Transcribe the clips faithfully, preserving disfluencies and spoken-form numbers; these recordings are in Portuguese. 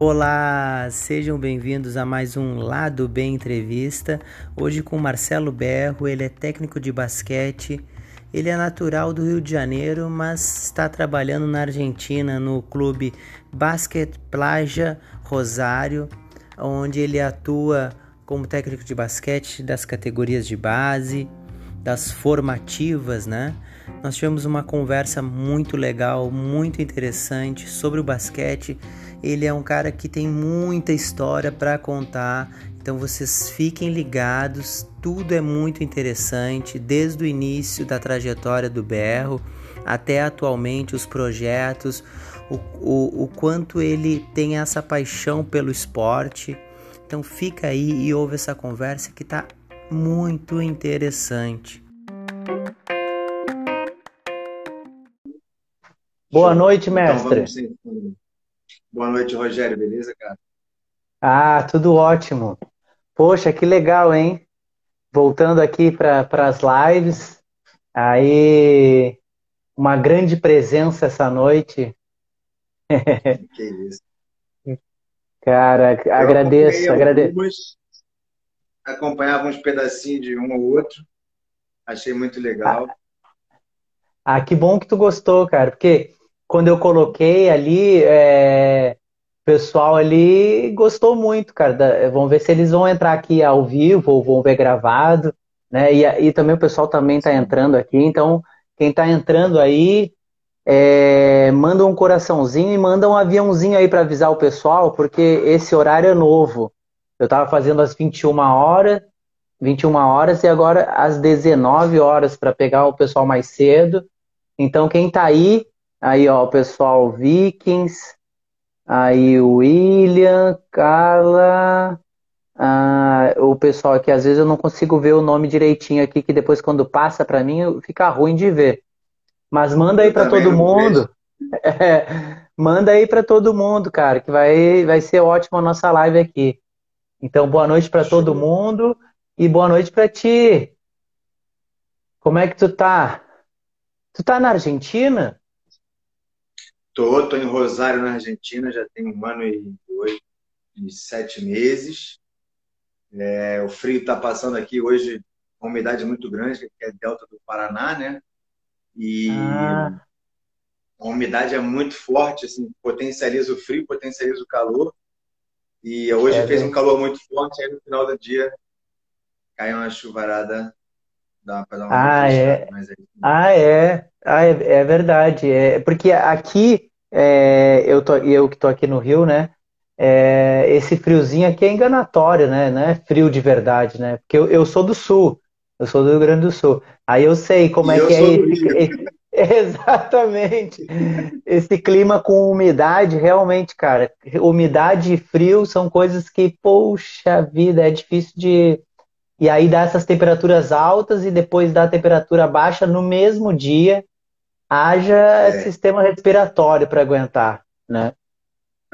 Olá, sejam bem-vindos a mais um Lado Bem Entrevista, hoje com Marcelo Berro. Ele é técnico de basquete, ele é natural do Rio de Janeiro, mas está trabalhando na Argentina no clube Basquet Praia Rosário, onde ele atua como técnico de basquete das categorias de base, das formativas, né? Nós tivemos uma conversa muito legal, muito interessante sobre o basquete. Ele é um cara que tem muita história para contar, então vocês fiquem ligados, tudo é muito interessante, desde o início da trajetória do Berro até atualmente os projetos, o, o, o quanto ele tem essa paixão pelo esporte. Então fica aí e ouve essa conversa que tá muito interessante. Boa noite, mestre. Então, boa noite, Rogério. Beleza, cara? Ah, tudo ótimo. Poxa, que legal, hein? Voltando aqui para as lives. Aí, uma grande presença essa noite. Que isso. Cara, eu agradeço. agradeço. Algumas, acompanhava uns pedacinhos de um ou outro. Achei muito legal. Ah, ah, que bom que tu gostou, cara. Porque... quando eu coloquei ali, é, o pessoal ali gostou muito, cara. Da, vamos ver se eles vão entrar aqui ao vivo ou vão ver gravado, né? E, e também o pessoal também tá entrando aqui. Então, quem tá entrando aí, é, manda um coraçãozinho e manda um aviãozinho aí para avisar o pessoal, porque esse horário é novo. Eu tava fazendo às vinte e uma horas, vinte e uma horas e agora às dezenove horas para pegar o pessoal mais cedo. Então, quem tá aí... aí, ó, o pessoal Vikings, aí o William, Carla, ah, o pessoal aqui, às vezes eu não consigo ver o nome direitinho aqui, que depois quando passa pra mim fica ruim de ver. Mas manda aí pra todo mundo. É, manda aí pra todo mundo, cara, que vai, vai ser ótima a nossa live aqui. Então, boa noite pra todo mundo e boa noite pra ti. Como é que tu tá? Tu tá na Argentina? Tô, tô em Rosário, na Argentina, já tem um ano e oito, e sete meses. É, o frio tá passando aqui hoje, uma umidade muito grande, que é a delta do Paraná, né? E ah. a umidade é muito forte, assim, potencializa o frio, potencializa o calor. E hoje é, fez um calor muito forte, aí no final do dia caiu uma chuvarada. Dá pra dar uma ah, é. Mas é... ah, é. Ah, é. É verdade. É, porque aqui, é, eu, tô, eu que tô aqui no Rio, né? É, esse friozinho aqui é enganatório, né? Não é frio de verdade, né? Porque eu, eu sou do Sul. Eu sou do Rio Grande do Sul. Aí eu sei como e é que é esse, é, exatamente. Esse clima com umidade, realmente, cara. Umidade e frio são coisas que, poxa vida, é difícil de... E aí dá essas temperaturas altas e depois dá a temperatura baixa no mesmo dia. Haja é. sistema respiratório para aguentar, né?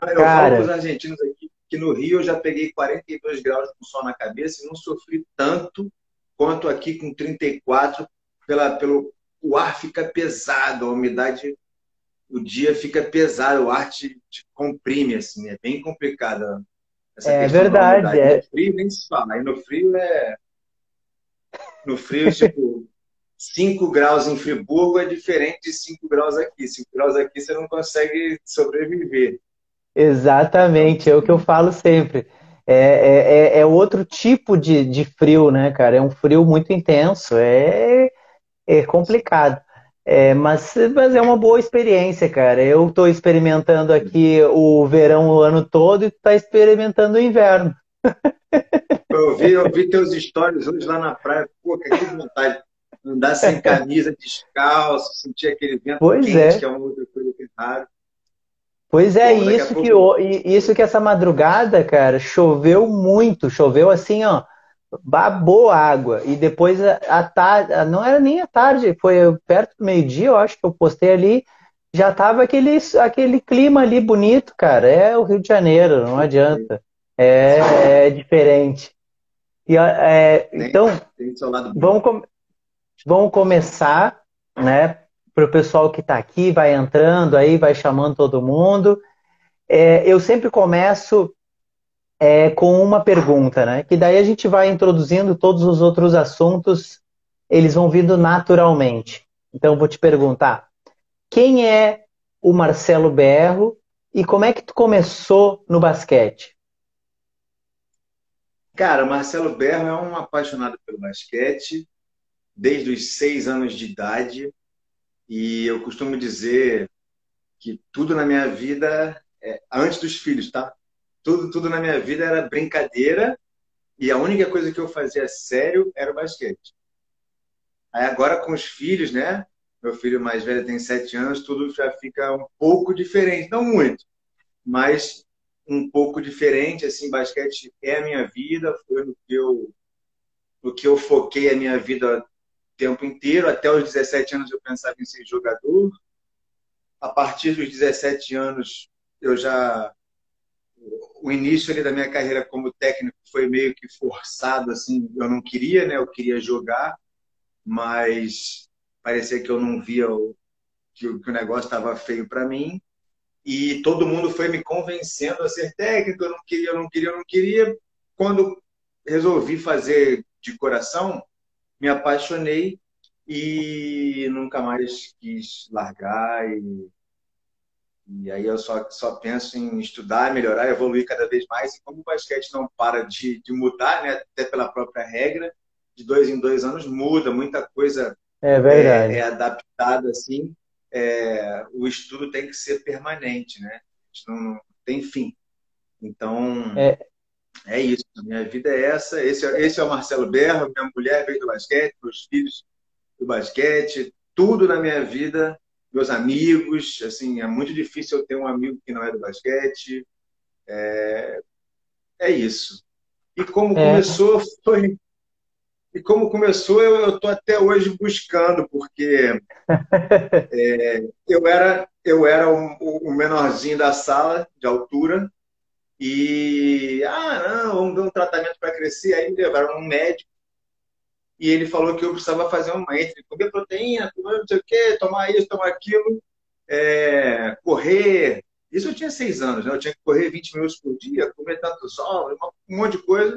Eu Cara... falo para os argentinos aqui que no Rio eu já peguei quarenta e dois graus com sol na cabeça e não sofri tanto quanto aqui com trinta e quatro. Pela, pelo, o ar fica pesado, a umidade, o dia fica pesado, o ar te, te comprime, assim, é bem complicado. Essa é verdade. É... No frio nem se fala. Aí no frio é... No frio, tipo, cinco graus em Friburgo é diferente de cinco graus aqui. cinco graus aqui você não consegue sobreviver. Exatamente. É o que eu falo sempre. É, é, é outro tipo de, de frio, né, cara? É um frio muito intenso. É, é complicado. É, mas, mas é uma boa experiência, cara. Eu estou experimentando aqui o verão o ano todo e tu está experimentando o inverno. Eu vi, eu vi teus stories hoje lá na praia. Pô, que vontade de andar sem camisa, descalço, sentir aquele vento pois quente, é. que é uma outra coisa que é raro. Pois é, Pô, isso, que, pouco... isso que essa madrugada, cara, choveu muito. Choveu assim, ó. Babou água, e depois a, a tarde, não era nem a tarde, foi perto do meio-dia, eu acho que eu postei ali, já tava aquele, aquele clima ali bonito, cara. É o Rio de Janeiro, não adianta. É, é diferente. E, é, então, tem, tem seu lado bom. Vamos, com, vamos começar, né? Para o pessoal que está aqui, vai entrando aí, vai chamando todo mundo. É, eu sempre começo é, com uma pergunta, né? Que daí a gente vai introduzindo todos os outros assuntos, eles vão vindo naturalmente. Então, vou te perguntar, quem é o Marcelo Berro e como é que tu começou no basquete? Cara, o Marcelo Berro é um apaixonado pelo basquete desde os seis anos de idade. E eu costumo dizer que tudo na minha vida, é, antes dos filhos, tá? Tudo, tudo na minha vida era brincadeira e a única coisa que eu fazia sério era o basquete. Aí agora com os filhos, né? Meu filho mais velho tem sete anos, tudo já fica um pouco diferente. Não muito, mas um pouco diferente. Assim, basquete é a minha vida, foi no que eu, no que eu foquei a minha vida tempo inteiro. Até os dezessete anos eu pensava em ser jogador. A partir dos dezessete anos, eu já... O início ali da minha carreira como técnico foi meio que forçado, assim. Eu não queria, né? Eu queria jogar, mas parecia que eu não via o... que o negócio estava feio para mim. E todo mundo foi me convencendo a ser técnico. Eu não queria, eu não queria, eu não queria. Quando resolvi fazer de coração, me apaixonei e nunca mais quis largar. E, e aí eu só, só penso em estudar, melhorar, evoluir cada vez mais. E como o basquete não para de, de mudar, né? Até pela própria regra, de dois em dois anos muda. Muita coisa é, verdade. é, é adaptada. Assim, é, o estudo tem que ser permanente, né? Não, não tem fim. Então... É. É isso, minha vida é essa. Esse, esse é o Marcelo Berro, minha mulher veio do basquete, meus filhos do basquete, tudo na minha vida, meus amigos. Assim, é muito difícil eu ter um amigo que não é do basquete. É, é isso. E como é. começou, foi. E como começou, eu estou até hoje buscando, porque é, eu era, eu era o, o menorzinho da sala, de altura. E, ah, não, vamos dar um tratamento para crescer. Aí me levaram um médico e ele falou que eu precisava fazer uma entre, comer proteína, comer não sei o que, tomar isso, tomar aquilo, é, correr. Isso eu tinha seis anos, né? Eu tinha que correr vinte minutos por dia, comer tantos ovos, um monte de coisa.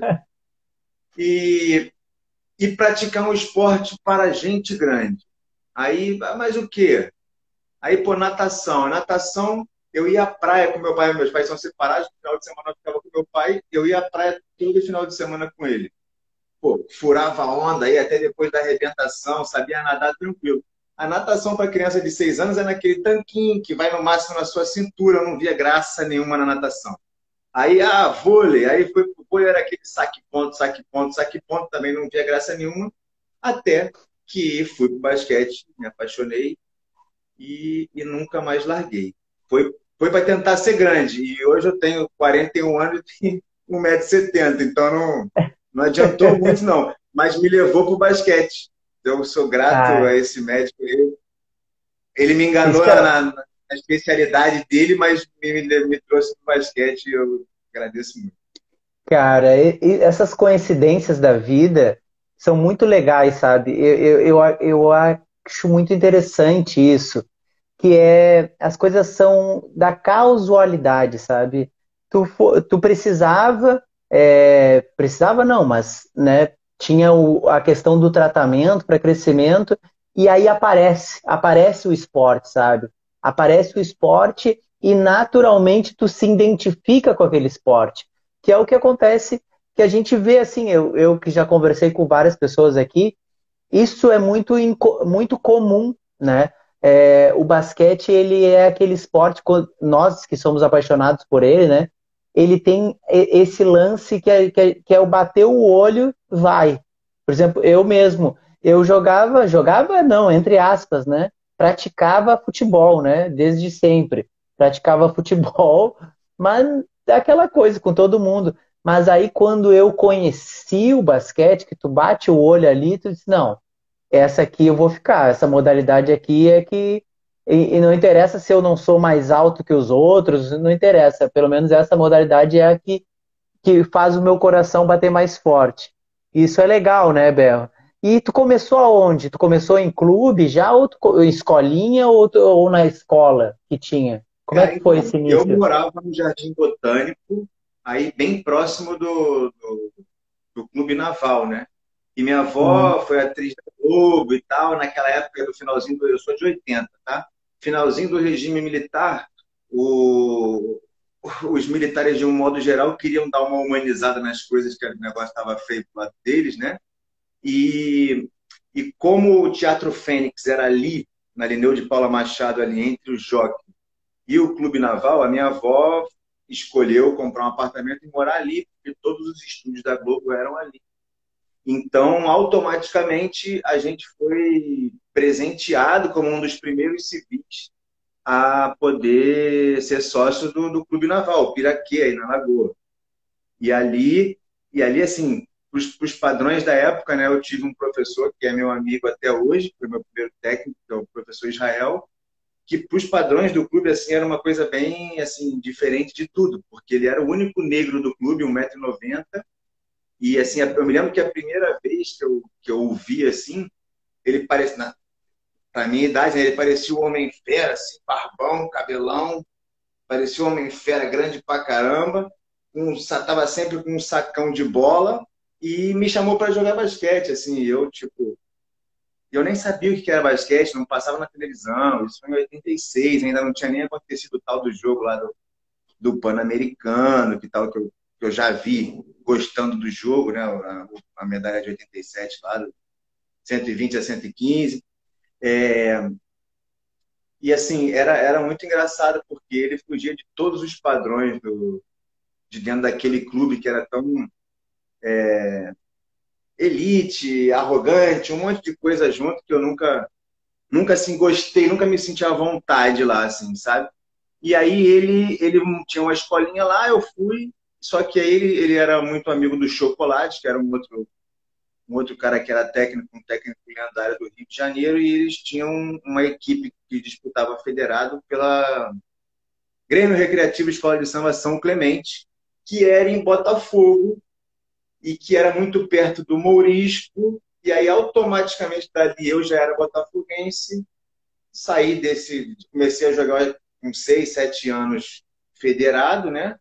E, e praticar um esporte para gente grande. Aí, mas o que? Aí, pô, natação. Natação... Eu ia à praia com meu pai, meus pais são separados, no final de semana eu ficava com meu pai, eu ia à praia todo final de semana com ele. Pô, furava onda aí até depois da arrebentação, sabia nadar tranquilo. A natação para criança de seis anos é naquele tanquinho que vai no máximo na sua cintura, eu não via graça nenhuma na natação. Aí, ah, vôlei, aí foi pro vôlei, era aquele saque-ponto, saque-ponto, saque-ponto, também não via graça nenhuma, até que fui pro basquete, me apaixonei e, e nunca mais larguei. Foi, foi para tentar ser grande. E hoje eu tenho quarenta e um anos e um metro e setenta. Então não, não adiantou muito, não. Mas me levou para o basquete. Eu sou grato ah. a esse médico. Ele, ele me enganou é... na, na especialidade dele, mas me, me trouxe para o basquete e eu agradeço muito. Cara, e, e essas coincidências da vida são muito legais, sabe? Eu, eu, eu, eu acho muito interessante isso. Que é, as coisas são da causalidade, sabe? Tu, tu precisava, é, precisava não, mas né, tinha o, a questão do tratamento para crescimento, e aí aparece, aparece o esporte, sabe? Aparece o esporte e naturalmente tu se identifica com aquele esporte, que é o que acontece, que a gente vê assim, eu, eu que já conversei com várias pessoas aqui, isso é muito, muito comum, né? É, o basquete, ele é aquele esporte, nós que somos apaixonados por ele, né? Ele tem esse lance que é, que é, que é o bater o olho, vai. Por exemplo, eu mesmo, eu jogava, jogava não, entre aspas, né? Praticava futebol, né? Desde sempre. Praticava futebol, mas aquela coisa com todo mundo. Mas aí quando eu conheci o basquete, que tu bate o olho ali, tu diz, não... Essa aqui eu vou ficar, essa modalidade aqui é que... E, e não interessa se eu não sou mais alto que os outros, não interessa. Pelo menos essa modalidade é a que que faz o meu coração bater mais forte. Isso é legal, né, Berro? E tu começou aonde? Tu começou em clube já, ou tu, escolinha, ou, ou na escola que tinha? Como é, é que foi esse início? Eu morava no Jardim Botânico, aí bem próximo do, do, do Clube Naval, né? E minha avó hum. foi atriz da Globo e tal, naquela época do finalzinho, do, eu sou de oitenta, tá? Finalzinho do regime militar, o... os militares, de um modo geral, queriam dar uma humanizada nas coisas, que o negócio estava feio do lado deles, né? E, e como o Teatro Fênix era ali, na Lineu de Paula Machado, ali entre o Jockey e o Clube Naval, a minha avó escolheu comprar um apartamento e morar ali, porque todos os estúdios da Globo eram ali. Então, automaticamente, a gente foi presenteado como um dos primeiros civis a poder ser sócio do, do Clube Naval, Piraquê, aí na Lagoa. E ali, e ali assim, para os padrões da época, né, eu tive um professor que é meu amigo até hoje, foi meu primeiro técnico, que é o professor Israel, que para os padrões do clube assim, era uma coisa bem assim, diferente de tudo, porque ele era o único negro do clube, um metro e noventa, e assim, eu me lembro que a primeira vez que eu, que eu ouvi assim, ele parecia... Pra minha idade, ele parecia um homem fera, assim, barbão, cabelão. Parecia um homem fera, grande pra caramba. Um, tava sempre com um sacão de bola. E me chamou pra jogar basquete, assim. Eu, tipo... Eu nem sabia o que era basquete, não passava na televisão. Isso foi em oitenta e seis, ainda não tinha nem acontecido o tal do jogo lá do, do Pan-Americano, que tal, que eu, que eu já vi gostando do jogo, né? A, a medalha de oitenta e sete lá, cento e vinte a cento e quinze. É... E assim, era, era muito engraçado, porque ele fugia de todos os padrões do, de dentro daquele clube que era tão é... elite, arrogante, um monte de coisa junto, que eu nunca, nunca assim, gostei, nunca me senti à vontade lá, assim, sabe? E aí ele, ele tinha uma escolinha lá, eu fui, só que aí ele, ele era muito amigo do Chocolate, que era um outro... um outro cara que era técnico, um técnico lendário do Rio de Janeiro, e eles tinham uma equipe que disputava federado pela Grêmio Recreativo Escola de Samba São Clemente, que era em Botafogo, e que era muito perto do Mourisco, e aí automaticamente dali eu já era botafoguense, saí desse, comecei a jogar com seis, sete anos federado, né?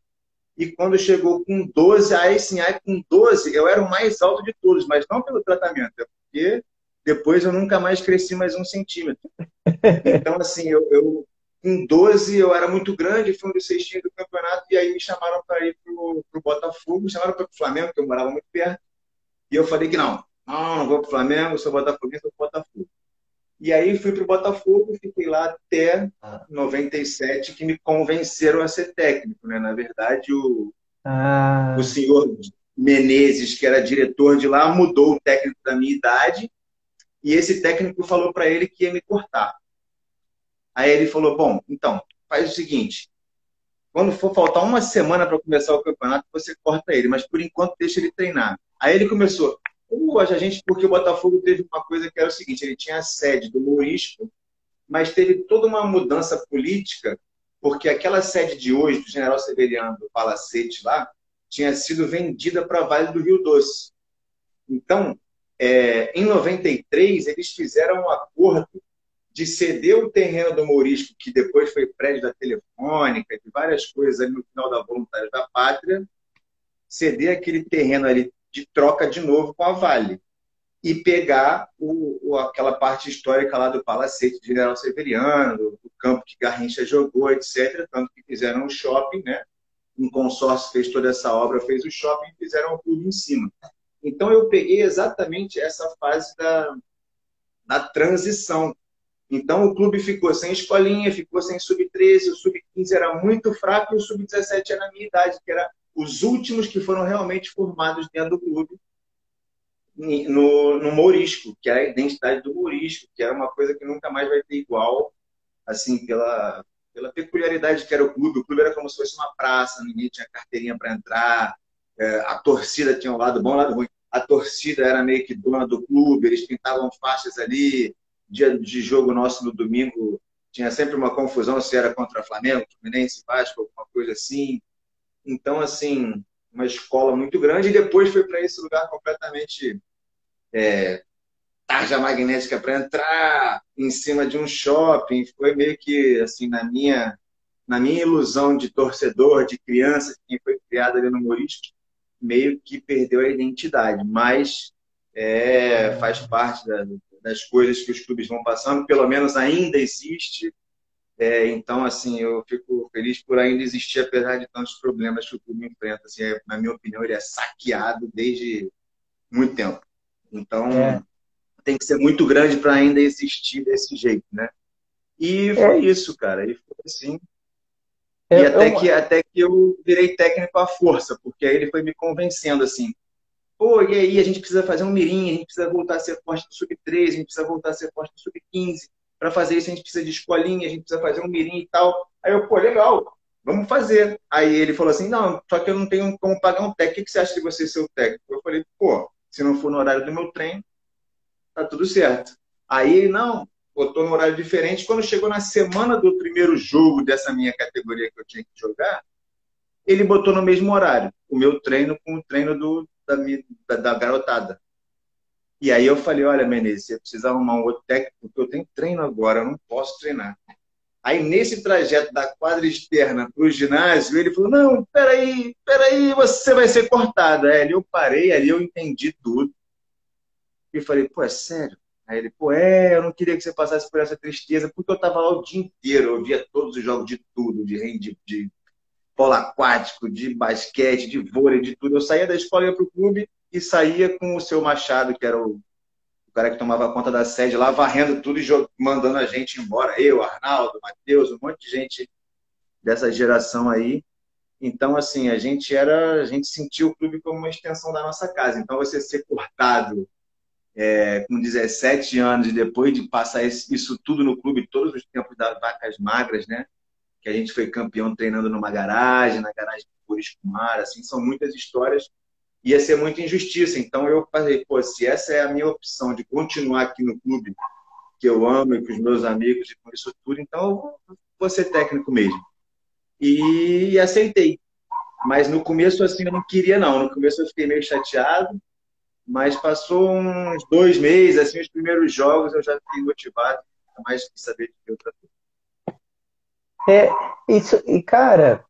E quando chegou com doze, aí sim, aí com doze, eu era o mais alto de todos, mas não pelo tratamento, é porque depois eu nunca mais cresci mais um centímetro. Então, assim, eu, eu com doze, eu era muito grande, fui um dos sextinhos do campeonato, e aí me chamaram para ir pro, pro Botafogo, me chamaram para o Flamengo, que eu morava muito perto, e eu falei que não, não, não vou pro Flamengo, sou botafoguense, sou Botafogo. E aí fui pro Botafogo, fiquei lá até noventa e sete, que me convenceram a ser técnico, né? Na verdade, o, ah. o senhor Menezes, que era diretor de lá, mudou o técnico da minha idade, e esse técnico falou para ele que ia me cortar. Aí ele falou, bom, então, faz o seguinte, quando for faltar uma semana para começar o campeonato, você corta ele, mas por enquanto deixa ele treinar. Aí ele começou... Uh, a gente, porque o Botafogo teve uma coisa que era o seguinte, ele tinha a sede do Mourisco, mas teve toda uma mudança política, porque aquela sede de hoje, do General Severiano, do Palacete lá, tinha sido vendida para Vale do Rio Doce. Então, é, em noventa e três, eles fizeram um acordo de ceder o terreno do Mourisco, que depois foi prédio da Telefônica, de várias coisas ali no final da Voluntária da Pátria, ceder aquele terreno ali de troca de novo com a Vale e pegar o, o, aquela parte histórica lá do Palacete, de General Severiano, do, do campo que Garrincha jogou, etcétera. Tanto que fizeram um shopping, né? Um consórcio fez toda essa obra, fez o shopping e fizeram o clube em cima. Então eu peguei exatamente essa fase da, da transição. Então o clube ficou sem escolinha, ficou sem sub treze, o sub quinze era muito fraco e o sub dezessete era a minha idade, que era os últimos que foram realmente formados dentro do clube, no, no Mourisco, que era a identidade do Mourisco, que era uma coisa que nunca mais vai ter igual, assim, pela, pela peculiaridade que era o clube. O clube era como se fosse uma praça, ninguém tinha carteirinha para entrar, é, a torcida tinha um lado bom e um lado ruim. A torcida era meio que dona do clube, eles pintavam faixas ali, dia de jogo nosso no domingo, tinha sempre uma confusão se era contra Flamengo, Fluminense, Vasco, alguma coisa assim. Então, assim, uma escola muito grande, e depois foi para esse lugar completamente é, tarja magnética para entrar, em cima de um shopping. Foi meio que, assim, na minha, na minha ilusão de torcedor, de criança, que foi criada ali no Mourisco, meio que perdeu a identidade, mas é, faz parte da, das coisas que os clubes vão passando, pelo menos ainda existe. É, então, assim, eu fico feliz por ainda existir, apesar de tantos problemas que o clube enfrenta. Assim, é, na minha opinião, ele é saqueado desde muito tempo. Então, é. tem que ser muito grande para ainda existir desse jeito, né? E foi é. isso, cara. E foi assim. É, e até, eu... que, até que eu virei técnico à força, porque aí ele foi me convencendo, assim, pô, e aí a gente precisa fazer um mirim, a gente precisa voltar a ser forte no sub treze, a gente precisa voltar a ser forte no sub quinze. Para fazer isso, a gente precisa de escolinha, a gente precisa fazer um mirim e tal. Aí eu, pô, legal, vamos fazer. Aí ele falou assim, não, só que eu não tenho como pagar um técnico. O que você acha de você ser o técnico? Eu falei, pô, se não for no horário do meu treino, tá tudo certo. Aí ele, não, botou no horário diferente. Quando chegou na semana do primeiro jogo dessa minha categoria que eu tinha que jogar, ele botou no mesmo horário o meu treino com o treino do, da, minha, da, da garotada. E aí eu falei, olha, Menezes, você precisa arrumar um outro técnico, porque eu tenho treino agora, eu não posso treinar. Aí, nesse trajeto da quadra externa para o ginásio, ele falou, não, peraí, peraí, você vai ser cortado. Aí eu parei, ali eu entendi tudo. E falei, pô, é sério? Aí ele, pô, é, eu não queria que você passasse por essa tristeza, porque eu estava lá o dia inteiro, eu via todos os jogos de tudo, de handball, de polo aquático, de basquete, de vôlei, de tudo. Eu saía da escola, ia para o clube, e saía com o seu Machado, que era o, o cara que tomava conta da sede lá, varrendo tudo e jog... mandando a gente embora. Eu, Arnaldo, Matheus, um monte de gente dessa geração aí. Então, assim, a gente era... A gente sentia o clube como uma extensão da nossa casa. Então, você ser cortado é, com dezessete anos, depois de passar isso tudo no clube, todos os tempos das vacas magras, né? Que a gente foi campeão treinando numa garagem, na garagem do Mourisco Mar, assim, são muitas histórias. Ia ser muita injustiça. Então eu falei, pô, se essa é a minha opção de continuar aqui no clube, que eu amo e com os meus amigos e com isso tudo, então eu vou ser técnico mesmo. E aceitei. Mas no começo, assim, eu não queria, não. No começo eu fiquei meio chateado, mas passou uns dois meses, assim, os primeiros jogos eu já fiquei motivado, mais que saber de que outra coisa. É, isso, e cara,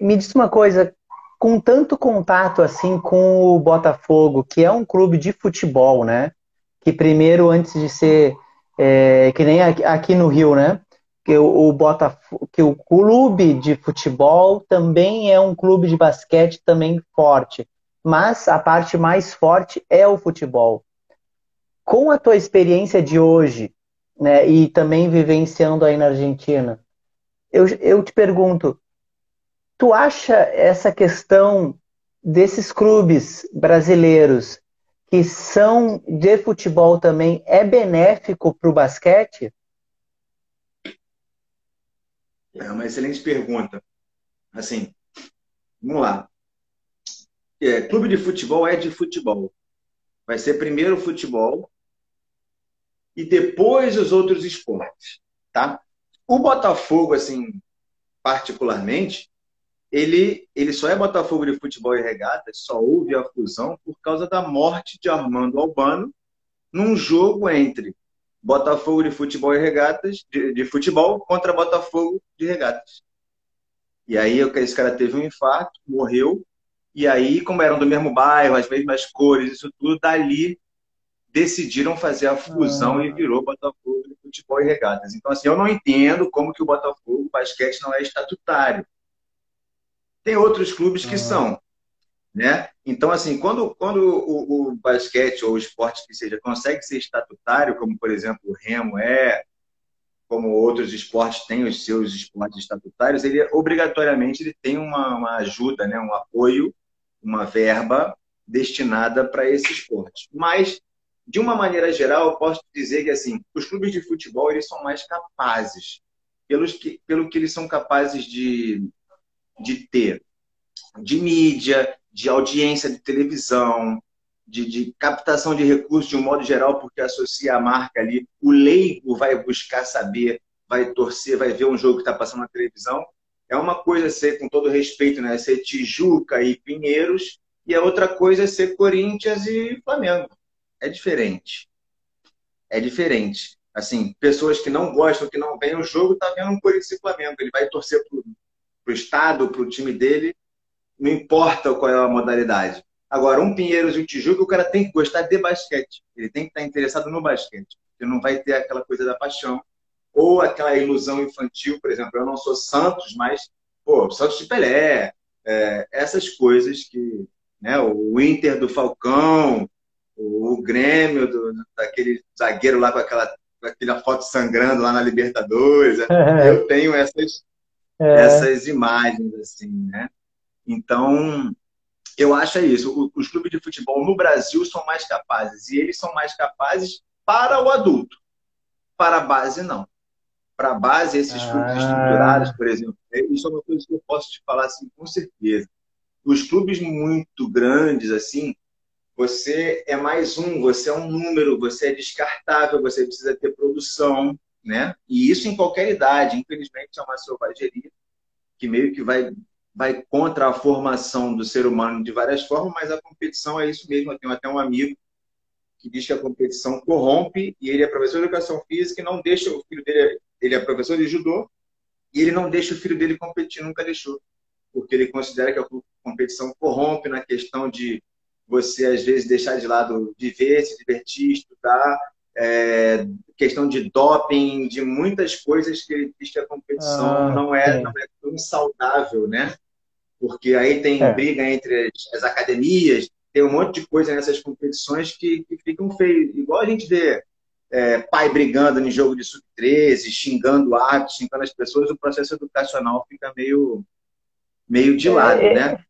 me diz uma coisa, com tanto contato assim com o Botafogo, que é um clube de futebol, né? Que primeiro, antes de ser é, que nem aqui no Rio, né? Que o, o Botafogo, que o clube de futebol também é um clube de basquete também forte, mas a parte mais forte é o futebol. Com a tua experiência de hoje, né? E também vivenciando aí na Argentina, eu, eu te pergunto. Tu acha essa questão desses clubes brasileiros que são de futebol também é benéfico para o basquete? É uma excelente pergunta. Assim, vamos lá. É, clube de futebol é de futebol. Vai ser primeiro o futebol e depois os outros esportes, tá? O Botafogo, assim, particularmente, Ele, ele só é Botafogo de Futebol e Regatas, só houve a fusão por causa da morte de Armando Albano num jogo entre Botafogo de Futebol e Regatas, de, de futebol contra Botafogo de Regatas. E aí esse cara teve um infarto, morreu, e aí, como eram do mesmo bairro, as mesmas cores, isso tudo, dali decidiram fazer a fusão ah. e virou Botafogo de Futebol e Regatas. Então, assim, eu não entendo como que o Botafogo, o basquete, não é estatutário. Tem outros clubes que uhum. são, né? Então, assim, quando, quando o, o basquete ou o esporte que seja consegue ser estatutário, como, por exemplo, o remo é, como outros esportes têm os seus esportes estatutários, ele, obrigatoriamente, ele tem uma, uma ajuda, né? Um apoio, uma verba destinada para esse esporte. Mas, de uma maneira geral, eu posso dizer que, assim, os clubes de futebol, eles são mais capazes, pelos que, pelo que eles são capazes de... de ter, de mídia, de audiência de televisão, de, de captação de recursos de um modo geral, porque associa a marca ali, o leigo vai buscar saber, vai torcer, vai ver um jogo que está passando na televisão, É uma coisa ser, com todo respeito, né, ser Tijuca e Pinheiros, e a outra coisa é ser Corinthians e Flamengo. É diferente. É diferente. Assim, pessoas que não gostam, que não veem o jogo, tá vendo um Corinthians e Flamengo. Ele vai torcer pro, pro estado, pro time dele, não importa qual é a modalidade. Agora, um Pinheiros e um Tijuca, o cara tem que gostar de basquete. Ele tem que estar interessado no basquete. Ele não vai ter aquela coisa da paixão ou aquela ilusão infantil, por exemplo. Eu não sou Santos, mas, pô, Santos de Pelé. É, essas coisas que... Né, o Inter do Falcão, o Grêmio do, daquele zagueiro lá com aquela, com aquela foto sangrando lá na Libertadores. É. Eu tenho essas, é. essas imagens, assim, né? Então, eu acho isso. Os clubes de futebol no Brasil são mais capazes. E eles são mais capazes para o adulto. Para a base, não. Para a base, esses ah. clubes estruturados, por exemplo. Isso é uma coisa que eu posso te falar assim, com certeza. Os clubes muito grandes, assim, você é mais um, você é um número, você é descartável, você precisa ter produção, né? E isso em qualquer idade. Infelizmente, é uma selvageria que meio que vai, vai contra a formação do ser humano de várias formas, mas a competição é isso mesmo. Eu tenho até um amigo que diz que a competição corrompe, e ele é professor de educação física e não deixa o filho dele... Ele é professor de judô e ele não deixa o filho dele competir, nunca deixou. Porque ele considera que a competição corrompe na questão de você, às vezes, deixar de lado viver, se divertir, estudar, é, questão de doping, de muitas coisas que ele diz que a competição ah, não, é, não é tão saudável, né? Porque aí tem é. briga entre as, as academias, tem um monte de coisa nessas competições que, que ficam feias. Igual a gente vê é, pai brigando em jogo de sub treze, xingando o árbitro, xingando as pessoas, o processo educacional fica meio... meio de lado, é, né?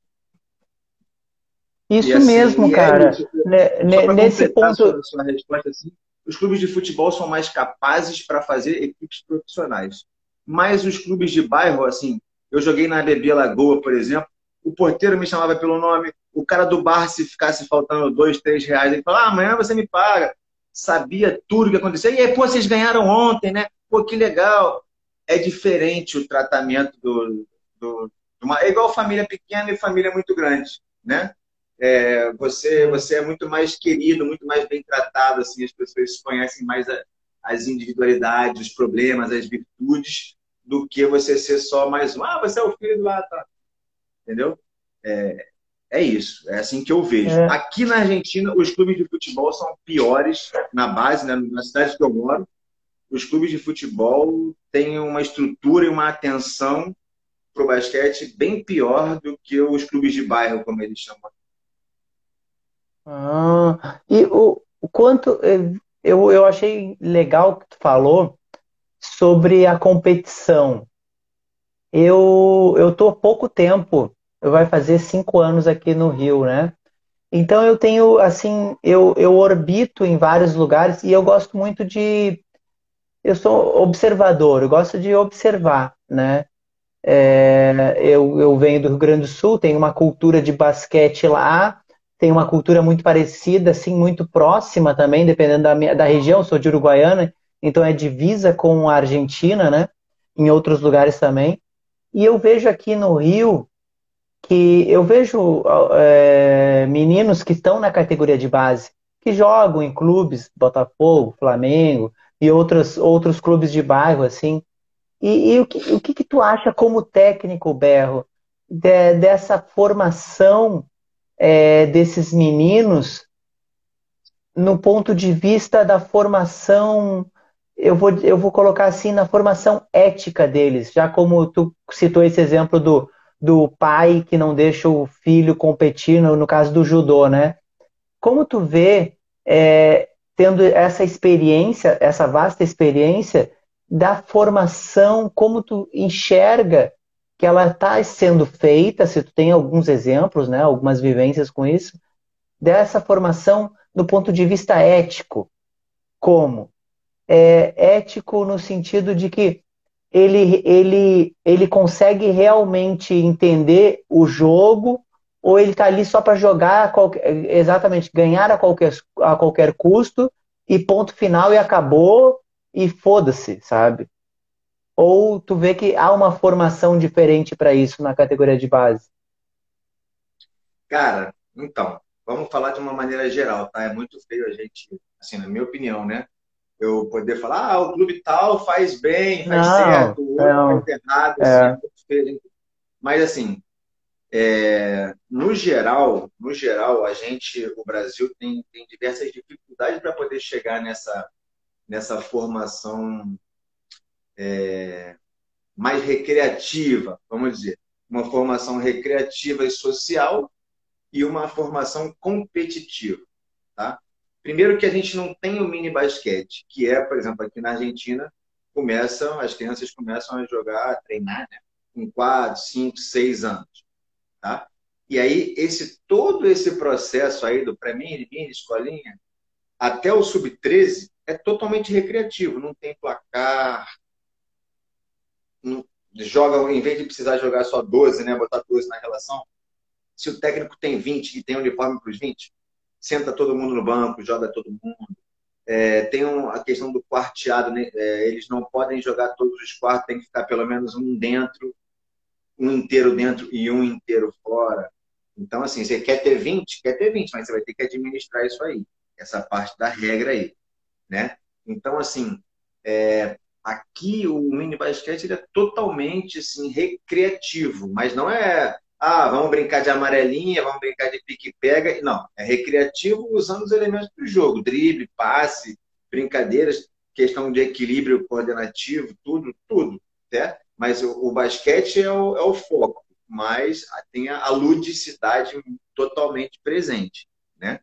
Isso assim, mesmo, cara. É, né, nesse ponto... Sua, sua resposta, assim, os clubes de futebol são mais capazes para fazer equipes profissionais. Mas os clubes de bairro, assim, eu joguei na N B B Lagoa, por exemplo, o porteiro me chamava pelo nome, o cara do bar, se ficasse faltando dois, três reais, ele falava, ah, amanhã você me paga. Sabia tudo o que acontecia. E aí, pô, vocês ganharam ontem, né? Pô, que legal. É diferente o tratamento do... do Uma, é igual família pequena e família muito grande, né? É, você, você é muito mais querido, muito mais bem tratado, assim, as pessoas conhecem mais a, as individualidades, os problemas, as virtudes, do que você ser só mais um, ah, você é o filho do lá, tá? Entendeu? É, é isso, é assim que eu vejo. É. Aqui na Argentina, os clubes de futebol são piores na base, né? Na cidade que eu moro, os clubes de futebol têm uma estrutura e uma atenção pro basquete bem pior do que os clubes de bairro, como eles chamam. Ah, e o, o quanto... Eu, eu achei legal o que tu falou sobre a competição. Eu, eu tô há pouco tempo, eu vai fazer cinco anos aqui no Rio, né? Então eu tenho, assim, eu, eu orbito em vários lugares e eu gosto muito de... Eu sou observador, eu gosto de observar, né? É, eu, eu venho do Rio Grande do Sul, tem uma cultura de basquete lá, tem uma cultura muito parecida, assim, muito próxima também, dependendo da, minha, da região. Eu sou de Uruguaiana, então é divisa com a Argentina, né? Em outros lugares também. E eu vejo aqui no Rio que eu vejo é, meninos que estão na categoria de base, que jogam em clubes, Botafogo, Flamengo e outros, outros clubes de bairro, assim. E, e o, que, o que, que tu acha como técnico, Berro, de, dessa formação é, desses meninos no ponto de vista da formação, eu vou, eu vou colocar assim, na formação ética deles, já como tu citou esse exemplo do, do pai que não deixa o filho competir, no, no caso do judô, né? Como tu vê, é, tendo essa experiência, essa vasta experiência, da formação, como tu enxerga que ela está sendo feita, se tu tem alguns exemplos, né, algumas vivências com isso, dessa formação do ponto de vista ético. Como? É, ético no sentido de que ele, ele, ele consegue realmente entender o jogo, ou ele está ali só para jogar, qualquer, exatamente, ganhar a qualquer, a qualquer custo, e ponto final e acabou, e foda-se, sabe? Ou tu vê que há uma formação diferente para isso na categoria de base? Cara, então, vamos falar de uma maneira geral, tá? É muito feio a gente, assim, na minha opinião, né? Eu poder falar, ah, o clube tal faz bem, faz não, certo, o outro não. faz errado, assim, é. É muito feio. Mas, assim, é, no geral, no geral, a gente, o Brasil tem, tem diversas dificuldades para poder chegar nessa, nessa formação... É, mais recreativa, vamos dizer, uma formação recreativa e social e uma formação competitiva, tá? Primeiro que a gente não tem o mini basquete, que é, por exemplo, aqui na Argentina, começam, as crianças começam a jogar, a treinar, né, com quatro, cinco, seis anos, tá? E aí esse, todo esse processo aí do pré-mini, mini, escolinha, até o sub treze é totalmente recreativo, não tem placar. Joga, em vez de precisar jogar só doze, né, botar doze na relação, se o técnico tem vinte e tem uniforme para os vinte, senta todo mundo no banco, joga todo mundo. É, tem um, a questão do quarteado, né, é, eles não podem jogar todos os quartos, tem que ficar pelo menos um dentro, um inteiro dentro e um inteiro fora. Então, assim, você quer ter vinte? Quer ter vinte, mas você vai ter que administrar isso aí, essa parte da regra aí, né? Então, assim, é... aqui o mini basquete é totalmente assim, recreativo, mas não é, ah, vamos brincar de amarelinha, vamos brincar de pique-pega. Não, é recreativo usando os elementos do jogo, drible, passe, brincadeiras, questão de equilíbrio coordenativo, tudo, tudo. Né? Mas o, o basquete é o, é o foco, mas tem a, a ludicidade totalmente presente, né?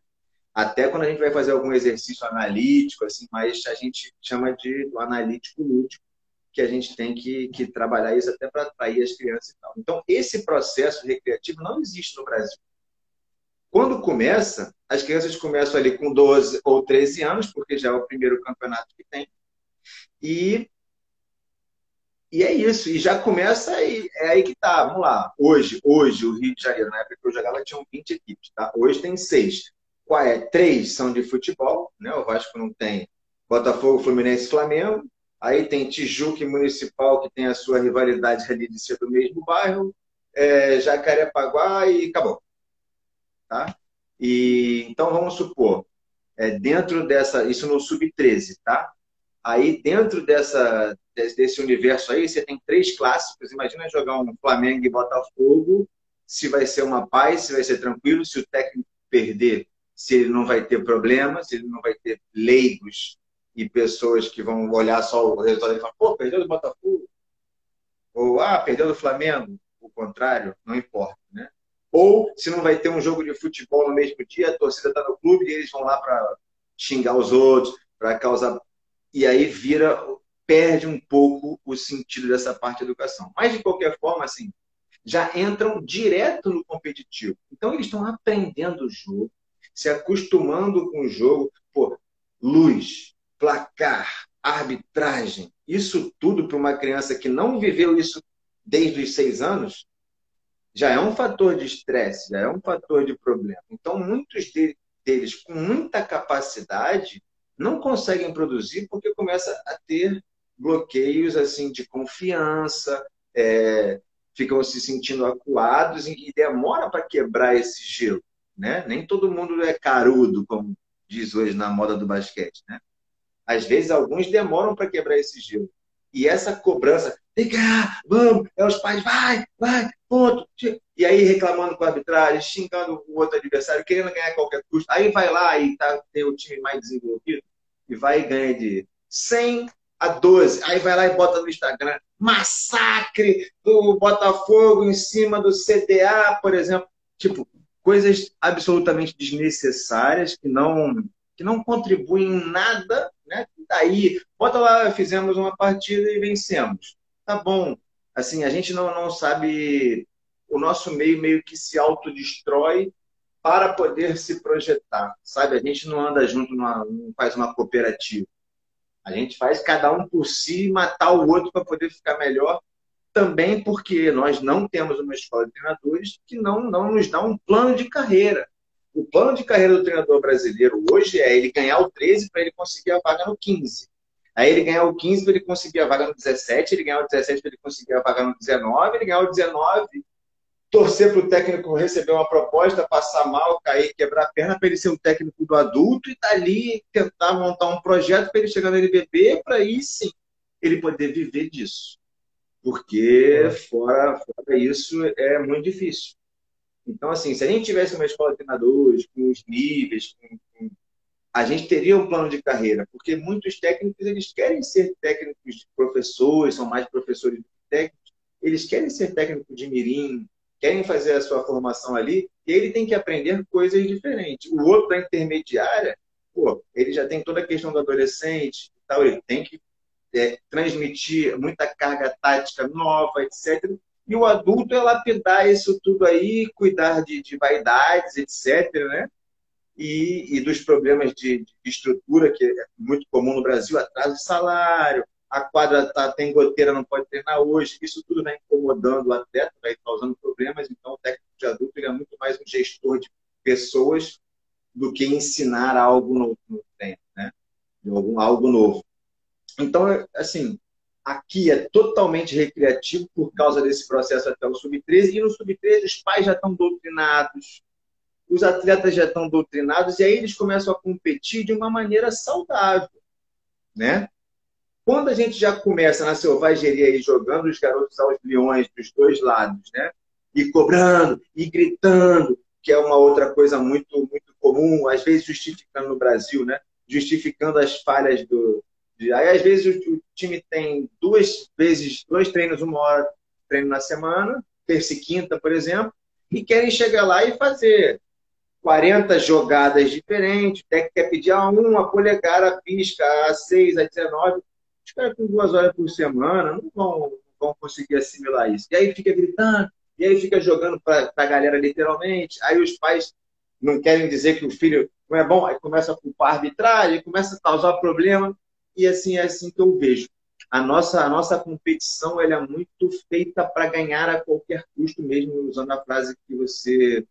Até quando a gente vai fazer algum exercício analítico, assim, mas a gente chama de analítico lúdico, que a gente tem que, que trabalhar isso até para atrair as crianças e tal. Então, esse processo recreativo não existe no Brasil. Quando começa, as crianças começam ali com doze ou treze anos, porque já é o primeiro campeonato que tem, e, e é isso, e já começa, aí, é aí que tá, vamos lá. Hoje, hoje o Rio de Janeiro, na época que eu jogava, tinham vinte equipes, tá? Hoje tem seis. Qual é? Três são de futebol, né? O Vasco não tem. Botafogo, Fluminense, Flamengo. Aí tem Tijuca e Municipal, que tem a sua rivalidade ali de ser do mesmo bairro. É, Jacarepaguá e acabou. Tá? E, então, vamos supor, é, dentro dessa... Isso no sub treze, tá? Aí, dentro dessa, desse universo aí, você tem três clássicos. Imagina jogar um Flamengo e Botafogo. Se vai ser uma paz, se vai ser tranquilo, se o técnico perder... se ele não vai ter problema, se ele não vai ter leigos e pessoas que vão olhar só o resultado e falar, pô, perdeu do Botafogo, ou, ah, perdeu do Flamengo, o contrário, não importa, né? Ou, se não vai ter um jogo de futebol no mesmo dia, a torcida está no clube e eles vão lá para xingar os outros, para causar... E aí vira, perde um pouco o sentido dessa parte de educação. Mas, de qualquer forma, assim, já entram direto no competitivo. Então, eles estão aprendendo o jogo, se acostumando com o jogo, pô, luz, placar, arbitragem, isso tudo para uma criança que não viveu isso desde os seis anos, já é um fator de estresse, já é um fator de problema. Então, muitos deles com muita capacidade não conseguem produzir porque começa a ter bloqueios assim, de confiança, é, ficam se sentindo acuados e demora para quebrar esse gelo. Né? Nem todo mundo é carudo, como diz hoje na moda do basquete, né? Às vezes alguns demoram para quebrar esse gelo. E essa cobrança, vem cá, vamos, é os pais, vai, vai, ponto. E aí reclamando com a arbitragem, xingando o outro adversário, querendo ganhar a qualquer custo. Aí vai lá e tá, tem o time mais desenvolvido e vai e ganha de cem a doze. Aí vai lá e bota no Instagram, massacre do Botafogo em cima do C D A, por exemplo. Tipo, coisas absolutamente desnecessárias que não, que não contribuem em nada, né? Daí, bota lá, fizemos uma partida e vencemos. Tá bom. Assim, a gente não, não sabe... O nosso meio meio que se autodestrói para poder se projetar, sabe? A gente não anda junto, numa, não faz uma cooperativa. A gente faz cada um por si e matar o outro para poder ficar melhor. Também porque nós não temos uma escola de treinadores que não, não nos dá um plano de carreira. O plano de carreira do treinador brasileiro hoje é ele ganhar o treze para ele conseguir a vaga no quinze. Aí ele ganhava o quinze para ele conseguir a vaga no dezessete, ele ganhava o dezessete para ele conseguir a vaga no dezenove, ele ganhava o dezenove, torcer para o técnico receber uma proposta, passar mal, cair, quebrar a perna, para ele ser um técnico do adulto e dali tentar montar um projeto para ele chegar no N B B, para aí sim ele poder viver disso. Porque fora, fora isso é muito difícil. Então, assim, se a gente tivesse uma escola de treinadores, com os níveis, com, com... a gente teria um plano de carreira, porque muitos técnicos, eles querem ser técnicos de professores, são mais professores do que técnicos, eles querem ser técnico de mirim, querem fazer a sua formação ali, e aí ele tem que aprender coisas diferentes. O outro da intermediária, pô, ele já tem toda a questão do adolescente e tal, ele tem que é, transmitir muita carga tática nova, etcétera, e o adulto é lapidar isso tudo aí, cuidar de, de vaidades, etcétera, né? E, e dos problemas de, de estrutura, que é muito comum no Brasil, atraso de salário, a quadra tá, tem goteira, não pode treinar hoje, isso tudo vai incomodando o atleta, vai causando problemas, então o técnico de adulto ele é muito mais um gestor de pessoas do que ensinar algo novo no treino, né? Algum, algo novo. Então, assim... Aqui é totalmente recreativo por causa desse processo até o sub treze. E no sub treze os pais já estão doutrinados, os atletas já estão doutrinados, e aí eles começam a competir de uma maneira saudável, né? Quando a gente já começa na selvageria aí, jogando os garotos aos leões dos dois lados, né? E cobrando, e gritando, que é uma outra coisa muito, muito comum, às vezes justificando no Brasil, né? Justificando as falhas do... Aí, às vezes, o time tem duas vezes, dois treinos, uma hora de treino na semana, terça e quinta, por exemplo, e querem chegar lá e fazer quarenta jogadas diferentes, o técnico quer pedir a um, a polegar, a pisca, a seis, a dezenove. Os caras com duas horas por semana não vão, não vão conseguir assimilar isso. E aí fica gritando, e aí fica jogando para a galera literalmente, aí os pais não querem dizer que o filho não é bom, aí começa a culpar a arbitragem, começa a causar problema. E assim, é assim que eu vejo. A nossa, a nossa competição ela é muito feita para ganhar a qualquer custo mesmo, usando a frase que você...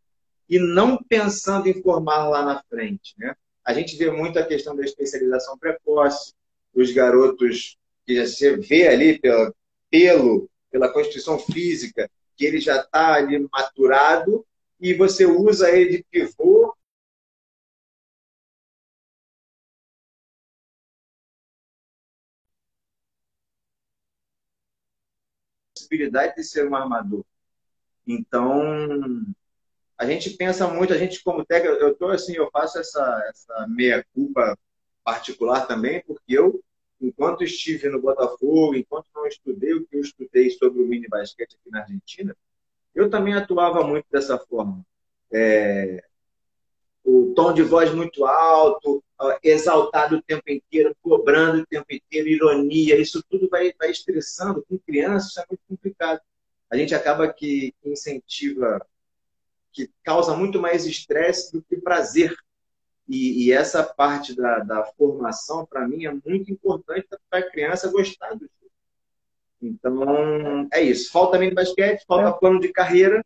E não pensando em formar lá na frente, né? A gente vê muito a questão da especialização precoce, os garotos que você vê ali pela, pelo, pela constituição física, que ele já está ali maturado, e você usa ele de pivô, possibilidade de ser um armador. Então, a gente pensa muito, a gente como técnico, eu tô assim, eu faço essa, essa meia-culpa particular também, porque eu, enquanto estive no Botafogo, enquanto não estudei o que eu estudei sobre o mini basquete aqui na Argentina, eu também atuava muito dessa forma. É, o tom de voz muito alto, exaltado o tempo inteiro, cobrando o tempo inteiro, ironia, isso tudo vai, vai estressando. Com criança isso é muito complicado. A gente acaba que incentiva, que causa muito mais estresse do que prazer. E, e essa parte da, da formação, para mim, é muito importante para a criança gostar do jogo. Então, é isso. Falta mini basquete, falta plano de carreira,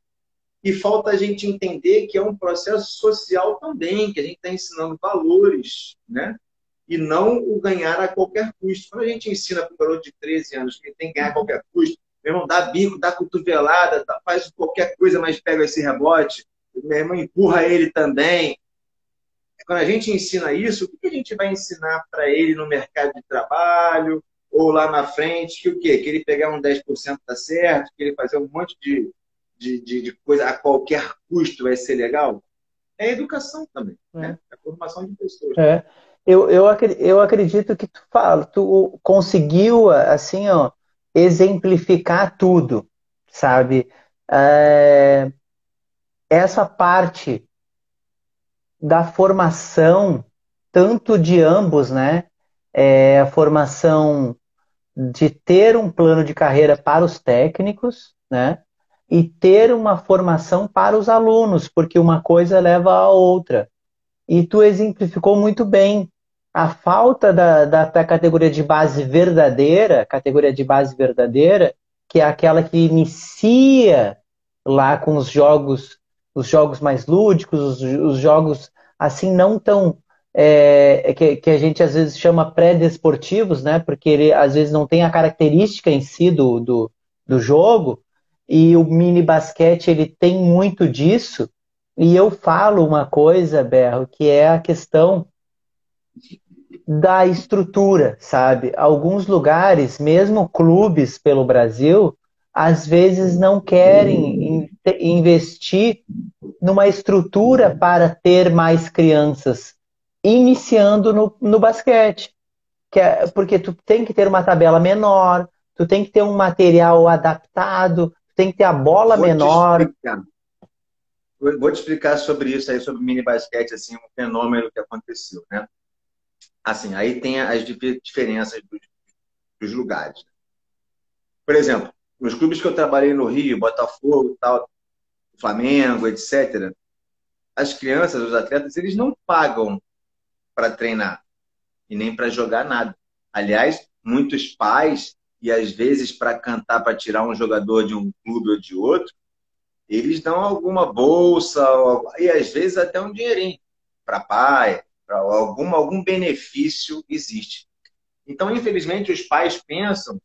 e falta a gente entender que é um processo social também, que a gente está ensinando valores, né? E não o ganhar a qualquer custo. Quando a gente ensina para um garoto de treze anos que ele tem que ganhar a qualquer custo, meu irmão, dá bico, dá cotovelada, dá, faz qualquer coisa, mas pega esse rebote, meu irmão, empurra ele também. Quando a gente ensina isso, o que a gente vai ensinar para ele no mercado de trabalho, ou lá na frente, que o quê? Que ele pegar um dez por cento está certo, que ele fazer um monte de... De, de, de coisa a qualquer custo vai ser legal, é a educação também, é. Né? É a formação de pessoas. É. Eu, eu, eu acredito que tu fala, tu conseguiu, assim, ó, exemplificar tudo, sabe? É, essa parte da formação, tanto de ambos, né? É, a formação de ter um plano de carreira para os técnicos, né? E ter uma formação para os alunos, porque uma coisa leva à outra. E tu exemplificou muito bem a falta da, da, da categoria de base verdadeira, categoria de base verdadeira, que é aquela que inicia lá com os jogos, os jogos mais lúdicos, os, os jogos assim não tão é, que, que a gente às vezes chama pré-desportivos, né? Porque ele às vezes não tem a característica em si do, do, do jogo, e o mini basquete ele tem muito disso. E eu falo uma coisa, Berro, que é a questão da estrutura, sabe? Alguns lugares, mesmo clubes pelo Brasil, às vezes não querem in- investir numa estrutura para ter mais crianças iniciando no, no basquete. Que é, porque tu tem que ter uma tabela menor, tu tem que ter um material adaptado, tu tem que ter a bola Vou menor. Te explicar. Vou te explicar sobre isso aí, sobre o mini basquete, assim, um fenômeno que aconteceu, né? Assim, aí tem as diferenças dos, dos lugares. Por exemplo, nos clubes que eu trabalhei no Rio, Botafogo, tal, Flamengo, etcétera, as crianças, os atletas, eles não pagam para treinar e nem para jogar nada. Aliás, muitos pais, e às vezes para cantar, para tirar um jogador de um clube ou de outro, eles dão alguma bolsa e às vezes até um dinheirinho para pai. Algum, algum benefício existe. Então, infelizmente, os pais pensam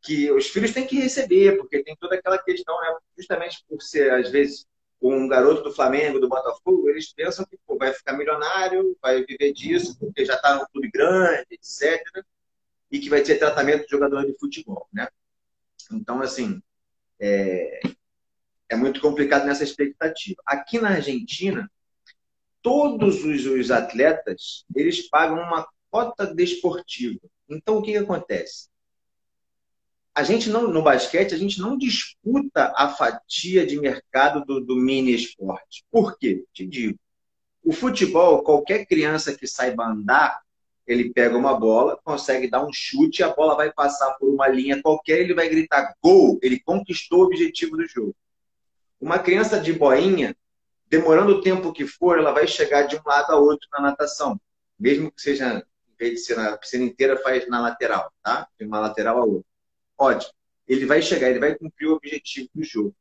que os filhos têm que receber, porque tem toda aquela questão, né? Justamente por ser, às vezes, um garoto do Flamengo, do Botafogo, eles pensam que pô, vai ficar milionário, vai viver disso, porque já está num clube grande, etcétera, e que vai ter tratamento de jogador de futebol, né? Então, assim, é, é muito complicado nessa expectativa. Aqui na Argentina, todos os atletas, eles pagam uma cota desportiva. Então, o que, que acontece? A gente não, no basquete, a gente não disputa a fatia de mercado do, do mini esporte. Por quê? Te digo. O futebol, qualquer criança que saiba andar, ele pega uma bola, consegue dar um chute, a bola vai passar por uma linha qualquer, ele vai gritar gol, ele conquistou o objetivo do jogo. Uma criança de boinha, demorando o tempo que for, ela vai chegar de um lado a outro na natação. Mesmo que seja, em vez de ser na piscina inteira, faz na lateral, tá? De uma lateral a outra. Ótimo. Ele vai chegar, ele vai cumprir o objetivo do jogo.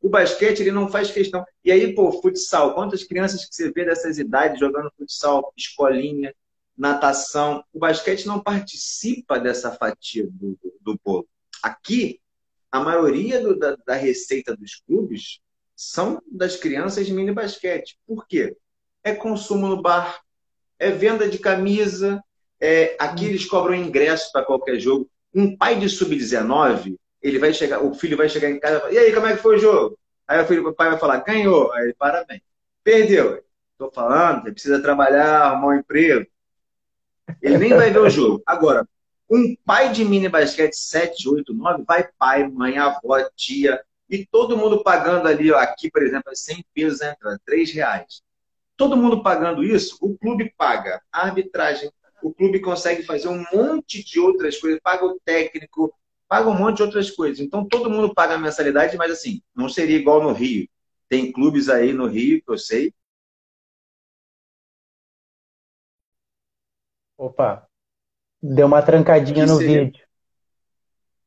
O basquete, ele não faz questão. E aí, pô, futsal. Quantas crianças que você vê dessas idades jogando futsal, escolinha, natação. O basquete não participa dessa fatia do, do, do bolo. Aqui, a maioria do, da, da receita dos clubes são das crianças de mini basquete. Por quê? É consumo no bar, é venda de camisa, é... aqui eles cobram ingresso para qualquer jogo. Um pai de sub dezenove, ele vai chegar, o filho vai chegar em casa e falar, e aí, como é que foi o jogo? Aí o, filho, o pai vai falar, ganhou. Aí ele, parabéns. Perdeu. Estou falando, você precisa trabalhar, arrumar um emprego. Ele nem vai ver o jogo. Agora, um pai de mini basquete sete, oito, nove, vai pai, mãe, avó, tia, e todo mundo pagando ali, ó, aqui, por exemplo, é cem pesos, né, três reais. Todo mundo pagando isso, o clube paga a arbitragem, o clube consegue fazer um monte de outras coisas, paga o técnico, paga um monte de outras coisas. Então, todo mundo paga a mensalidade, mas assim, não seria igual no Rio. Tem clubes aí no Rio, que eu sei. Opa, deu uma trancadinha no vídeo.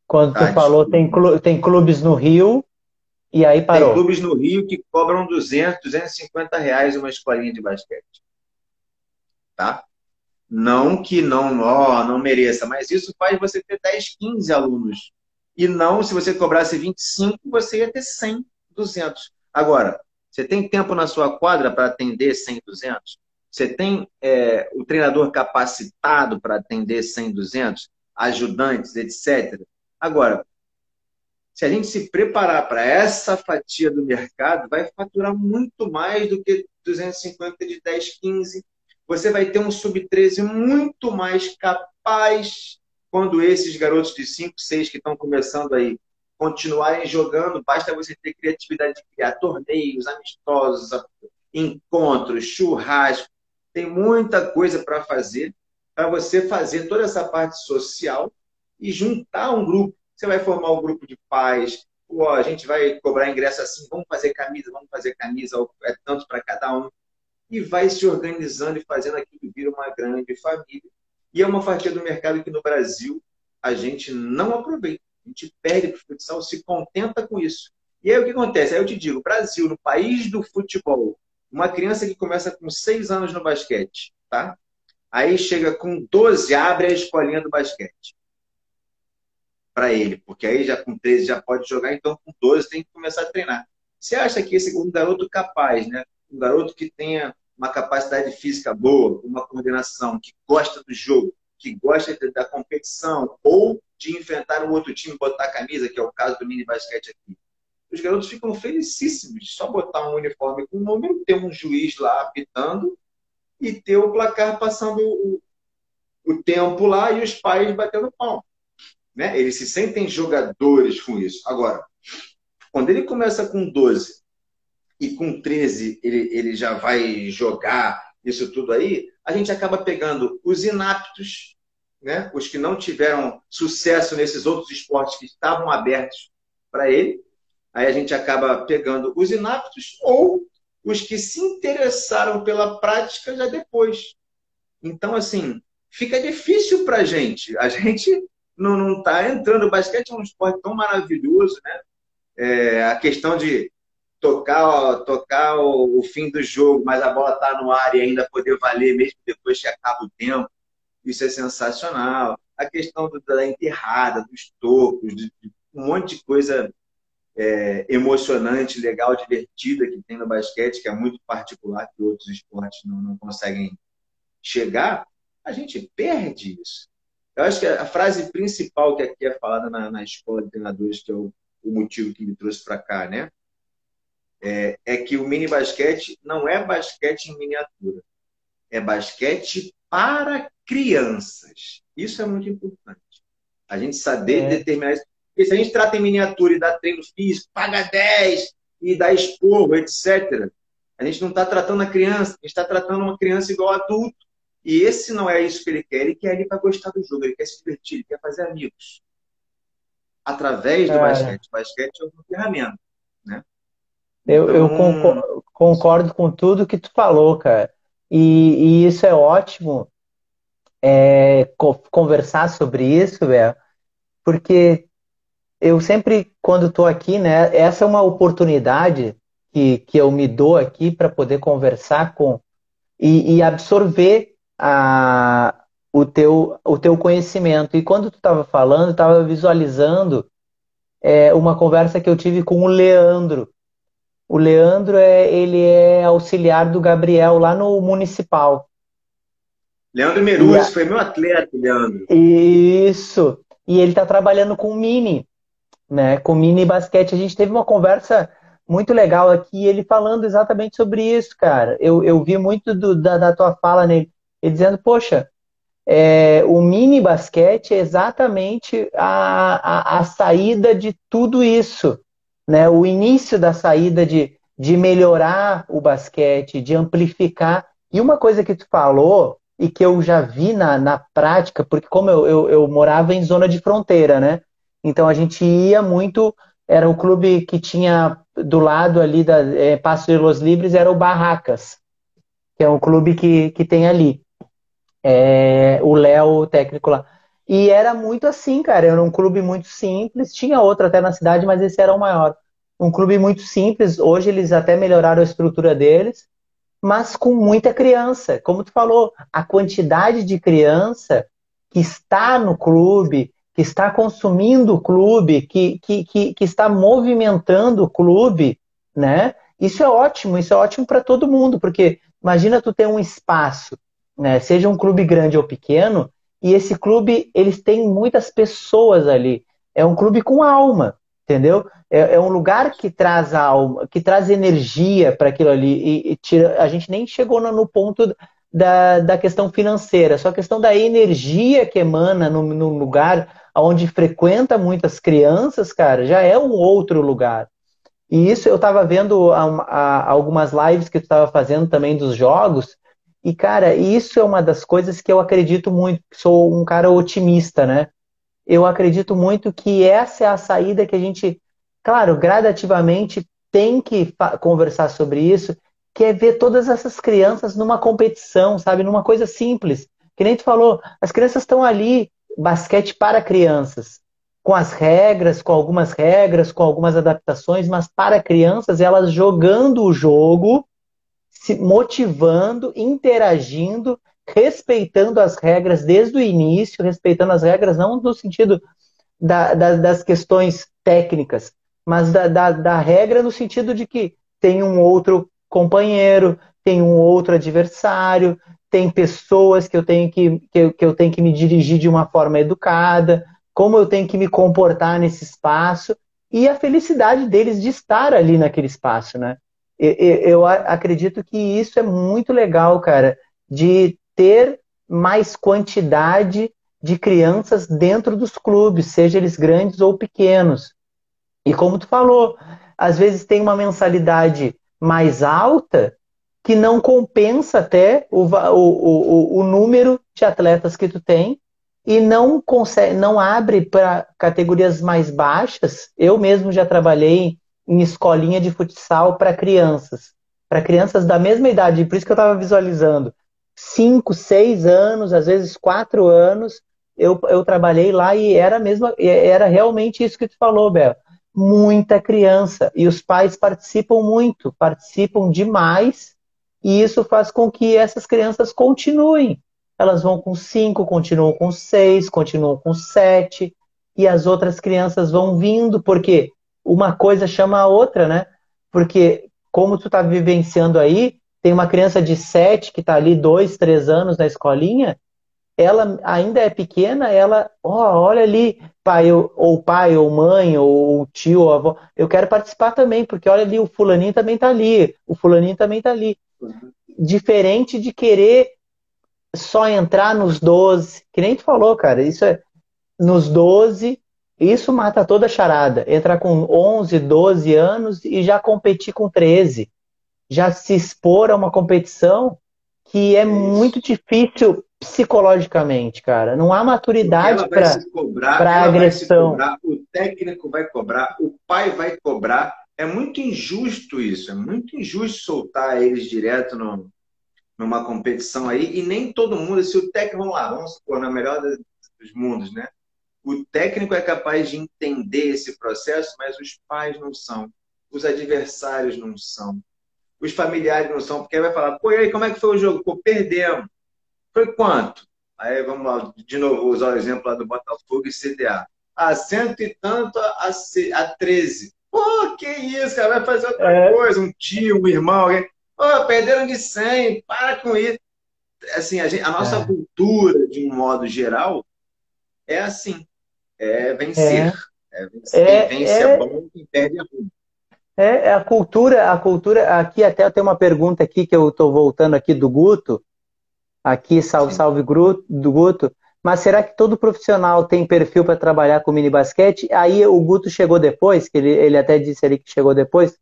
Quando tu ah, falou, tem, clu- tem clubes no Rio, e aí parou. Tem clubes no Rio que cobram duzentos, duzentos e cinquenta reais uma escolinha de basquete. Tá? Não que não, ó, não mereça, mas isso faz você ter dez, quinze alunos. E não, se você cobrasse vinte e cinco, você ia ter cem, duzentos. Agora, você tem tempo na sua quadra para atender cem, duzentos? Você tem é, o treinador capacitado para atender cem, duzentos? Ajudantes, etcétera? Agora, se a gente se preparar para essa fatia do mercado, vai faturar muito mais do que duzentos e cinquenta de dez, quinze. Você vai ter um sub treze muito mais capaz quando esses garotos de cinco, seis que estão começando aí continuarem jogando. Basta você ter criatividade de criar torneios amistosos, encontros, churrasco. Tem muita coisa para fazer, para você fazer toda essa parte social e juntar um grupo. Você vai formar um grupo de pais, pô, a gente vai cobrar ingresso assim, vamos fazer camisa, vamos fazer camisa, é tanto para cada um, e vai se organizando e fazendo aquilo vir uma grande família. E é uma fatia do mercado que no Brasil a gente não aproveita, a gente perde para o futsal, se contenta com isso. E aí o que acontece? Aí eu te digo, Brasil, no país do futebol, uma criança que começa com seis anos no basquete, tá? Aí chega com doze, abre a escolinha do basquete. Para ele, porque aí já com treze já pode jogar, então com doze tem que começar a treinar. Você acha que esse é um garoto capaz, né? Um garoto que tenha uma capacidade física boa, uma coordenação, que gosta do jogo, que gosta da competição, ou de enfrentar um outro time e botar a camisa, que é o caso do mini basquete aqui. Os garotos ficam felicíssimos de só botar um uniforme com o número, ter um juiz lá apitando e ter o placar passando o, o tempo lá e os pais batendo pau. Né? Eles se sentem jogadores com isso. Agora, quando ele começa com doze e com treze ele, ele já vai jogar isso tudo aí, a gente acaba pegando os inaptos, né? Os que não tiveram sucesso nesses outros esportes que estavam abertos para ele. Aí a gente acaba pegando os inaptos ou os que se interessaram pela prática já depois. Então, assim, fica difícil para a gente. A gente não está entrando. O basquete é um esporte tão maravilhoso, né? É, a questão de tocar, tocar o, o fim do jogo, mas a bola está no ar e ainda poder valer mesmo depois que acaba o tempo. Isso é sensacional. A questão do, da enterrada, dos tocos, de, de um monte de coisa é, emocionante, legal, divertida que tem no basquete, que é muito particular, que outros esportes não, não conseguem chegar. A gente perde isso. Eu acho que a frase principal que aqui é falada na, na escola de treinadores, que é o, o motivo que me trouxe para cá, né? É, é que o mini basquete não é basquete em miniatura. É basquete para crianças. Isso é muito importante. A gente saber é. determinar isso. Porque se a gente trata em miniatura e dá treino físico, paga dez e dá esporro, etcétera, a gente não está tratando a criança, a gente está tratando uma criança igual adulto. E esse não é isso que ele quer. Ele quer ali para gostar do jogo, ele quer se divertir, ele quer fazer amigos. Através do é. basquete. O basquete é uma ferramenta, né? Eu, eu concordo, concordo com tudo que tu falou, cara. E, e isso é ótimo, é, conversar sobre isso, velho. Porque eu sempre, quando tô aqui, né? Essa é uma oportunidade que, que eu me dou aqui para poder conversar com e, e absorver a, o, teu, o teu conhecimento. E quando tu tava falando, tava visualizando é, uma conversa que eu tive com o Leandro. O Leandro, é, ele é auxiliar do Gabriel lá no Municipal. Leandro Meruz, a... foi meu atleta, Leandro. Isso. E ele está trabalhando com o mini, né? Com o mini basquete. A gente teve uma conversa muito legal aqui, ele falando exatamente sobre isso, cara. Eu, eu vi muito do, da, da tua fala nele. Ele dizendo, poxa, é, o mini basquete é exatamente a, a, a saída de tudo isso. Né, o início da saída de, de melhorar o basquete, de amplificar. E uma coisa que tu falou, e que eu já vi na, na prática, porque como eu, eu, eu morava em zona de fronteira, né? Então a gente ia muito, era o clube que tinha do lado ali, da é, Passo de Los Libres, era o Barracas, que é um clube que, que tem ali. É, o Léo, o técnico lá. E era muito assim, cara, era um clube muito simples, tinha outro até na cidade, mas esse era o maior. Um clube muito simples, hoje eles até melhoraram a estrutura deles, mas com muita criança. Como tu falou, a quantidade de criança que está no clube, que está consumindo o clube, que, que, que, que está movimentando o clube, né? Isso é ótimo, isso é ótimo para todo mundo, porque imagina tu ter um espaço, né? Seja um clube grande ou pequeno, e esse clube, eles têm muitas pessoas ali. É um clube com alma, entendeu? É, é um lugar que traz alma, que traz energia para aquilo ali. E, e tira, a gente nem chegou no, no ponto da, da questão financeira, só a questão da energia que emana no, no lugar onde frequenta muitas crianças, cara, já é um outro lugar. E isso eu estava vendo a, a, algumas lives que tu estava fazendo também dos jogos. E, cara, isso é uma das coisas que eu acredito muito, sou um cara otimista, né? Eu acredito muito que essa é a saída que a gente, claro, gradativamente tem que conversar sobre isso, que é ver todas essas crianças numa competição, sabe? Numa coisa simples. Que nem tu falou, as crianças estão ali, basquete para crianças, com as regras, com algumas regras, com algumas adaptações, mas para crianças, elas jogando o jogo, se motivando, interagindo, respeitando as regras desde o início, respeitando as regras não no sentido da, da, das questões técnicas, mas da, da, da regra no sentido de que tem um outro companheiro, tem um outro adversário, tem pessoas que eu tenho que, que, eu, que eu tenho que me dirigir de uma forma educada, como eu tenho que me comportar nesse espaço e a felicidade deles de estar ali naquele espaço, né? Eu, eu acredito que isso é muito legal, cara, de ter mais quantidade de crianças dentro dos clubes, seja eles grandes ou pequenos. E como tu falou, às vezes tem uma mensalidade mais alta que não compensa até o, o, o, o número de atletas que tu tem e não, consegue, não abre para categorias mais baixas. Eu mesmo já trabalhei em escolinha de futsal para crianças. Para crianças da mesma idade, por isso que eu estava visualizando. Cinco, seis anos, às vezes quatro anos, eu, eu trabalhei lá e era, mesmo, era realmente isso que tu falou, Bel. Muita criança. E os pais participam muito, participam demais. E isso faz com que essas crianças continuem. Elas vão com cinco, continuam com seis, continuam com sete. E as outras crianças vão vindo, porque uma coisa chama a outra, né? Porque como tu tá vivenciando aí, tem uma criança de sete que tá ali dois, três anos na escolinha, ela ainda é pequena, ela, ó, oh, olha ali, pai, ou, ou pai, ou mãe, ou tio, ou avó, eu quero participar também, porque olha ali, o fulaninho também tá ali, o fulaninho também tá ali. Uhum. Diferente de querer só entrar nos doze, que nem tu falou, cara, isso é, nos doze, isso mata toda a charada, entrar com onze, doze anos e já competir com treze, já se expor a uma competição que é isso. Muito difícil psicologicamente, cara. Não há maturidade para agressão. Cobrar, o técnico vai cobrar, o pai vai cobrar. É muito injusto isso. É muito injusto soltar eles direto no, numa competição aí. E nem todo mundo. Se o técnico, vamos lá, vamos supor, na melhor dos mundos, né? O técnico é capaz de entender esse processo, mas os pais não são. Os adversários não são. Os familiares não são, porque aí vai falar, pô, e aí, como é que foi o jogo? Pô, perdemos. Foi quanto? Aí vamos lá, de novo, vou usar o exemplo lá do Botafogo e C D A. A cento e tanto a, a treze. Pô, que isso, cara, vai fazer outra é. coisa, um tio, um irmão, alguém. Pô, perderam de cem, para com isso. Assim, a, gente, a nossa é. cultura, de um modo geral, é assim, é vencer. É, é vencer, é, vence é... é bom e perde é ruim. É, a cultura, a cultura, aqui até tem uma pergunta aqui que eu estou voltando aqui do Guto, aqui, salve, salve do Guto, mas será que todo profissional tem perfil para trabalhar com mini basquete? Aí o Guto chegou depois, que ele, ele até disse ali que chegou depois,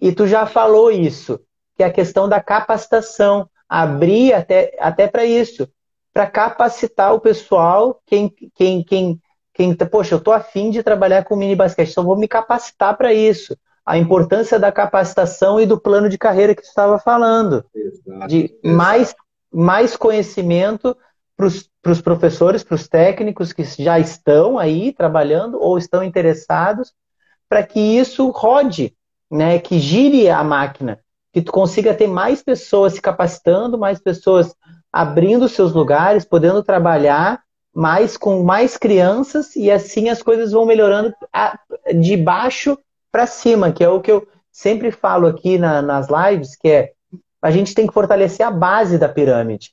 e tu já falou isso, que é a questão da capacitação, abrir até, até para isso, para capacitar o pessoal, quem... quem, quem, quem poxa, eu estou afim de trabalhar com mini basquete, então vou me capacitar para isso. A importância da capacitação e do plano de carreira que você estava falando. Exato, de exato. Mais, mais conhecimento para os professores, para os técnicos que já estão aí trabalhando ou estão interessados, para que isso rode, né? Que gire a máquina, que tu consiga ter mais pessoas se capacitando, mais pessoas abrindo seus lugares, podendo trabalhar mais com mais crianças e assim as coisas vão melhorando de baixo para cima, que é o que eu sempre falo aqui na, nas lives, que é a gente tem que fortalecer a base da pirâmide.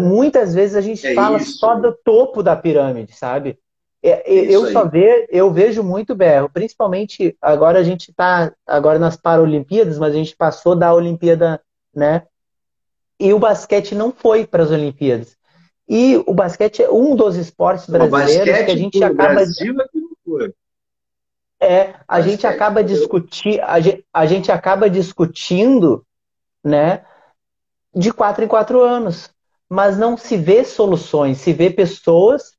Muitas vezes a gente é fala isso. só do topo da pirâmide, sabe? É, eu, só ve, eu vejo muito, Berro, principalmente agora a gente está agora nas Paralimpíadas, mas a gente passou da Olimpíada, né? E o basquete não foi para as Olimpíadas. E o basquete é um dos esportes brasileiros que a gente acaba... Brasil é que não foi. É, a gente acaba discutir, a gente, a gente acaba discutindo, né, de quatro em quatro anos, mas não se vê soluções, se vê pessoas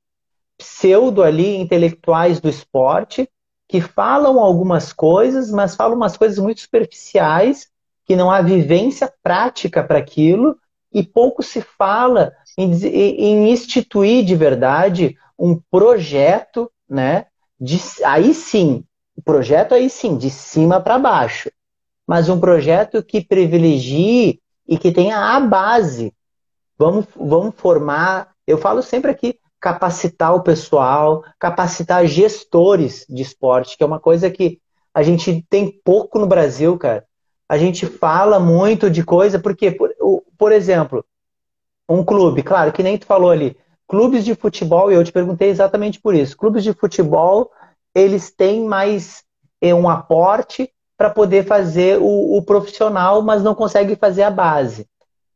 pseudo ali, intelectuais do esporte, que falam algumas coisas, mas falam umas coisas muito superficiais, que não há vivência prática para aquilo, e pouco se fala em, em instituir de verdade um projeto, né? De, aí sim, o projeto aí sim, de cima para baixo, mas um projeto que privilegie e que tenha a base, Vamos, vamos formar, eu falo sempre aqui, capacitar o pessoal, capacitar gestores de esporte, que é uma coisa que a gente tem pouco no Brasil, cara. A gente fala muito de coisa, porque, por, por exemplo, um clube, claro, que nem tu falou ali, clubes de futebol, e eu te perguntei exatamente por isso, clubes de futebol, eles têm mais um aporte para poder fazer o, o profissional, mas não conseguem fazer a base.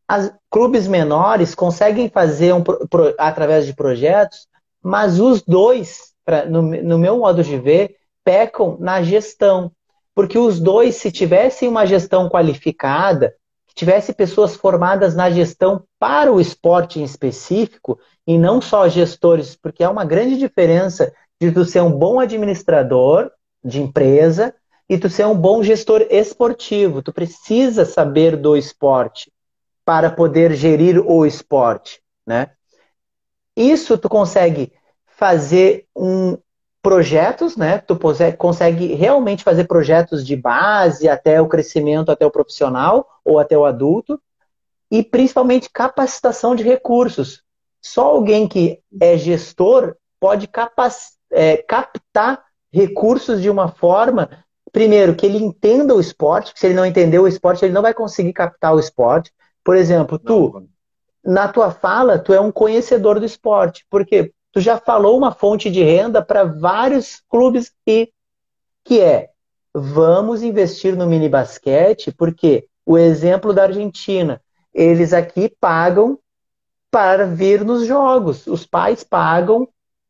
As, clubes menores conseguem fazer um, pro, através de projetos, mas os dois, pra, no, no meu modo de ver, pecam na gestão. Porque os dois, se tivessem uma gestão qualificada, que tivesse pessoas formadas na gestão para o esporte em específico, e não só gestores, porque há uma grande diferença de tu ser um bom administrador de empresa e tu ser um bom gestor esportivo. Tu precisa saber do esporte para poder gerir o esporte, né? Isso tu consegue fazer um... projetos, né? Tu consegue realmente fazer projetos de base até o crescimento, até o profissional ou até o adulto, e principalmente capacitação de recursos. Só alguém que é gestor pode capac... é, captar recursos de uma forma, primeiro, que ele entenda o esporte, que se ele não entender o esporte, ele não vai conseguir captar o esporte. Por exemplo, tu, na tua fala, tu é um conhecedor do esporte. Por quê? Tu já falou uma fonte de renda para vários clubes, e que é, vamos investir no mini basquete, porque o exemplo da Argentina, eles aqui pagam para vir nos jogos, os pais pagam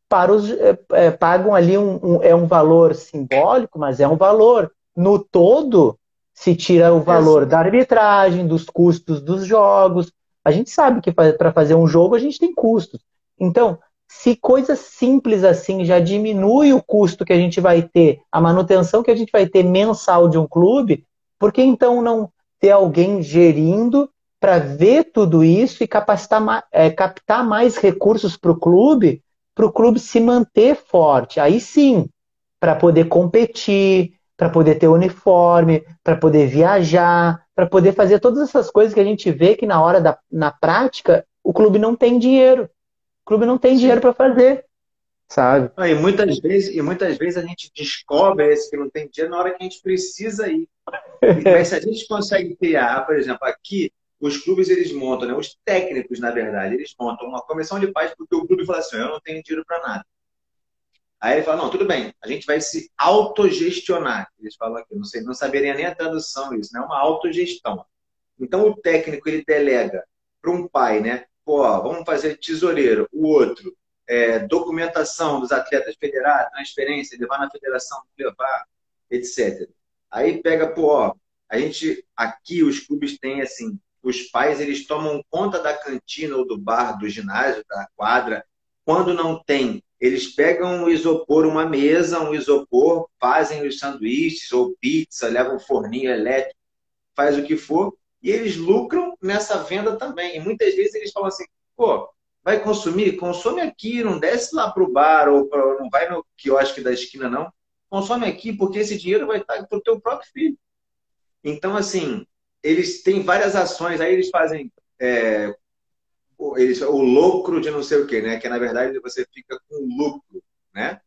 para os é, pagam ali um, um é um valor simbólico, mas é um valor no todo, se tira o valor da arbitragem, dos custos dos jogos. A gente sabe que para fazer um jogo a gente tem custos. Então, se coisa simples assim já diminui o custo que a gente vai ter, a manutenção que a gente vai ter mensal de um clube, por que então não ter alguém gerindo para ver tudo isso e capacitar, é, captar mais recursos para o clube, para o clube se manter forte? Aí sim, para poder competir, para poder ter uniforme, para poder viajar, para poder fazer todas essas coisas que a gente vê que na hora da na prática o clube não tem dinheiro. O clube não tem dinheiro para fazer, sabe? E muitas vezes, e muitas vezes a gente descobre esse que não tem dinheiro na hora que a gente precisa ir. Mas se a gente consegue criar, por exemplo, aqui, os clubes eles montam, né? Os técnicos, na verdade, eles montam uma comissão de paz, porque o clube fala assim, eu não tenho dinheiro para nada. Aí ele fala, não, tudo bem, a gente vai se autogestionar. Eles falam aqui, não sei, não saberia nem a tradução isso, né? Uma autogestão. Então o técnico ele delega para um pai, né? Pô, vamos fazer tesoureiro, o outro, é, documentação dos atletas federados, transferência, levar na federação, levar, etcétera. Aí pega, pô, ó, a gente, aqui os clubes têm assim, os pais eles tomam conta da cantina ou do bar, do ginásio, da quadra. Quando não tem, eles pegam um isopor, uma mesa, um isopor, fazem os sanduíches ou pizza, levam forninho elétrico, faz o que for. E eles lucram nessa venda também. E muitas vezes eles falam assim, pô, vai consumir? Consome aqui, não desce lá para o bar ou pra, não vai no quiosque da esquina, não. Consome aqui, porque esse dinheiro vai estar para o teu próprio filho. Então, assim, eles têm várias ações. Aí eles fazem é, eles, o lucro de não sei o quê, né? Que, na verdade, você fica com lucro, né?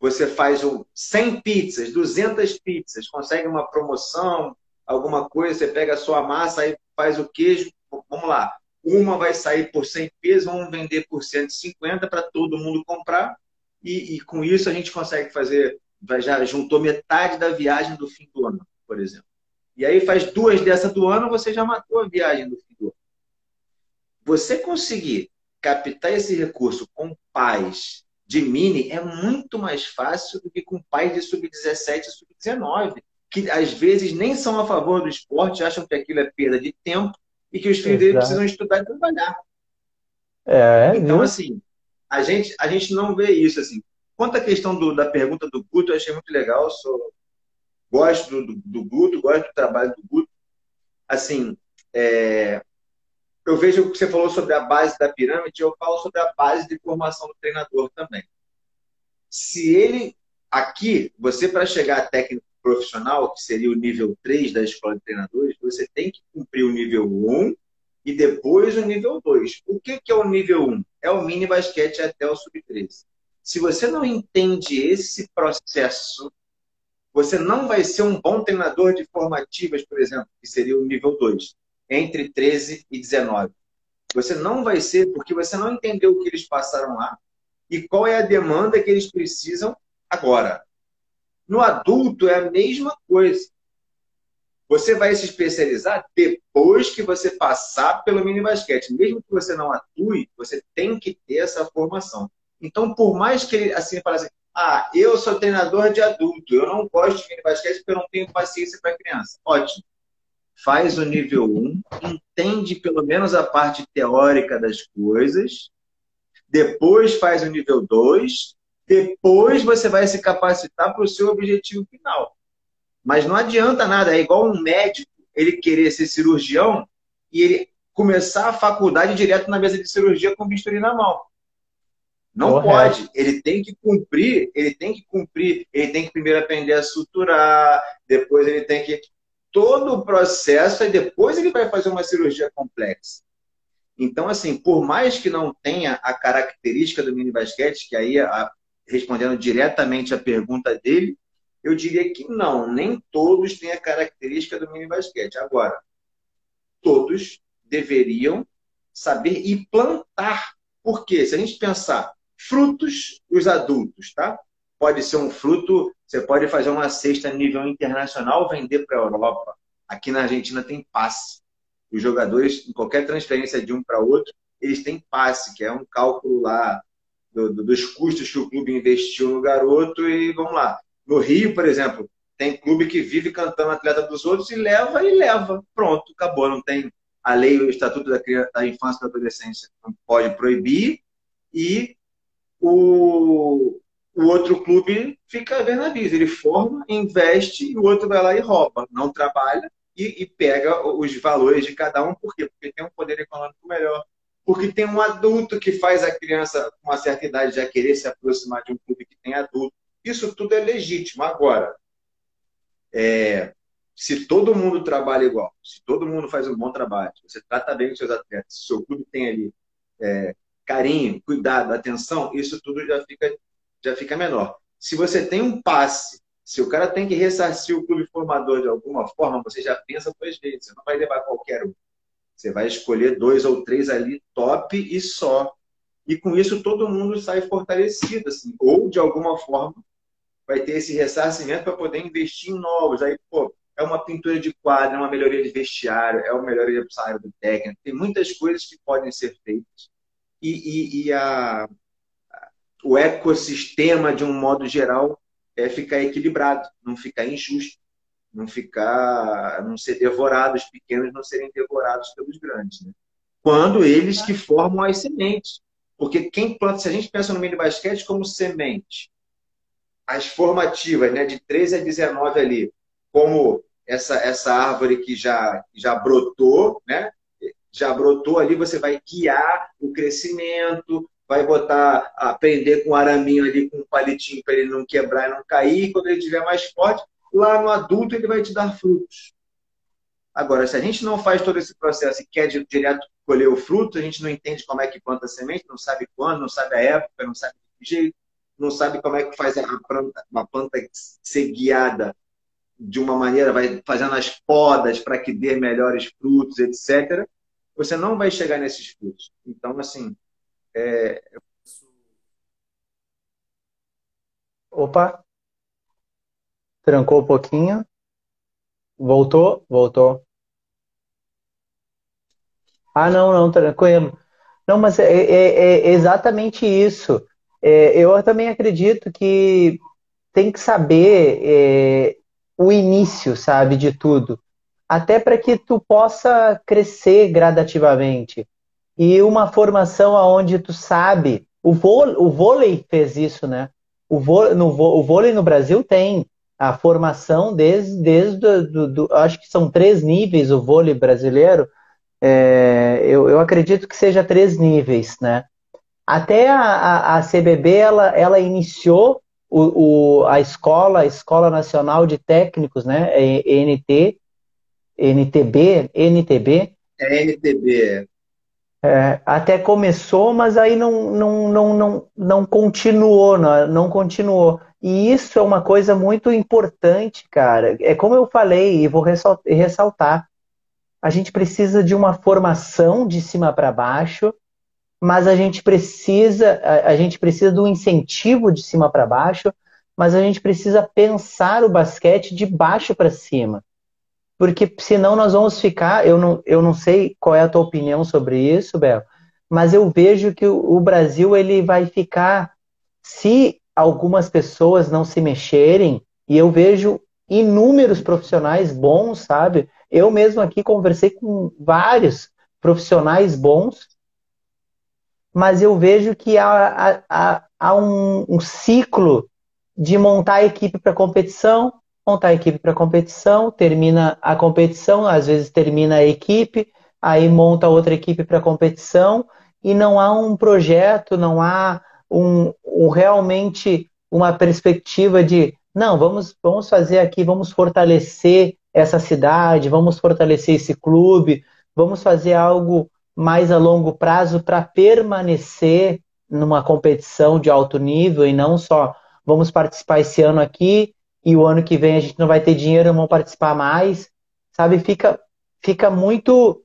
Você faz cem pizzas, duzentas pizzas, consegue uma promoção, alguma coisa, você pega a sua massa, aí faz o queijo, vamos lá, uma vai sair por cem pesos, vamos vender por cento e cinquenta para todo mundo comprar, e, e com isso a gente consegue fazer, já juntou metade da viagem do fim do ano, por exemplo. E aí faz duas dessa do ano, você já matou a viagem do fim do ano. Você conseguir captar esse recurso com pais de mini é muito mais fácil do que com pais de sub dezessete e sub dezenove. Que às vezes nem são a favor do esporte, acham que aquilo é perda de tempo e que os filhos deles precisam estudar e trabalhar. É, então, viu? Assim, a gente, a gente não vê isso. Assim. Quanto à questão do, da pergunta do Guto, eu achei muito legal. Eu sou, gosto do, do, do Guto, gosto do trabalho do Guto. Assim, é, eu vejo o que você falou sobre a base da pirâmide, eu falo sobre a base de formação do treinador também. Se ele, aqui, você para chegar a técnico profissional, que seria o nível três da escola de treinadores, você tem que cumprir o nível um, e depois o nível dois. O que, que é o nível um? É o mini basquete até o sub treze. Se você não entende esse processo, você não vai ser um bom treinador de formativas, por exemplo, que seria o nível dois, entre treze e dezenove. Você não vai ser, porque você não entendeu o que eles passaram lá e qual é a demanda que eles precisam agora. No adulto é a mesma coisa. Você vai se especializar depois que você passar pelo mini basquete. Mesmo que você não atue, você tem que ter essa formação. Então, por mais que ele assim, fale assim, ah, eu sou treinador de adulto, eu não gosto de mini basquete porque eu não tenho paciência para criança. Ótimo. Faz o nível um, entende pelo menos a parte teórica das coisas, depois faz o nível dois, depois você vai se capacitar para o seu objetivo final. Mas não adianta nada, é igual um médico, ele querer ser cirurgião e ele começar a faculdade direto na mesa de cirurgia com bisturi na mão. Não Correto. Pode, ele tem que cumprir, ele tem que cumprir, ele tem que primeiro aprender a suturar, depois ele tem que... todo o processo, e depois ele vai fazer uma cirurgia complexa. Então, assim, por mais que não tenha a característica do mini basquete, que aí, a, respondendo diretamente a pergunta dele, eu diria que não, nem todos têm a característica do mini basquete. Agora, todos deveriam saber e plantar. Por quê? Se a gente pensar frutos, os adultos, tá? Pode ser um fruto, você pode fazer uma cesta a nível internacional, vender para a Europa. Aqui na Argentina tem passe. Os jogadores, em qualquer transferência de um para outro, eles têm passe, que é um cálculo lá do, do, dos custos que o clube investiu no garoto e vamos lá. No Rio, por exemplo, tem clube que vive cantando atleta dos outros e leva e leva. Pronto, acabou. Não tem a lei, o Estatuto da, Criança, da Infância e da Adolescência não pode proibir e o, o outro clube fica vendo a vida. Ele forma, investe e o outro vai lá e rouba. Não trabalha e, e pega os valores de cada um. Por quê? Porque tem um poder econômico melhor. Porque tem um adulto que faz a criança com uma certa idade já querer se aproximar de um clube que tem adulto. Isso tudo é legítimo. Agora, é, se todo mundo trabalha igual, se todo mundo faz um bom trabalho, se você trata bem os seus atletas, se o seu clube tem ali é, carinho, cuidado, atenção, isso tudo já fica, já fica menor. Se você tem um passe, se o cara tem que ressarcir o clube formador de alguma forma, você já pensa duas vezes, você não vai levar qualquer um. Você vai escolher dois ou três ali top e só. E com isso todo mundo sai fortalecido, assim, ou de alguma forma vai ter esse ressarcimento para poder investir em novos. Aí, pô, é uma pintura de quadro, é uma melhoria de vestiário, é uma melhoria de salário do técnico. Tem muitas coisas que podem ser feitas. E, e, e a, o ecossistema, de um modo geral, é ficar equilibrado, não ficar injusto, não ficar, não ser devorado, os pequenos não serem devorados pelos grandes. Né? Quando eles que formam as sementes. Porque quem planta, se a gente pensa no mini basquete como semente, as formativas, né, de treze a dezenove ali, como essa, essa árvore que já, já brotou, né, já brotou ali, você vai guiar o crescimento, vai botar, prender com araminho ali, com um palitinho para ele não quebrar e não cair, quando ele estiver mais forte, lá no adulto ele vai te dar frutos. Agora, se a gente não faz todo esse processo e quer direto colher o fruto, a gente não entende como é que planta a semente, não sabe quando, não sabe a época, não sabe de que jeito, não sabe como é que faz a planta, uma planta ser guiada de uma maneira, vai fazendo as podas para que dê melhores frutos, etcétera. Você não vai chegar nesses frutos. Então, assim... É... Opa! Trancou um pouquinho. Voltou? Voltou. Ah, não, não, tranquilo. Não, mas é, é, é exatamente isso. É, eu também acredito que tem que saber é, o início, sabe, de tudo. Até para que tu possa crescer gradativamente. E uma formação onde tu sabe... O, vô, o vôlei fez isso, né? O, vô, no, o vôlei no Brasil tem a formação desde... desde do, do, do, acho que são três níveis o vôlei brasileiro... É, eu, eu acredito que seja três níveis, né? Até a, a, a C B B, ela, ela iniciou o, o, a escola, a Escola Nacional de Técnicos, né? N T, N T B, N T B, É N B B. É, até começou, mas aí não, não, não, não, não continuou, não, não continuou. E isso é uma coisa muito importante, cara. É como eu falei, e vou ressaltar. A gente precisa de uma formação de cima para baixo, mas a gente precisa, a, a gente precisa do incentivo de cima para baixo, mas a gente precisa pensar o basquete de baixo para cima. Porque senão nós vamos ficar... Eu não, eu não sei qual é a tua opinião sobre isso, Bel, mas eu vejo que o, o Brasil ele vai ficar... Se algumas pessoas não se mexerem, e eu vejo inúmeros profissionais bons, sabe? Eu mesmo aqui conversei com vários profissionais bons, mas eu vejo que há, há, há um, um ciclo de montar a equipe para competição, montar a equipe para competição, termina a competição, às vezes termina a equipe, aí monta outra equipe para competição, e não há um projeto, não há um, um, realmente uma perspectiva de, não, vamos, vamos fazer aqui, vamos fortalecer essa cidade, vamos fortalecer esse clube, vamos fazer algo mais a longo prazo para permanecer numa competição de alto nível e não só vamos participar esse ano aqui e o ano que vem a gente não vai ter dinheiro, não vamos participar mais, sabe? Fica, fica muito,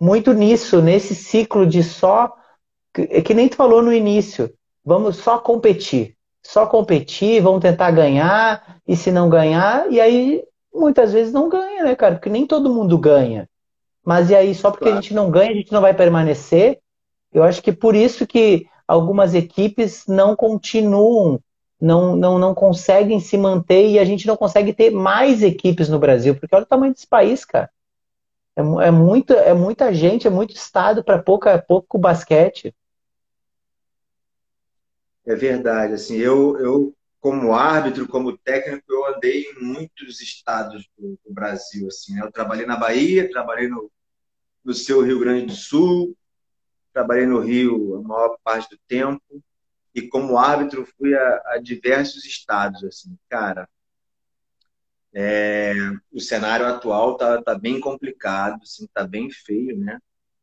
muito nisso, nesse ciclo de só... Que, que nem tu falou no início, vamos só competir, só competir, vamos tentar ganhar, e se não ganhar, e aí muitas vezes não ganha, né, cara? Porque nem todo mundo ganha. Mas e aí, só porque claro, a gente não ganha, a gente não vai permanecer? Eu acho que por isso que algumas equipes não continuam, não, não, não conseguem se manter, e a gente não consegue ter mais equipes no Brasil, porque olha o tamanho desse país, cara. É, é, muito, é muita gente, é muito estado para pouco, pouco basquete. É verdade. Assim, eu, eu, como árbitro, como técnico, eu andei em muitos estados do, do Brasil. Assim, né? Eu trabalhei na Bahia, trabalhei no, no seu Rio Grande do Sul, trabalhei no Rio a maior parte do tempo, e como árbitro fui a, a diversos estados. Assim, cara, é, o cenário atual tá, tá bem complicado, assim, tá bem feio, né?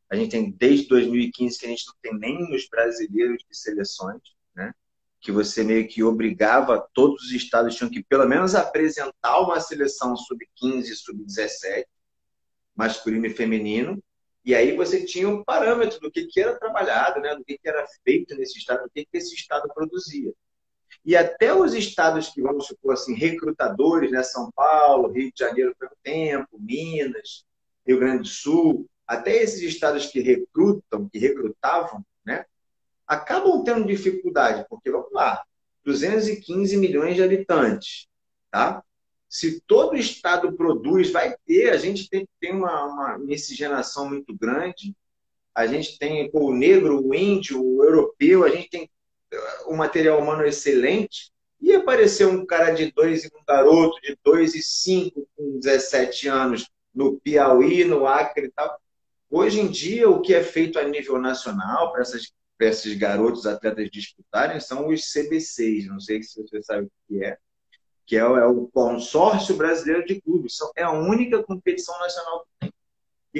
A gente tem desde dois mil e quinze que a gente não tem nem os brasileiros de seleções, né? Que você meio que obrigava, todos os estados tinham que pelo menos apresentar uma seleção sub quinze, sub dezessete, masculino e feminino, e aí você tinha um parâmetro do que, que era trabalhado, né? Do que, que era feito nesse estado, do que, que esse estado produzia. E até os estados que, vamos supor, assim, recrutadores, né? São Paulo, Rio de Janeiro por um tempo, Minas, Rio Grande do Sul, até esses estados que recrutam, que recrutavam, né? Acabam tendo dificuldade, porque, vamos lá, duzentos e quinze milhões de habitantes, tá? Se todo estado produz, vai ter, a gente tem, tem uma, uma miscigenação muito grande, a gente tem o negro, o índio, o europeu, a gente tem um material humano excelente, e aparecer um cara de dois e um garoto de dois e cinco com dezessete anos no Piauí, no Acre e tal. Hoje em dia, o que é feito a nível nacional para essas, para esses garotos atletas disputarem são os C B Cs, não sei se você sabe o que é, que é o Consórcio Brasileiro de Clubes. É a única competição nacional que tem.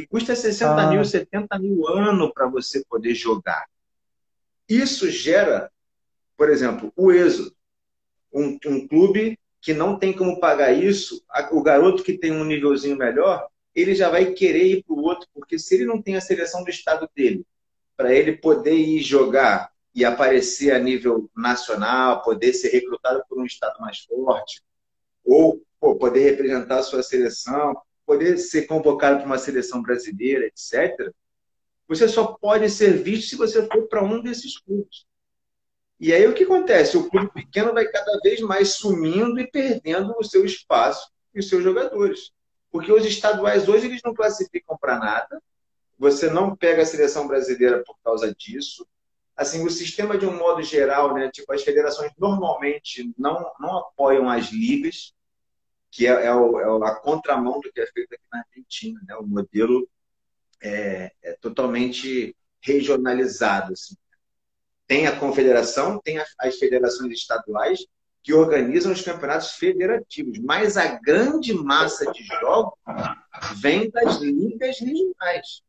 E custa sessenta mil, setenta mil ano para você poder jogar. Isso gera, por exemplo, o êxodo. Um, um clube que não tem como pagar isso, o garoto que tem um nívelzinho melhor, ele já vai querer ir para o outro, porque se ele não tem a seleção do estado dele, para ele poder ir jogar e aparecer a nível nacional, poder ser recrutado por um estado mais forte, ou pô, poder representar a sua seleção, poder ser convocado para uma seleção brasileira, etcétera, você só pode ser visto se você for para um desses clubes. E aí o que acontece? O clube pequeno vai cada vez mais sumindo e perdendo o seu espaço e os seus jogadores. Porque os estaduais hoje eles não classificam para nada, você não pega a seleção brasileira por causa disso. Assim, o sistema de um modo geral, né, tipo, as federações normalmente não, não apoiam as ligas, que é, é, o, é a contramão do que é feito aqui na Argentina, né? O modelo É, é totalmente regionalizado. Assim. Tem a confederação, tem as, as federações estaduais que organizam os campeonatos federativos, mas a grande massa de jogos vem das ligas regionais.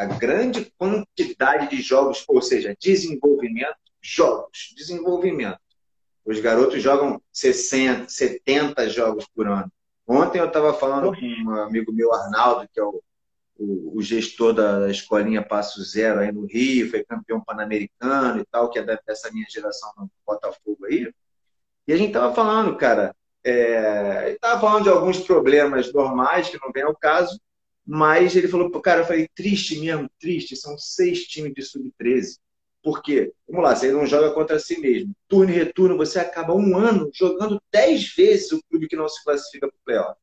a grande quantidade de jogos, ou seja, desenvolvimento, jogos, desenvolvimento. Os garotos jogam sessenta, setenta jogos por ano. Ontem eu estava falando com um amigo meu, Arnaldo, que é o, o, o gestor da escolinha Passo Zero aí no Rio, foi campeão pan-americano e tal, que é dessa minha geração do Botafogo aí. E a gente estava falando, cara, é, ele estava falando de alguns problemas normais, que não vem ao caso, mas ele falou, cara, eu falei, triste mesmo, triste, são seis times de sub treze. Por quê? Vamos lá, você não joga contra si mesmo. Turno e retorno, você acaba um ano jogando dez vezes o clube que não se classifica para o playoff.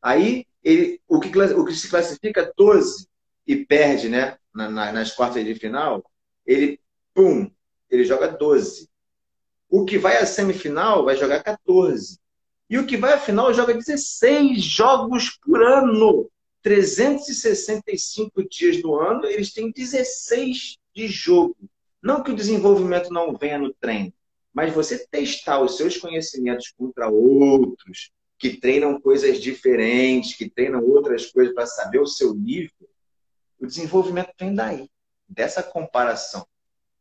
Aí, ele, o, que, o que se classifica doze e perde, né, na, na, nas quartas de final, ele, pum, ele joga doze. O que vai à semifinal vai jogar quatorze. E o que vai à final joga dezesseis jogos por ano. trezentos e sessenta e cinco dias do ano, eles têm dezesseis de jogo. Não que o desenvolvimento não venha no treino, mas você testar os seus conhecimentos contra outros que treinam coisas diferentes, que treinam outras coisas para saber o seu nível, o desenvolvimento vem daí, dessa comparação.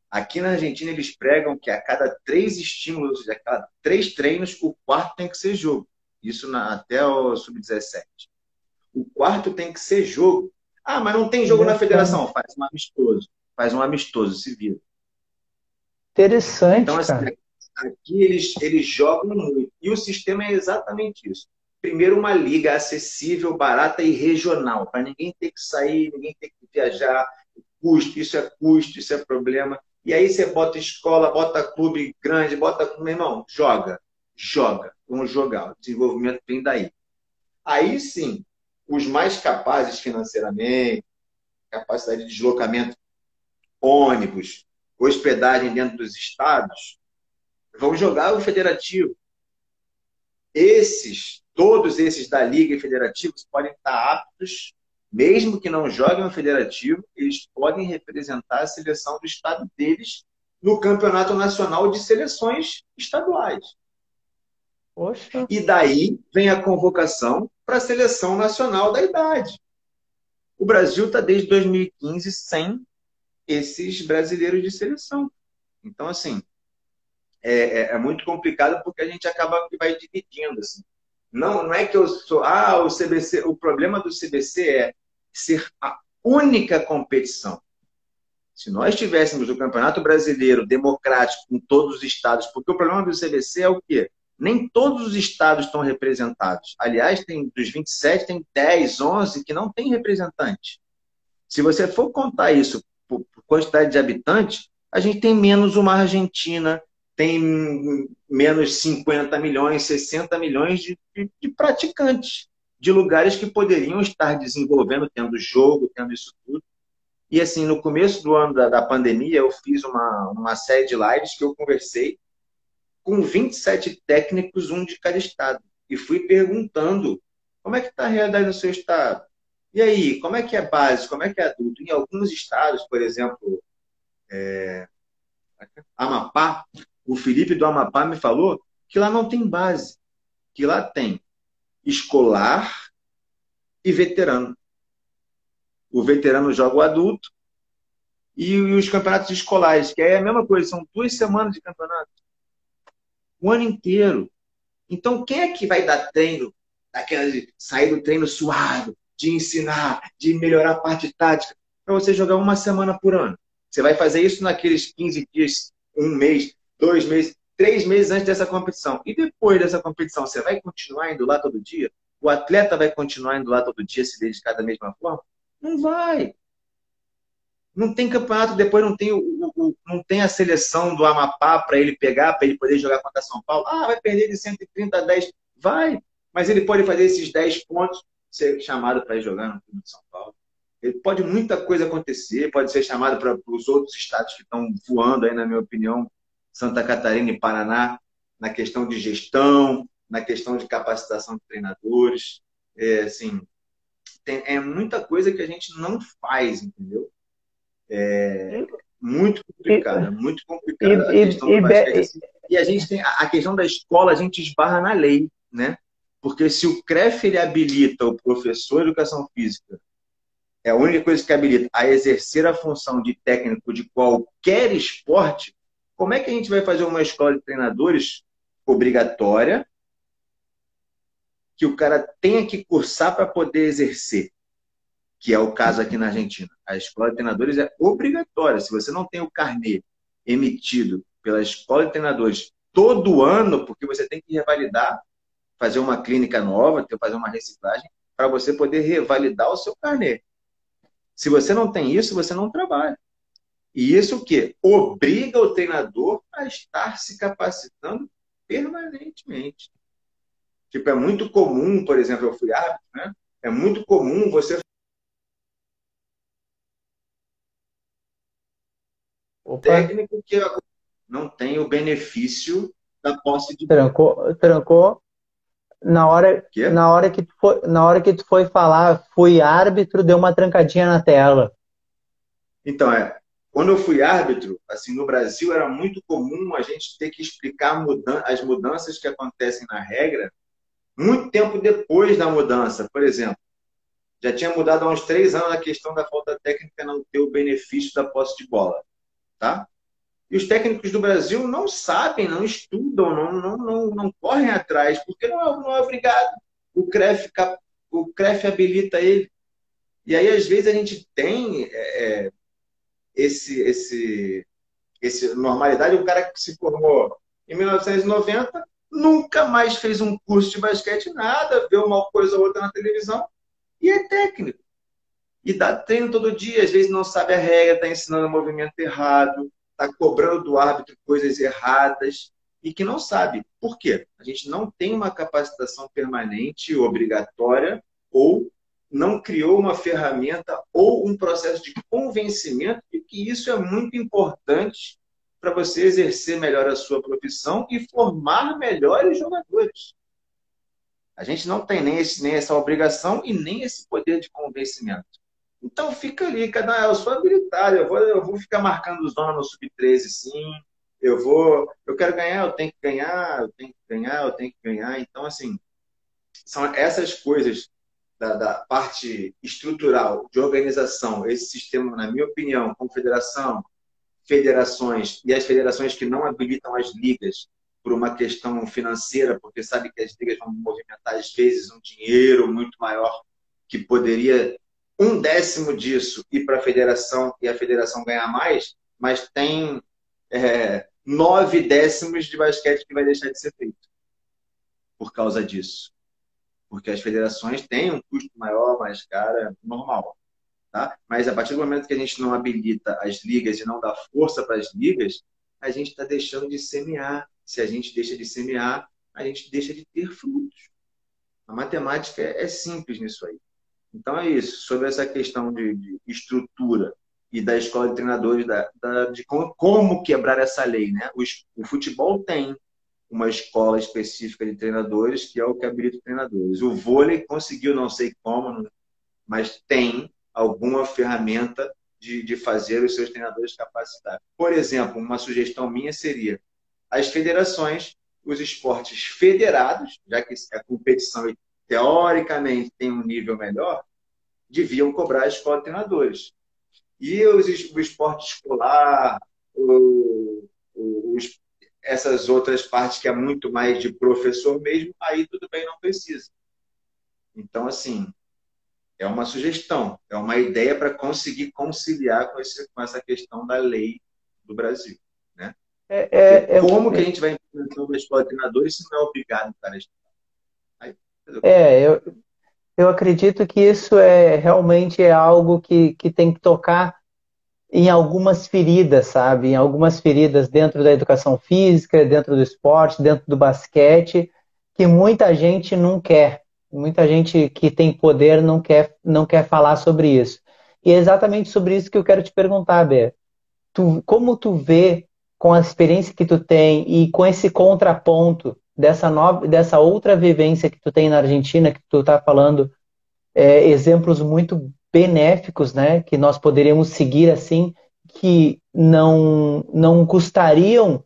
Aqui na Argentina eles pregam que a cada três estímulos, ou seja, a cada três treinos, o quarto tem que ser jogo. Isso na, até o sub dezessete. O quarto tem que ser jogo. Ah, mas não tem jogo na federação. Faz um amistoso. Faz um amistoso, se vira. Interessante, então, assim, cara. Aqui eles, eles jogam muito. E o sistema é exatamente isso. Primeiro, uma liga acessível, barata e regional. Para ninguém ter que sair, ninguém ter que viajar. Custo, isso é custo, isso é problema. E aí você bota escola, bota clube grande, bota... Meu irmão, joga. Joga. Vamos jogar. O desenvolvimento vem daí. Aí sim, os mais capazes financeiramente, capacidade de deslocamento, ônibus, hospedagem dentro dos estados, vão jogar o federativo. Esses, todos esses da Liga e Federativos podem estar aptos, mesmo que não joguem o federativo, eles podem representar a seleção do estado deles no Campeonato Nacional de Seleções Estaduais. Poxa. E daí vem a convocação para a Seleção Nacional da Idade. O Brasil está desde dois mil e quinze sem esses brasileiros de seleção. Então, assim, é, é muito complicado porque a gente acaba que vai dividindo. Assim. Não, não é que eu sou... Ah, o C B C... O problema do C B C é ser a única competição. Se nós tivéssemos o Campeonato Brasileiro democrático em todos os estados, porque o problema do C B C é o quê? Nem todos os estados estão representados. Aliás, tem, dos vinte e sete, tem dez, onze que não tem representante. Se você for contar isso por, por quantidade de habitantes, a gente tem menos uma Argentina, tem menos cinquenta milhões, sessenta milhões de, de, de praticantes, de lugares que poderiam estar desenvolvendo, tendo jogo, tendo isso tudo. E assim, no começo do ano da, da pandemia, eu fiz uma, uma série de lives que eu conversei com vinte e sete técnicos, um de cada estado. E fui perguntando como é que está a realidade no seu estado? E aí, como é que é básico? Como é que é adulto? Em alguns estados, por exemplo, é... Amapá, o Felipe do Amapá me falou que lá não tem base, que lá tem escolar e veterano. O veterano joga o adulto e os campeonatos escolares, que é a mesma coisa, são duas semanas de campeonato. O ano inteiro. Então, quem é que vai dar treino, daquela de sair do treino suado, de ensinar, de melhorar a parte tática, para você jogar uma semana por ano? Você vai fazer isso naqueles quinze dias, um mês, dois meses, três meses antes dessa competição. E depois dessa competição, você vai continuar indo lá todo dia? O atleta vai continuar indo lá todo dia, se dedicar da mesma forma? Não vai. Não tem campeonato, depois não tem, o, o, não tem a seleção do Amapá para ele pegar, para ele poder jogar contra São Paulo. Ah, vai perder de cento e trinta a dez. Vai, mas ele pode fazer esses dez pontos, ser chamado para jogar no time de São Paulo. Ele pode muita coisa acontecer, pode ser chamado para os outros estados que estão voando aí, na minha opinião, Santa Catarina e Paraná, na questão de gestão, na questão de capacitação de treinadores. É, assim, tem, é muita coisa que a gente não faz, entendeu? É muito complicado, e, é muito complicado e, a questão e, do basquete, assim. E a gente tem a questão da escola, a gente esbarra na lei, né? Porque se o C R E F ele habilita o professor de educação física é a única coisa que habilita a exercer a função de técnico de qualquer esporte, como é que a gente vai fazer uma escola de treinadores obrigatória que o cara tenha que cursar para poder exercer? Que é o caso aqui na Argentina. A escola de treinadores é obrigatória. Se você não tem o carnê emitido pela escola de treinadores todo ano, porque você tem que revalidar, fazer uma clínica nova, fazer uma reciclagem, para você poder revalidar o seu carnê. Se você não tem isso, você não trabalha. E isso o quê? Obriga o treinador a estar se capacitando permanentemente. Tipo, é muito comum, por exemplo, eu fui árbitro, né? É muito comum você... Opa. Técnico que não tem o benefício da posse de... Trancou, trancou. Na hora, na hora que tu foi, na hora que tu foi falar, fui árbitro, deu uma trancadinha na tela. Então, é, quando eu fui árbitro, assim, no Brasil era muito comum a gente ter que explicar mudan- as mudanças que acontecem na regra muito tempo depois da mudança. Por exemplo, já tinha mudado há uns três anos a questão da falta técnica não ter o benefício da posse de bola, tá? E os técnicos do Brasil não sabem, não estudam, não, não, não, não correm atrás, porque não é, não é obrigado. O C R E F, o C R E F habilita ele. E aí, às vezes, a gente tem é, esse, esse, esse normalidade. O cara que se formou em mil novecentos e noventa nunca mais fez um curso de basquete, nada, vê uma coisa ou outra na televisão e é técnico. E dá treino todo dia, às vezes não sabe a regra, está ensinando o movimento errado, está cobrando do árbitro coisas erradas e que não sabe. Por quê? A gente não tem uma capacitação permanente, obrigatória, ou não criou uma ferramenta ou um processo de convencimento de que isso é muito importante para você exercer melhor a sua profissão e formar melhores jogadores. A gente não tem nem, esse, nem essa obrigação e nem esse poder de convencimento. Então fica ali, cada eu sou habilitado, eu vou, eu vou ficar marcando zona no sub treze, sim, eu vou, eu quero ganhar, eu tenho que ganhar, eu tenho que ganhar, eu tenho que ganhar. Então, assim, são essas coisas da, da parte estrutural de organização, esse sistema, na minha opinião, confederação, federações e as federações que não habilitam as ligas por uma questão financeira, porque sabe que as ligas vão movimentar, às vezes, um dinheiro muito maior que poderia... um décimo disso ir para a federação e a federação ganhar mais, mas tem é, nove décimos de basquete que vai deixar de ser feito por causa disso. Porque as federações têm um custo maior, mais caro, normal. Tá? Mas a partir do momento que a gente não habilita as ligas e não dá força para as ligas, a gente está deixando de semear. Se a gente deixa de semear, a gente deixa de ter frutos. A matemática é simples nisso aí. Então é isso, sobre essa questão de, de estrutura e da escola de treinadores, da, da, de como, como quebrar essa lei, né? O, o futebol tem uma escola específica de treinadores, que é o que habilita treinadores. O vôlei conseguiu, não sei como, mas tem alguma ferramenta de, de fazer os seus treinadores capacitar. Por exemplo, uma sugestão minha seria as federações, os esportes federados, já que a competição é teoricamente tem um nível melhor, deviam cobrar a escola de treinadores. E os, o esporte escolar, o, os, essas outras partes que é muito mais de professor mesmo, aí tudo bem, não precisa. Então, assim, é uma sugestão, é uma ideia para conseguir conciliar com, esse, com essa questão da lei do Brasil. Né? É, é, como é... que a gente vai implementando a escola de treinadores se não é obrigado para estudar? É, eu, eu acredito que isso é realmente é algo que, que tem que tocar em algumas feridas, sabe? Em algumas feridas dentro da educação física, dentro do esporte, dentro do basquete, que muita gente não quer. Muita gente que tem poder não quer, não quer falar sobre isso. E é exatamente sobre isso que eu quero te perguntar, Bê. Tu, como tu vê, com a experiência que tu tem e com esse contraponto dessa nova, dessa outra vivência que tu tem na Argentina, que tu tá falando, é, exemplos muito benéficos, né, que nós poderíamos seguir assim, que não, não custariam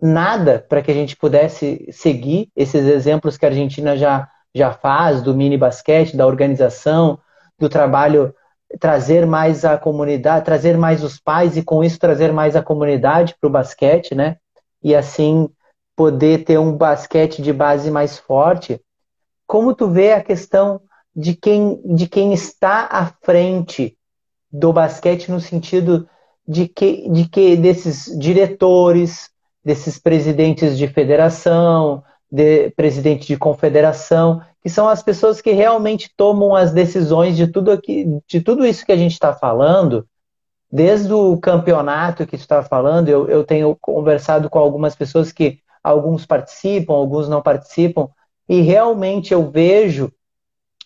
nada para que a gente pudesse seguir esses exemplos que a Argentina já, já faz, do mini basquete, da organização, do trabalho trazer mais a comunidade, trazer mais os pais e com isso trazer mais a comunidade para o basquete, né? E assim poder ter um basquete de base mais forte. Como tu vê a questão de quem, de quem está à frente do basquete no sentido de que, de que desses diretores, desses presidentes de federação, de, presidente de confederação, que são as pessoas que realmente tomam as decisões de tudo, aqui, de tudo isso que a gente está falando, desde o campeonato que tu está falando, eu, eu tenho conversado com algumas pessoas que alguns participam, alguns não participam, e realmente eu vejo,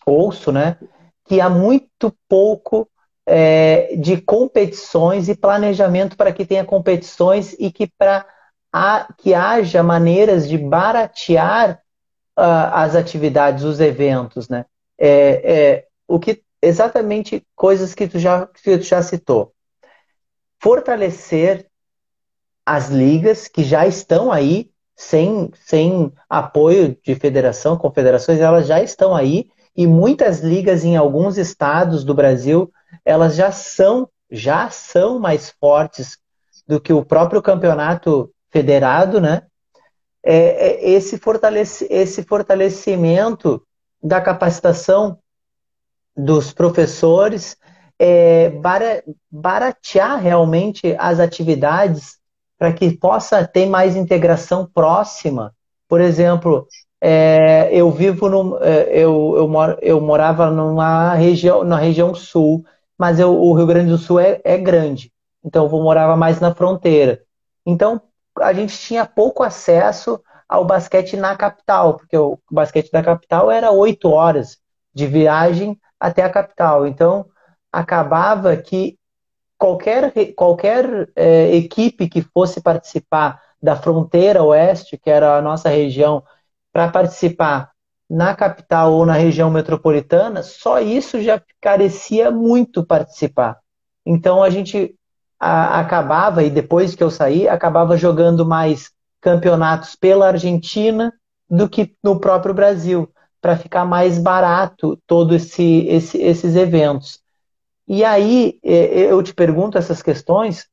ouço, né, que há muito pouco É, de competições e planejamento para que tenha competições e que, pra, a, que haja maneiras de baratear uh, as atividades, os eventos, né? É, é, o que, exatamente coisas que tu, já, que tu já citou. Fortalecer as ligas que já estão aí, sem, sem apoio de federação, confederações, elas já estão aí e muitas ligas em alguns estados do Brasil elas já são, já são mais fortes do que o próprio campeonato federado, né? É, é, esse, fortalece, esse fortalecimento da capacitação dos professores, é, bara, baratear realmente as atividades para que possa ter mais integração próxima. Por exemplo, é, eu vivo no, eu, eu, mor, eu morava numa região, na região sul, mas eu, o Rio Grande do Sul é, é grande, então eu morava mais na fronteira. Então, a gente tinha pouco acesso ao basquete na capital, porque o basquete da capital era oito horas de viagem até a capital. Então, acabava que qualquer, qualquer é, equipe que fosse participar da fronteira oeste, que era a nossa região, para participar na capital ou na região metropolitana, só isso já carecia muito participar. Então a gente a, acabava, e depois que eu saí, acabava jogando mais campeonatos pela Argentina do que no próprio Brasil, para ficar mais barato todos esse, esse, esses eventos. E aí eu te pergunto essas questões,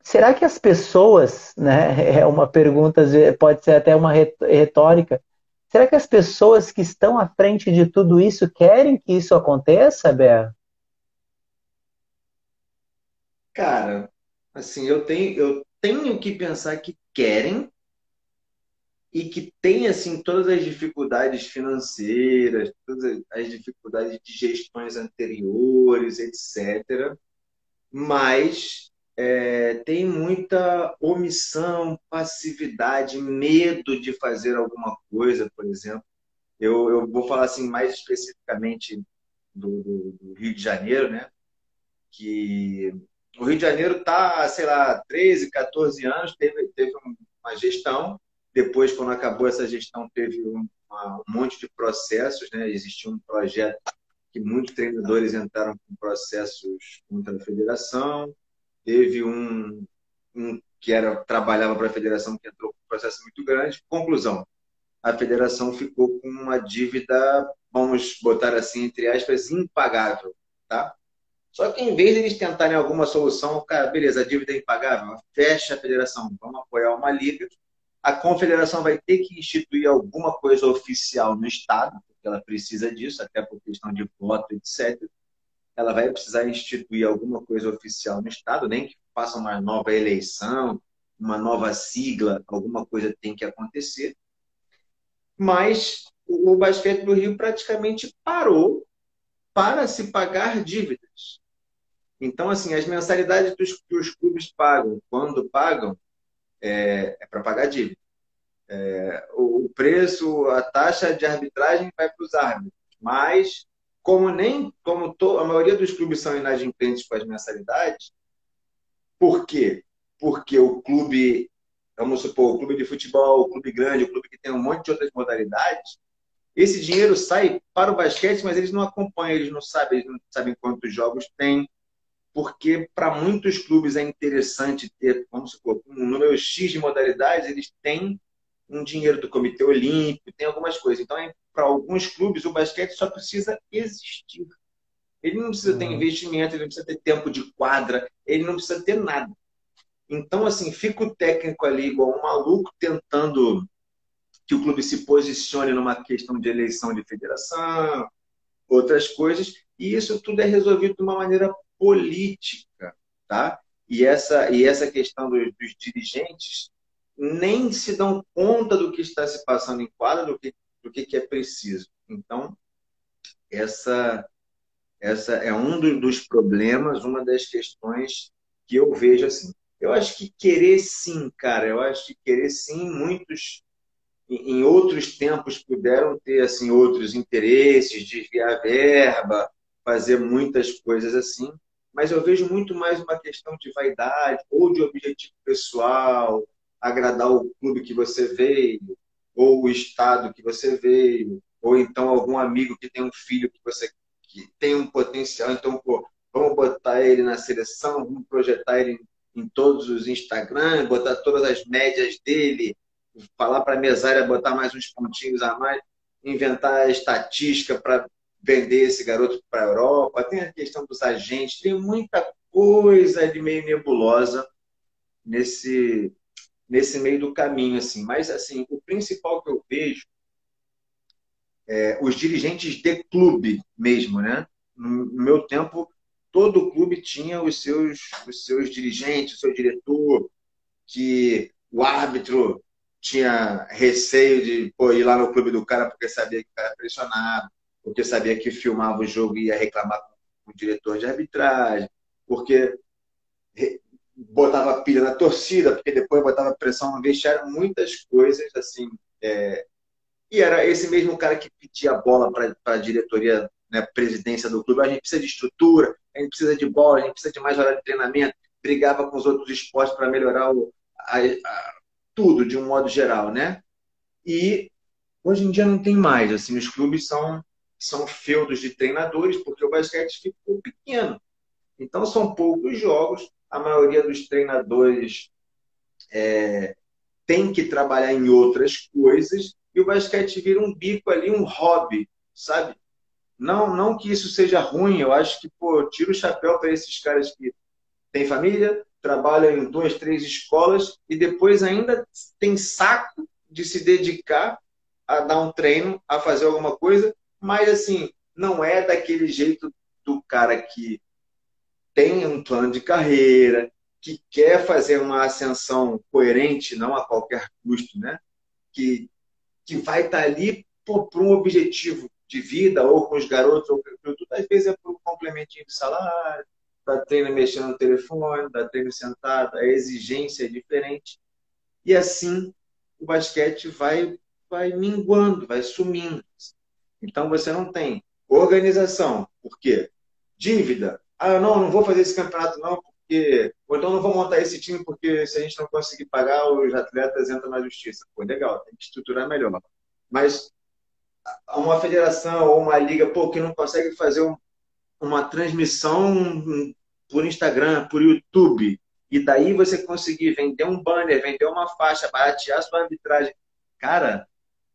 será que as pessoas, né, é uma pergunta, pode ser até uma retórica, será que as pessoas que estão à frente de tudo isso querem que isso aconteça, Berro? Cara, assim, eu tenho, eu tenho que pensar que querem e que tem, assim, todas as dificuldades financeiras, todas as dificuldades de gestões anteriores, etcétera. Mas é, tem muita omissão, passividade, medo de fazer alguma coisa, por exemplo. Eu, eu vou falar assim, mais especificamente do, do, do Rio de Janeiro, né? Que o Rio de Janeiro está, sei lá, treze, quatorze anos, teve, teve uma gestão. Depois, quando acabou essa gestão, teve um, um monte de processos, né? Existiu um projeto que muitos treinadores entraram com processos contra a federação. Teve um, um que era, trabalhava para a federação, que entrou com um processo muito grande. Conclusão, a federação ficou com uma dívida, vamos botar assim, entre aspas, impagável. Tá? Só que em vez de eles tentarem alguma solução, cara, beleza, a dívida é impagável, fecha a federação, vamos apoiar uma liga. A confederação vai ter que instituir alguma coisa oficial no Estado, porque ela precisa disso, até por questão de voto, etcétera Ela vai precisar instituir alguma coisa oficial no Estado, nem que faça uma nova eleição, uma nova sigla, alguma coisa tem que acontecer. Mas o basquete do Rio praticamente parou para se pagar dívidas. Então, assim, as mensalidades que os clubes pagam, quando pagam, é, é para pagar dívida. É, o preço, a taxa de arbitragem vai para os árbitros, mas como nem como to, a maioria dos clubes são inadimplentes com as mensalidades, por quê? Porque o clube, vamos supor, o clube de futebol, o clube grande, o clube que tem um monte de outras modalidades, esse dinheiro sai para o basquete, mas eles não acompanham, eles não sabem, eles não sabem quantos jogos tem, porque para muitos clubes é interessante ter, vamos supor, um número X de modalidades, eles têm um dinheiro do Comitê Olímpico, tem algumas coisas. Então, para alguns clubes, o basquete só precisa existir. Ele não precisa ter investimento, ele não precisa ter tempo de quadra, ele não precisa ter nada. Então, assim, fica o técnico ali igual um maluco tentando que o clube se posicione numa questão de eleição de federação, outras coisas, e isso tudo é resolvido de uma maneira política, tá? E essa, e essa questão dos, dos dirigentes nem se dão conta do que está se passando em quadra, do que, do que, que é preciso. Então, essa... Essa é um dos problemas, uma das questões que eu vejo assim. Eu acho que querer sim, cara. Eu acho que querer sim, muitos em outros tempos puderam ter assim, outros interesses, desviar verba, fazer muitas coisas assim. Mas eu vejo muito mais uma questão de vaidade ou de objetivo pessoal, agradar o clube que você veio, ou o estado que você veio, ou então algum amigo que tem um filho que você quer, que tem um potencial, então, pô, vamos botar ele na seleção, vamos projetar ele em todos os Instagram, botar todas as médias dele, falar para a mesária botar mais uns pontinhos a mais, inventar a estatística para vender esse garoto para a Europa, tem a questão dos agentes, tem muita coisa de meio nebulosa nesse, nesse meio do caminho, assim. Mas, assim, o principal que eu vejo É, os dirigentes de clube mesmo, né? No meu tempo, todo clube tinha os seus, os seus dirigentes, o seu diretor, que o árbitro tinha receio de pô, ir lá no clube do cara porque sabia que o cara era pressionado, porque sabia que filmava o jogo e ia reclamar com o diretor de arbitragem, porque botava pilha na torcida, porque depois botava pressão no vestiário, muitas coisas assim... É, E era esse mesmo cara que pedia a bola para a diretoria, né, presidência do clube. A gente precisa de estrutura, a gente precisa de bola, a gente precisa de mais horário de treinamento. Brigava com os outros esportes para melhorar o, a, a, tudo, de um modo geral, né? E hoje em dia não tem mais. Assim, os clubes são, são feudos de treinadores, porque o basquete ficou pequeno. Então, são poucos jogos. A maioria dos treinadores é, tem que trabalhar em outras coisas. E o basquete vira um bico ali, um hobby, sabe? Não, não que isso seja ruim, eu acho que, pô, eu tiro o chapéu para esses caras que têm família, trabalham em duas, três escolas e depois ainda tem saco de se dedicar a dar um treino, a fazer alguma coisa, mas, assim, não é daquele jeito do cara que tem um plano de carreira, que quer fazer uma ascensão coerente, não a qualquer custo, né? Que... que vai estar ali para um objetivo de vida, ou com os garotos, ou tudo, às vezes é por um complementinho de salário, dá treino mexendo no telefone, dá treino sentado, a exigência é diferente. E assim o basquete vai, vai minguando, vai sumindo. Então você não tem organização, por quê? Dívida. Ah, não, não vou fazer esse campeonato não, porque... ou então não vou montar esse time porque se a gente não conseguir pagar, os atletas entram na justiça. Pô, legal, tem que estruturar melhor. Mas uma federação ou uma liga pô, que não consegue fazer um, uma transmissão por Instagram, por YouTube, e daí você conseguir vender um banner, vender uma faixa, baratear sua arbitragem. Cara,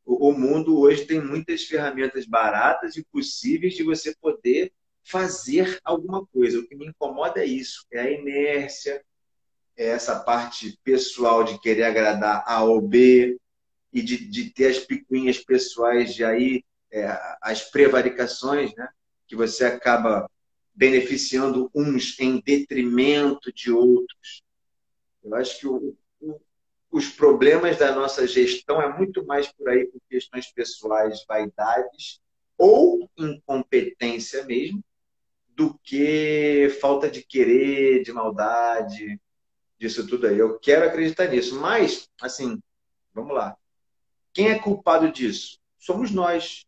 o, o mundo hoje tem muitas ferramentas baratas e possíveis de você poder fazer alguma coisa. O que me incomoda é isso, é a inércia, é essa parte pessoal de querer agradar A ou B e de, de ter as picuinhas pessoais de aí, é, as prevaricações, né? Que você acaba beneficiando uns em detrimento de outros. Eu acho que o, o, os problemas da nossa gestão é muito mais por aí por questões pessoais, vaidades ou incompetência mesmo, do que falta de querer, de maldade, disso tudo aí. Eu quero acreditar nisso. Mas, assim, vamos lá. Quem é culpado disso? Somos nós,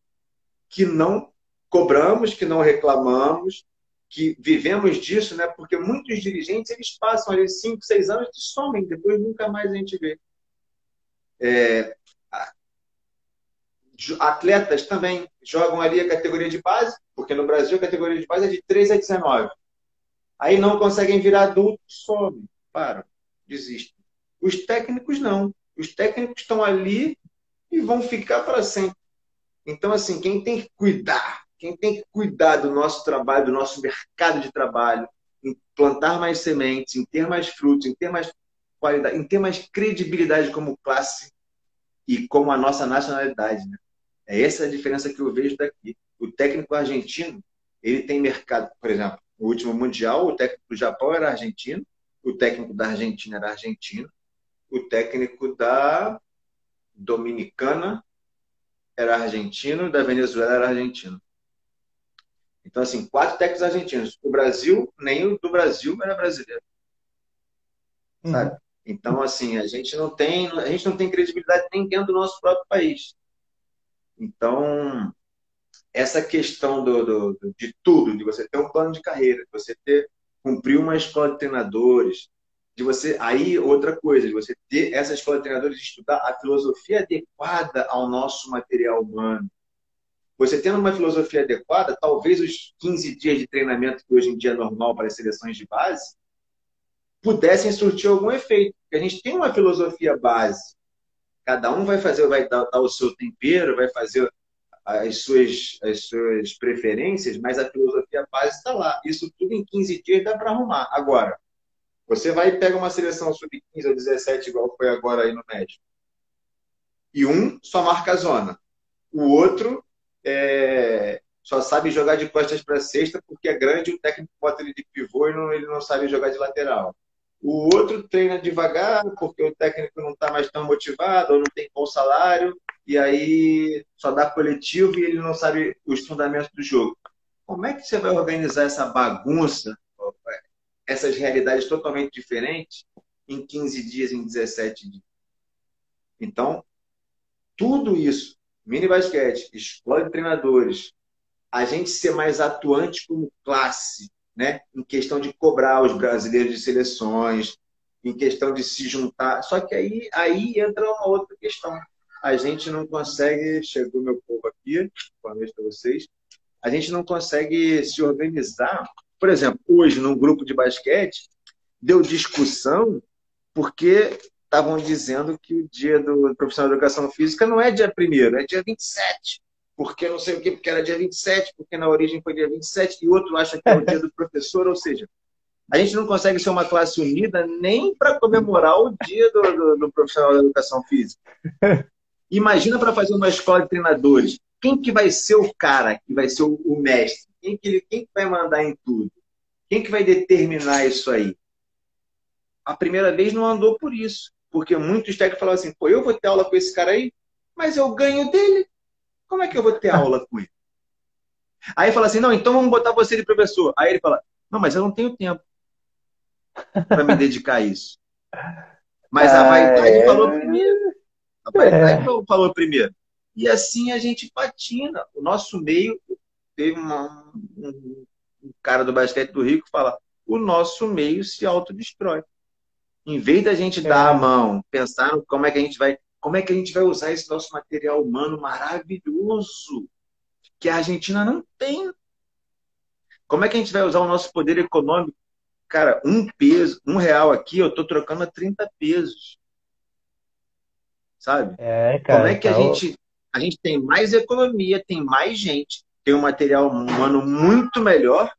que não cobramos, que não reclamamos, que vivemos disso, né? Porque muitos dirigentes, eles passam ali cinco, seis anos e somem, depois nunca mais a gente vê. É... Atletas também jogam ali a categoria de base, porque no Brasil a categoria de base é de treze a dezenove. Aí não conseguem virar adultos, somem, param, desistem. Os técnicos não. Os técnicos estão ali e vão ficar para sempre. Então, assim, quem tem que cuidar Quem tem que cuidar do nosso trabalho, do nosso mercado de trabalho, em plantar mais sementes, em ter mais frutos, em ter mais qualidade, em ter mais credibilidade como classe e como a nossa nacionalidade, né? É essa a diferença que eu vejo daqui. O técnico argentino, ele tem mercado, por exemplo, no último Mundial, o técnico do Japão era argentino, o técnico da Argentina era argentino, o técnico da Dominicana era argentino, da Venezuela era argentino. Então, assim, quatro técnicos argentinos. O Brasil, nem o do Brasil era brasileiro. Sabe? Uhum. Então, assim, a gente não tem, a gente não tem credibilidade nem dentro do nosso próprio país. Então, essa questão do, do, de tudo, de você ter um plano de carreira, de você ter, cumprir uma escola de treinadores, de você, aí outra coisa, de você ter essa escola de treinadores, de estudar a filosofia adequada ao nosso material humano. Você tendo uma filosofia adequada, talvez os quinze dias de treinamento que hoje em dia é normal para as seleções de base, pudessem surtir algum efeito. Porque a gente tem uma filosofia base. Cada um vai fazer, vai dar, dar o seu tempero, vai fazer as suas, as suas preferências, mas a filosofia base está lá. Isso tudo em quinze dias dá para arrumar. Agora, você vai e pega uma seleção sub quinze ou dezessete, igual foi agora aí no México. E um só marca a zona. O outro... É, só sabe jogar de costas para cesta porque é grande, o técnico bota ele de pivô e não, ele não sabe jogar de lateral. O outro treina devagar porque o técnico não está mais tão motivado ou não tem bom salário, e aí só dá coletivo e ele não sabe os fundamentos do jogo. Como é que você vai organizar essa bagunça, essas realidades totalmente diferentes em quinze dias, em dezessete dias? Então, tudo isso, mini basquete, escola de treinadores, a gente ser mais atuante como classe, né? Em questão de cobrar os brasileiros de seleções, em questão de se juntar. Só que aí, aí entra uma outra questão. A gente não consegue... Chegou meu povo aqui, boa noite para vocês. A gente não consegue se organizar. Por exemplo, hoje, num grupo de basquete, deu discussão porque... estavam dizendo que o dia do profissional de educação física não é dia primeiro, é dia vinte e sete. Porque não sei o quê, porque era dia vinte e sete, porque na origem foi dia vinte e sete, e outro acha que é o dia do professor, ou seja, a gente não consegue ser uma classe unida nem para comemorar o dia do, do, do profissional de educação física. Imagina para fazer uma escola de treinadores. Quem que vai ser o cara, que vai ser o, o mestre? Quem que, quem que vai mandar em tudo? Quem que vai determinar isso aí? A primeira vez não andou por isso. Porque muitos técnicos falavam assim, pô, eu vou ter aula com esse cara aí, mas eu ganho dele. Como é que eu vou ter aula com ele? Aí fala assim, não, então vamos botar você de professor. Aí ele fala, não, mas eu não tenho tempo para me dedicar a isso. Mas a vaidade é... falou primeiro. A vaidade é... falou primeiro. E assim a gente patina. O nosso meio, teve uma, um, um cara do basquete do Rio que fala, o nosso meio se autodestrói. Em vez da gente é. dar a mão, pensar como é que a gente vai, como é que a gente vai usar esse nosso material humano maravilhoso que a Argentina não tem. Como é que a gente vai usar o nosso poder econômico? Cara, um peso, um real aqui, eu tô trocando a trinta pesos. Sabe? É, cara, como é que a tá gente, a gente tem mais economia, tem mais gente, tem um material humano muito melhor,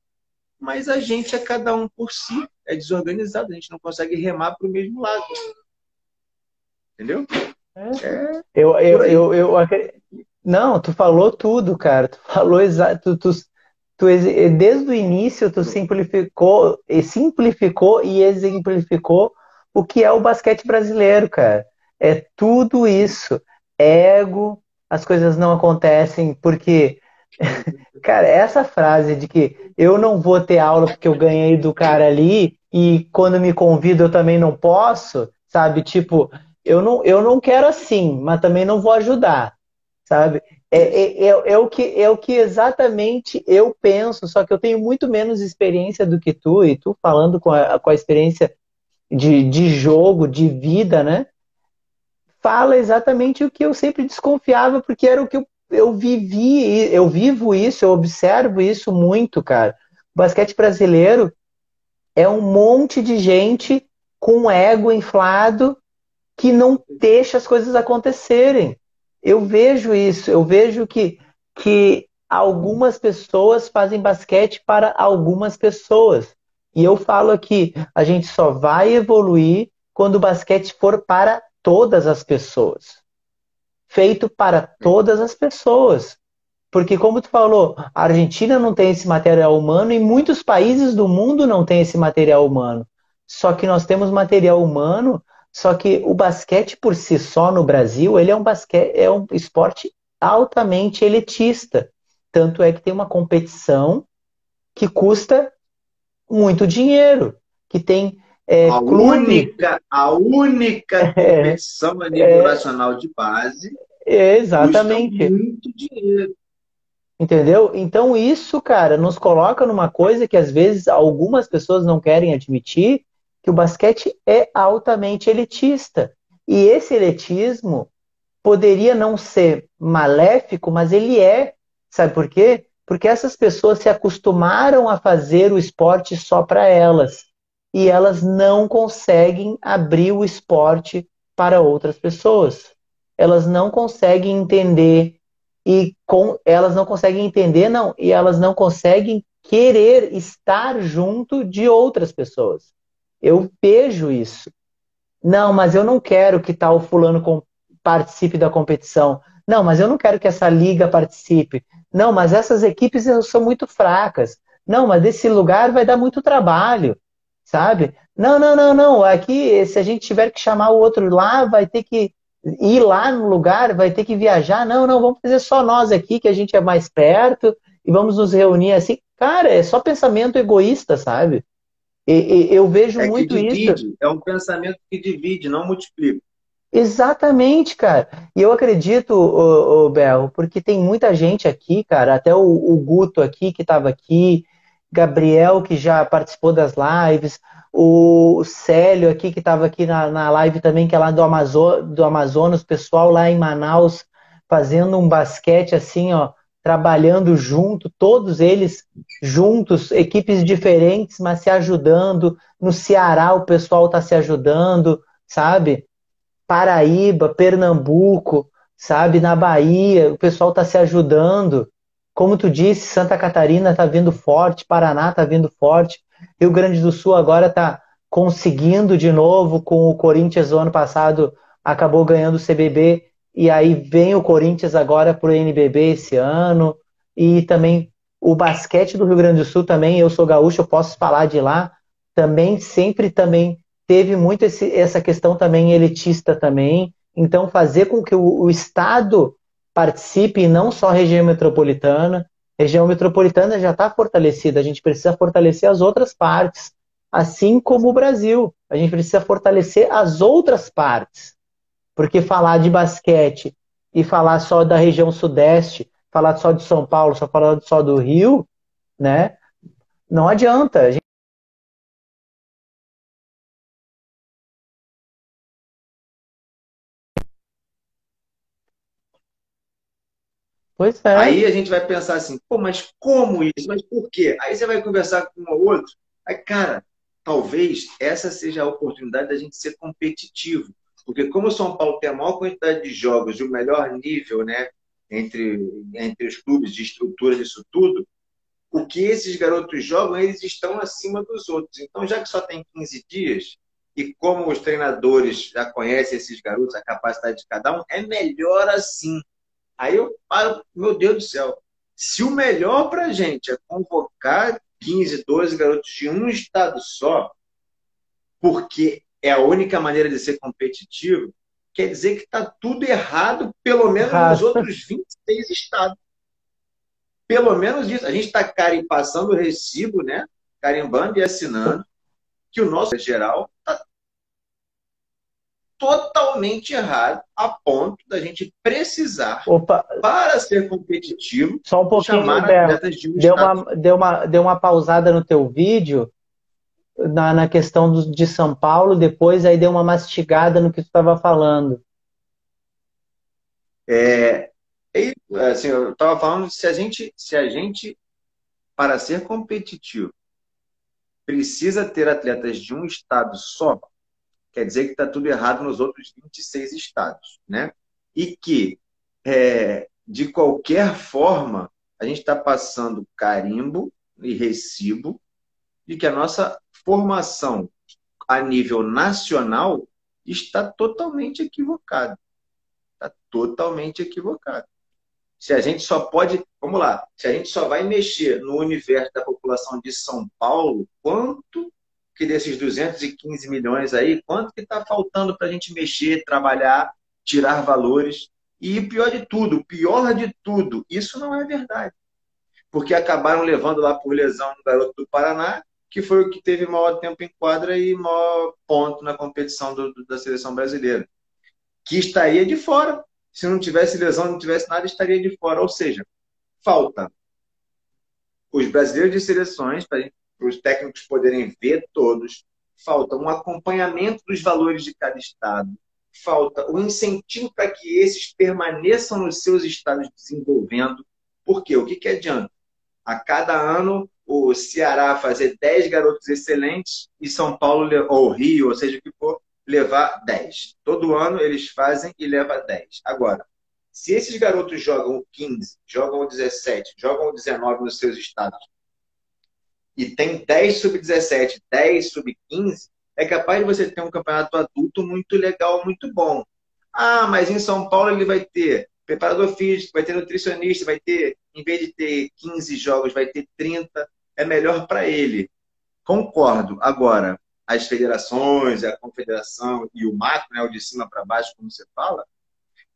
mas a gente é cada um por si. É desorganizado, a gente não consegue remar para o mesmo lado. Entendeu? É. É. Eu, eu, eu, eu, não, tu falou tudo, cara. Tu falou exato. Tu, tu, tu, desde o início, tu simplificou, simplificou e exemplificou o que é o basquete brasileiro, cara. É tudo isso. Ego, as coisas não acontecem porque... Cara, essa frase de que eu não vou ter aula porque eu ganhei do cara ali e quando me convido eu também não posso, sabe? Tipo, eu não, eu não quero assim, mas também não vou ajudar, sabe? É, é, é, é, o que, é o que exatamente eu penso, só que eu tenho muito menos experiência do que tu, e tu falando com a, com a experiência de, de jogo, de vida, né? Fala exatamente o que eu sempre desconfiava, porque era o que eu Eu vivi, eu vivo isso, eu observo isso muito, cara. O basquete brasileiro é um monte de gente com ego inflado que não deixa as coisas acontecerem. Eu vejo isso, eu vejo que, que algumas pessoas fazem basquete para algumas pessoas. E eu falo aqui, a gente só vai evoluir quando o basquete for para todas as pessoas. Feito para todas as pessoas. Porque, como tu falou, a Argentina não tem esse material humano e muitos países do mundo não tem esse material humano. Só que nós temos material humano, só que o basquete por si só no Brasil, ele é um, basquete, é um esporte altamente elitista. Tanto é que tem uma competição que custa muito dinheiro, que tem é, a clube... Única, a única competição é, a nível é, nacional de base exatamente. Custa muito dinheiro. Entendeu? Então isso, cara, nos coloca numa coisa que às vezes algumas pessoas não querem admitir, que o basquete é altamente elitista. E esse elitismo poderia não ser maléfico, mas ele é. Sabe por quê? Porque essas pessoas se acostumaram a fazer o esporte só para elas. E elas não conseguem abrir o esporte para outras pessoas. Elas não conseguem entender... E com, elas não conseguem entender, não. E elas não conseguem querer estar junto de outras pessoas. Eu vejo isso. Não, mas eu não quero que tal fulano com, participe da competição. Não, mas eu não quero que essa liga participe. Não, mas essas equipes são muito fracas. Não, mas desse lugar vai dar muito trabalho. Sabe? Não, não, não, não. Aqui, se a gente tiver que chamar o outro lá, vai ter que... ir lá no lugar, vai ter que viajar. Não, não, vamos fazer só nós aqui, que a gente é mais perto, e vamos nos reunir assim. Cara, é só pensamento egoísta, sabe? E, e, eu vejo é muito que divide, isso. É um pensamento que divide, não multiplica. Exatamente, cara. E eu acredito, ô, ô, Berro, porque tem muita gente aqui, cara, até o, o Guto aqui, que estava aqui, Gabriel, que já participou das lives... O Célio aqui, que estava aqui na, na live também, que é lá do, Amazo do Amazonas, o pessoal lá em Manaus fazendo um basquete assim, ó, trabalhando junto, todos eles juntos, equipes diferentes, mas se ajudando. No Ceará o pessoal está se ajudando, sabe? Paraíba, Pernambuco, sabe? Na Bahia o pessoal está se ajudando. Como tu disse, Santa Catarina está vindo forte, Paraná está vindo forte. Rio Grande do Sul agora está conseguindo de novo com o Corinthians. O ano passado acabou ganhando o C B B e aí vem o Corinthians agora para o N B B esse ano. E também o basquete do Rio Grande do Sul também, eu sou gaúcho, eu posso falar de lá, também sempre também teve muito esse, essa questão também elitista também. Então fazer com que o, o Estado participe e não só a região metropolitana. A região metropolitana já está fortalecida, a gente precisa fortalecer as outras partes, assim como o Brasil. A gente precisa fortalecer as outras partes, porque falar de basquete e falar só da região sudeste, falar só de São Paulo, só falar só do Rio, né? Não adianta. A gente... Pois é. Aí a gente vai pensar assim, pô, mas como isso? Mas por quê? Aí você vai conversar com um ou outro. Aí, cara, talvez essa seja a oportunidade da gente ser competitivo. Porque como o São Paulo tem a maior quantidade de jogos e o melhor nível, né, entre, entre os clubes de estrutura disso tudo, o que esses garotos jogam, eles estão acima dos outros. Então, já que só tem quinze dias, e como os treinadores já conhecem esses garotos, a capacidade de cada um, é melhor assim. Aí eu falo, meu Deus do céu, se o melhor pra gente é convocar quinze, doze garotos de um estado só, porque é a única maneira de ser competitivo, quer dizer que tá tudo errado, pelo menos Rafa. Nos outros vinte e seis estados. Pelo menos isso. A gente tá carimbando o recibo, né? Carimbando e assinando, que o nosso geral tá totalmente errado, a ponto da gente precisar, opa, para ser competitivo, só um pouquinho, chamar atletas de um deu estado. Uma, deu, uma, deu uma pausada no teu vídeo, na, na questão do, de São Paulo, depois aí deu uma mastigada no que tu estava falando. É, assim, eu estava falando, se a, gente, se a gente, para ser competitivo, precisa ter atletas de um estado só, quer dizer que está tudo errado nos outros vinte e seis estados, né? E que, é, de qualquer forma, a gente está passando carimbo e recibo de que a nossa formação a nível nacional está totalmente equivocada. Está totalmente equivocada. Se a gente só pode... Vamos lá. Se a gente só vai mexer no universo da população de São Paulo, quanto que desses duzentos e quinze milhões aí, quanto que está faltando para a gente mexer, trabalhar, tirar valores? E pior de tudo, pior de tudo, isso não é verdade. Porque acabaram levando lá por lesão um garoto do Paraná, que foi o que teve maior tempo em quadra e maior ponto na competição do, do, da seleção brasileira. Que estaria de fora. Se não tivesse lesão, não tivesse nada, estaria de fora. Ou seja, falta os brasileiros de seleções, para os técnicos poderem ver todos, falta um acompanhamento dos valores de cada estado, falta o incentivo para que esses permaneçam nos seus estados desenvolvendo. Por quê? O que, que adianta? A cada ano, o Ceará fazer dez garotos excelentes e São Paulo, ou Rio, ou seja o que for, levar dez. Todo ano eles fazem e levam dez. Agora, se esses garotos jogam o quinze, jogam o dezessete, jogam o dezenove nos seus estados e tem dez sub dezessete, dez sub quinze, é capaz de você ter um campeonato adulto muito legal, muito bom. Ah, mas em São Paulo ele vai ter preparador físico, vai ter nutricionista, vai ter, em vez de ter quinze jogos, vai ter trinta. É melhor para ele. Concordo. Agora, as federações, a confederação e o macro, né, o de cima para baixo, como você fala,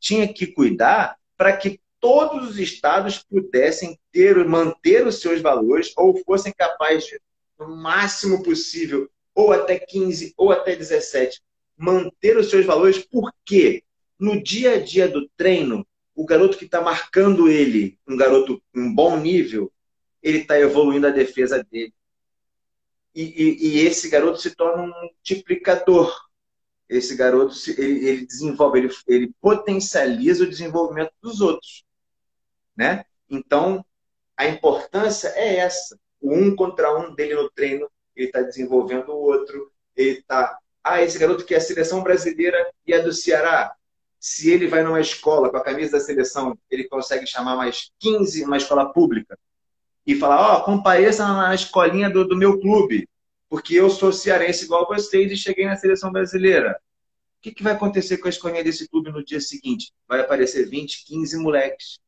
tinha que cuidar para que todos os estados pudessem ter, manter os seus valores ou fossem capazes de, no máximo possível, ou até quinze, ou até dezessete, manter os seus valores, porque no dia a dia do treino, o garoto que está marcando ele, um garoto em um bom nível, ele está evoluindo a defesa dele. E, e, e esse garoto se torna um multiplicador. Esse garoto, ele, ele desenvolve, ele, ele potencializa o desenvolvimento dos outros. Né? Então, a importância é essa. O um contra um dele no treino, ele está desenvolvendo o outro. Ele está... Ah, esse garoto que é a seleção brasileira e é do Ceará. Se ele vai numa escola com a camisa da seleção, ele consegue chamar mais quinze numa escola pública. E falar, ó, oh, compareça na escolinha do, do meu clube, porque eu sou cearense igual a vocês e cheguei na seleção brasileira. O que, que vai acontecer com a escolinha desse clube no dia seguinte? Vai aparecer vinte, quinze moleques.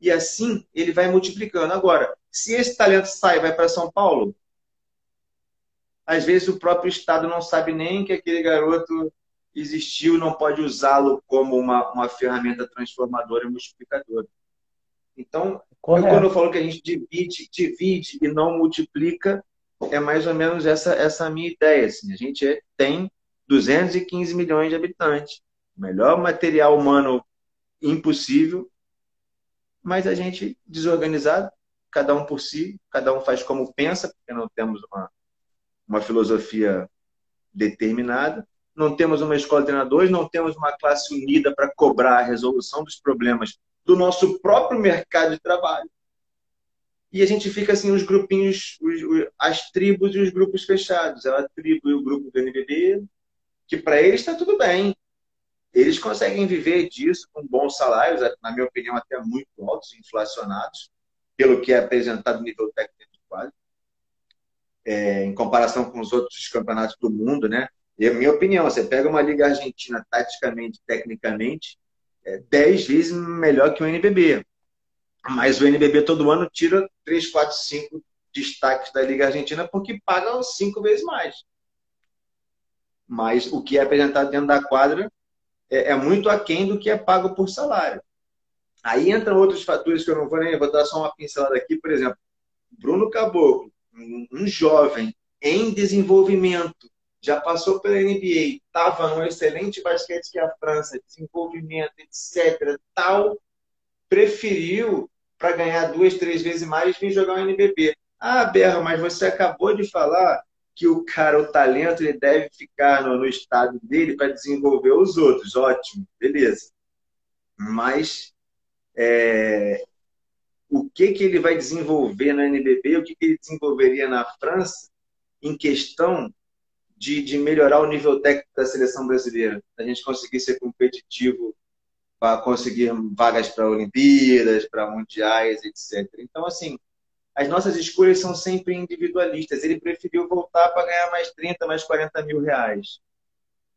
E assim ele vai multiplicando. Agora, se esse talento sai e vai para São Paulo, às vezes o próprio Estado não sabe nem que aquele garoto existiu, não pode usá-lo como uma, uma ferramenta transformadora e multiplicadora. Então, eu, quando eu falo que a gente divide, divide e não multiplica, é mais ou menos essa, essa minha ideia. Assim. A gente é, tem duzentos e quinze milhões de habitantes, o melhor material humano impossível, mas a gente desorganizado, cada um por si, cada um faz como pensa, porque não temos uma, uma filosofia determinada, não temos uma escola de treinadores, não temos uma classe unida para cobrar a resolução dos problemas do nosso próprio mercado de trabalho. E a gente fica assim, os grupinhos, os, os, as tribos e os grupos fechados. É a tribo e o grupo do N B B, que para eles está tudo bem. Eles conseguem viver disso com bons salários, na minha opinião até muito altos, inflacionados, pelo que é apresentado no nível técnico de quadro, é, em comparação com os outros campeonatos do mundo, né? E a minha opinião, você pega uma Liga Argentina taticamente, tecnicamente, é dez vezes melhor que o N B B. Mas o N B B todo ano tira três, quatro, cinco destaques da Liga Argentina porque pagam cinco vezes mais. Mas o que é apresentado dentro da quadra é, é muito aquém do que é pago por salário. Aí entram outros fatores que eu não vou nem... Vou dar só uma pincelada aqui, por exemplo. Bruno Caboclo, um, um jovem em desenvolvimento, já passou pela N B A, estava num excelente basquete que é a França, desenvolvimento, etcétera, tal, preferiu, para ganhar duas, três vezes mais, vir jogar o N B B. Ah, Berro, mas você acabou de falar que o cara, o talento, ele deve ficar no, no estado dele para desenvolver os outros. Ótimo, beleza. Mas é, o que, que ele vai desenvolver na N B B, o que, que ele desenvolveria na França, em questão... De, de melhorar o nível técnico da seleção brasileira, a gente conseguir ser competitivo para conseguir vagas para Olimpíadas, para mundiais, etcétera. Então, assim, as nossas escolhas são sempre individualistas. Ele preferiu voltar para ganhar mais trinta, mais quarenta mil reais.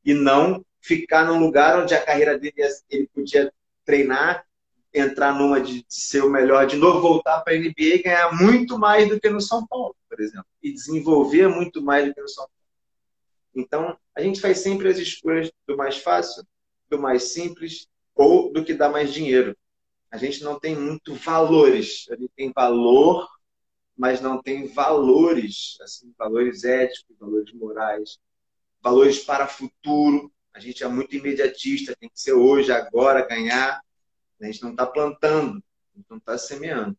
E não ficar num lugar onde a carreira dele ele podia treinar, entrar numa de ser o melhor, de novo voltar para a N B A e ganhar muito mais do que no São Paulo, por exemplo. E desenvolver muito mais do que no São Paulo. Então, a gente faz sempre as escolhas do mais fácil, do mais simples ou do que dá mais dinheiro. A gente não tem muito valores. A gente tem valor, mas não tem valores. Assim, valores éticos, valores morais, valores para o futuro. A gente é muito imediatista. Tem que ser hoje, agora, ganhar. A gente não está plantando. A gente não está semeando.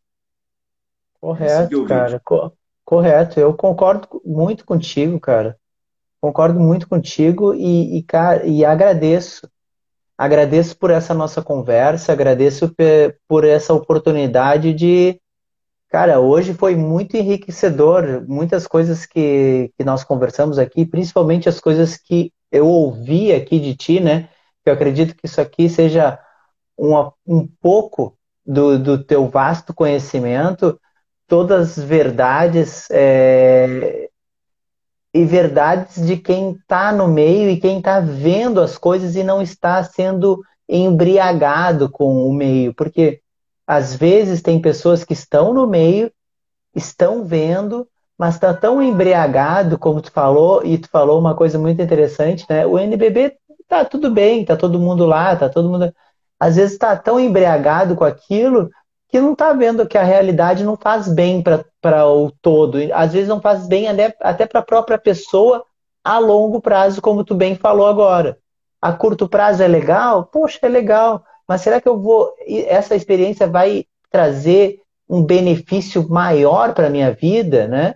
Correto, cara. Co correto. Eu concordo muito contigo, cara. Concordo muito contigo e, e, e agradeço. Agradeço por essa nossa conversa, agradeço por essa oportunidade de... Cara, hoje foi muito enriquecedor, muitas coisas que, que nós conversamos aqui, principalmente as coisas que eu ouvi aqui de ti, né? Eu acredito que isso aqui seja uma, um pouco do, do teu vasto conhecimento, todas as verdades... É... e verdades de quem está no meio e quem está vendo as coisas e não está sendo embriagado com o meio. Porque, às vezes, tem pessoas que estão no meio, estão vendo, mas está tão embriagado, como tu falou, e tu falou uma coisa muito interessante, né? O N B B tá tudo bem, tá todo mundo lá, tá todo mundo... Às vezes está tão embriagado com aquilo que não está vendo que a realidade não faz bem para o todo. Às vezes não faz bem até, até para a própria pessoa a longo prazo, como tu bem falou agora. A curto prazo é legal? Poxa, é legal. Mas será que eu vou... Essa experiência vai trazer um benefício maior para a minha vida, né?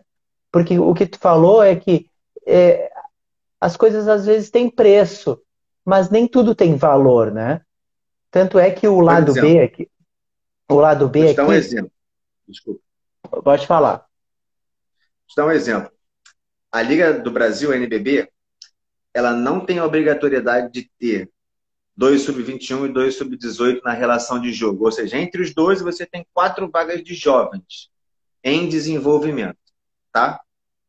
Porque o que tu falou é que é, as coisas às vezes têm preço, mas nem tudo tem valor, né? Tanto é que o lado B aqui... O lado B aqui... Vou te dar um exemplo. Desculpa. Pode falar. Vou te dar um exemplo. A Liga do Brasil, a N B B, ela não tem a obrigatoriedade de ter dois sub vinte e um e dois sub dezoito na relação de jogo. Ou seja, entre os dois você tem quatro vagas de jovens em desenvolvimento. Tá?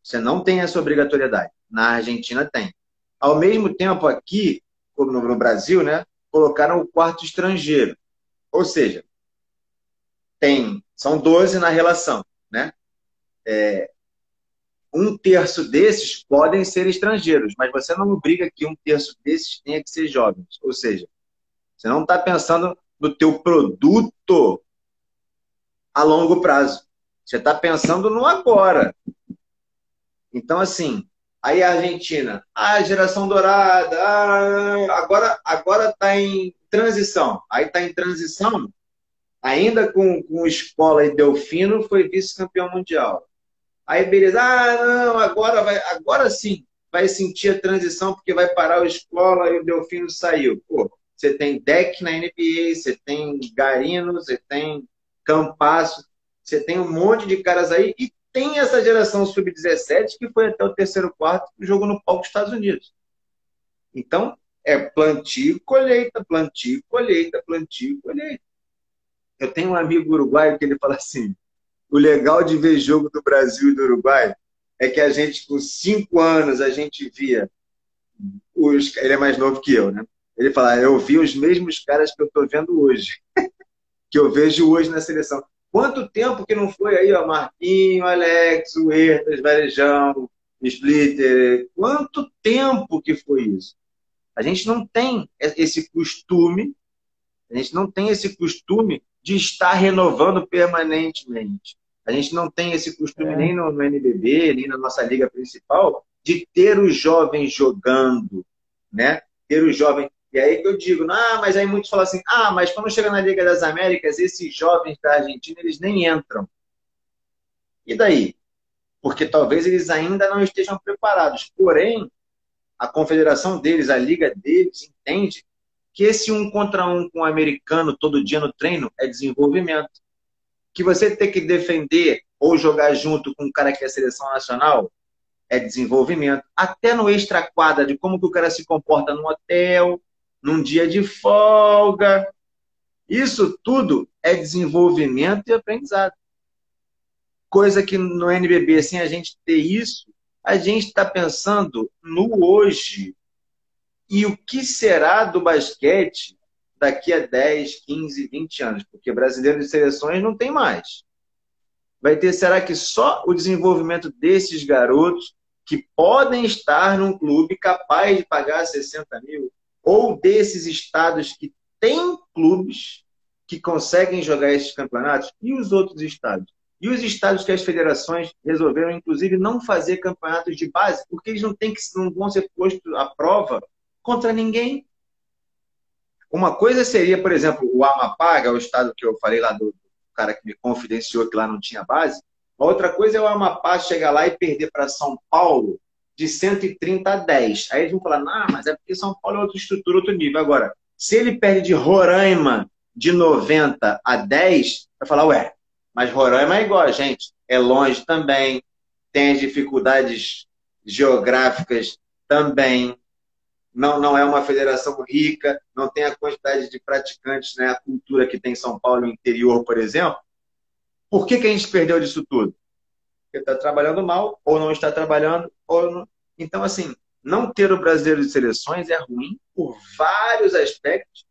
Você não tem essa obrigatoriedade. Na Argentina tem. Ao mesmo tempo aqui, como no Brasil, né, colocaram o quarto estrangeiro. Ou seja, tem, são doze na relação, né? É, um terço desses podem ser estrangeiros, mas você não obriga que um terço desses tenha que ser jovens. Ou seja, você não está pensando no teu produto a longo prazo. Você está pensando no agora. Então, assim, aí a Argentina, a geração dourada, ah, agora agora está em transição. Aí está em transição... Ainda com, com Escola e Delfino, foi vice-campeão mundial. Aí, beleza, ah, não, agora, vai, agora sim vai sentir a transição, porque vai parar o Escola e o Delfino saiu. Pô, você tem Deck na N B A, você tem Garino, você tem Campasso, você tem um monte de caras aí, e tem essa geração sub dezessete que foi até o terceiro quarto que jogou no palco dos Estados Unidos. Então, é plantio, colheita, plantio, colheita, plantio, colheita. Eu tenho um amigo uruguaio que ele fala assim, o legal de ver jogo do Brasil e do Uruguai é que a gente, com cinco anos, a gente via... Os... Ele é mais novo que eu, né? Ele fala, eu vi os mesmos caras que eu tô vendo hoje, que eu vejo hoje na seleção. Quanto tempo que não foi aí, ó, Marquinho, Alex, o Huertas, Varejão, Splitter, quanto tempo que foi isso? A gente não tem esse costume, a gente não tem esse costume de estar renovando permanentemente. A gente não tem esse costume é. nem no, no N B B, nem na nossa liga principal, de ter o jovem jogando, né? Ter o jovem... E aí que eu digo, ah, mas aí muitos falam assim, ah, mas quando chega na Liga das Américas, esses jovens da Argentina, eles nem entram. E daí? Porque talvez eles ainda não estejam preparados. Porém, a confederação deles, a liga deles, entende que esse um contra um com o americano todo dia no treino é desenvolvimento. Que você ter que defender ou jogar junto com um cara que é seleção nacional é desenvolvimento. Até no extra quadra, de como que o cara se comporta num hotel, num dia de folga, Isso tudo é desenvolvimento e aprendizado. Coisa que no N B B, sem a gente ter isso, a gente está pensando no hoje. E o que será do basquete daqui a dez, quinze, vinte anos? Porque brasileiro de seleções não tem mais. Vai ter, será que só o desenvolvimento desses garotos que podem estar num clube capaz de pagar sessenta mil, ou desses estados que têm clubes que conseguem jogar esses campeonatos, e os outros estados? E os estados que as federações resolveram, inclusive, não fazer campeonatos de base, porque eles não, tem que, não vão ser postos à prova contra ninguém. Uma coisa seria, por exemplo, o Amapá, que é o estado que eu falei lá do, do cara que me confidenciou que lá não tinha base. A outra coisa é o Amapá chegar lá e perder para São Paulo de cento e trinta a dez. Aí eles vão falar, não, mas é porque São Paulo é outra estrutura, outro nível. Agora, se ele perde de Roraima de noventa a dez, vai falar, ué, mas Roraima é igual a gente. É longe também, tem as dificuldades geográficas também. Não, não é uma federação rica, não tem a quantidade de praticantes, né, a cultura que tem em São Paulo, no interior, por exemplo. Por que que a gente perdeu disso tudo? Porque está trabalhando mal, ou não está trabalhando, ou não... Então, assim, não ter o brasileiro de seleções é ruim por vários aspectos.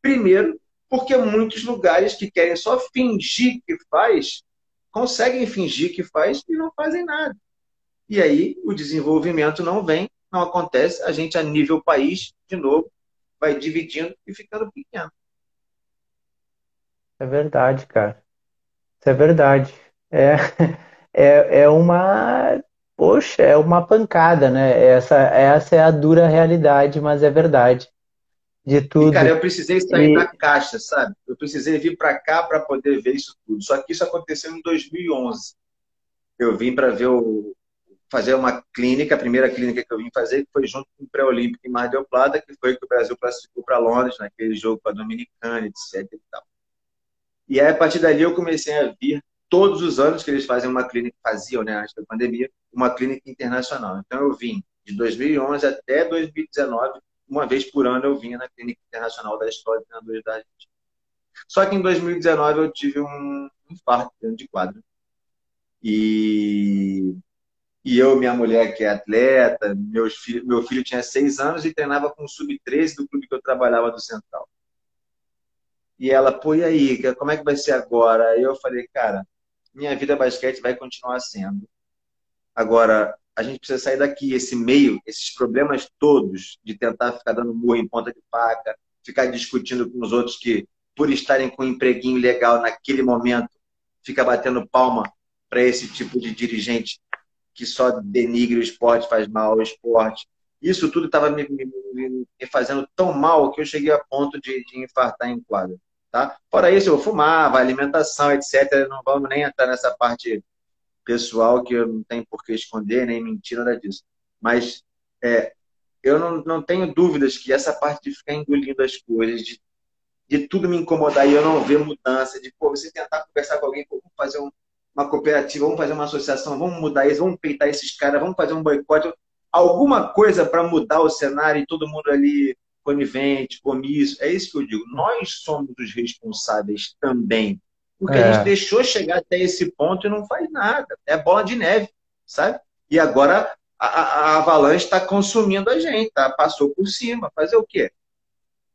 Primeiro, porque muitos lugares que querem só fingir que faz, conseguem fingir que faz e não fazem nada. E aí o desenvolvimento não vem, não acontece, a gente a nível país, de novo, vai dividindo e ficando pequeno. É verdade, cara. Isso é verdade. É, é, é uma... Poxa, é uma pancada, né? Essa, essa é a dura realidade, mas é verdade. De tudo. E, cara, eu precisei sair e... da caixa, sabe? Eu precisei vir pra cá pra poder ver isso tudo. Só que isso aconteceu em dois mil e onze. Eu vim pra ver o... fazer uma clínica, a primeira clínica que eu vim fazer foi junto com o pré-olímpico em Mar del Plata, que foi que o Brasil classificou para Londres, naquele jogo com a Dominicana, etcétera. E, tal. E aí, a partir dali, eu comecei a vir todos os anos que eles fazem uma clínica, faziam, né, antes da pandemia, uma clínica internacional. Então, eu vim de dois mil e onze até dois mil e dezenove, uma vez por ano eu vinha na clínica internacional da Escola de Treinadores da Argentina. Só que em dois mil e dezenove eu tive um infarto dentro de quadro. E... E eu, minha mulher que é atleta, meus filhos, meu filho tinha seis anos e treinava com o sub treze do clube que eu trabalhava do Central. E ela, pô, e aí, como é que vai ser agora? Aí eu falei, cara, minha vida basquete vai continuar sendo. Agora, a gente precisa sair daqui, esse meio, esses problemas todos de tentar ficar dando murro em ponta de faca, ficar discutindo com os outros que, por estarem com um empreguinho legal naquele momento, fica batendo palma para esse tipo de dirigente que só denigre o esporte, faz mal ao esporte. Isso tudo estava me, me, me fazendo tão mal que eu cheguei a ponto de, de infartar em quadra, tá? Fora isso, eu fumava, alimentação, etcétera. Não vamos nem entrar nessa parte pessoal que eu não tenho por que esconder, nem mentir, nada disso. Mas é, eu não, não tenho dúvidas que essa parte de ficar engolindo as coisas, de, de tudo me incomodar e eu não ver mudança, de pô, você tentar conversar com alguém, pô, vamos fazer um... uma cooperativa, vamos fazer uma associação, vamos mudar isso, vamos peitar esses caras, vamos fazer um boicote, alguma coisa para mudar o cenário e todo mundo ali conivente, comício. É isso que eu digo. Nós somos os responsáveis também. Porque é. a gente deixou chegar até esse ponto e não faz nada. É bola de neve, sabe? E agora a, a, a avalanche está consumindo a gente, tá? Passou por cima. Fazer o quê?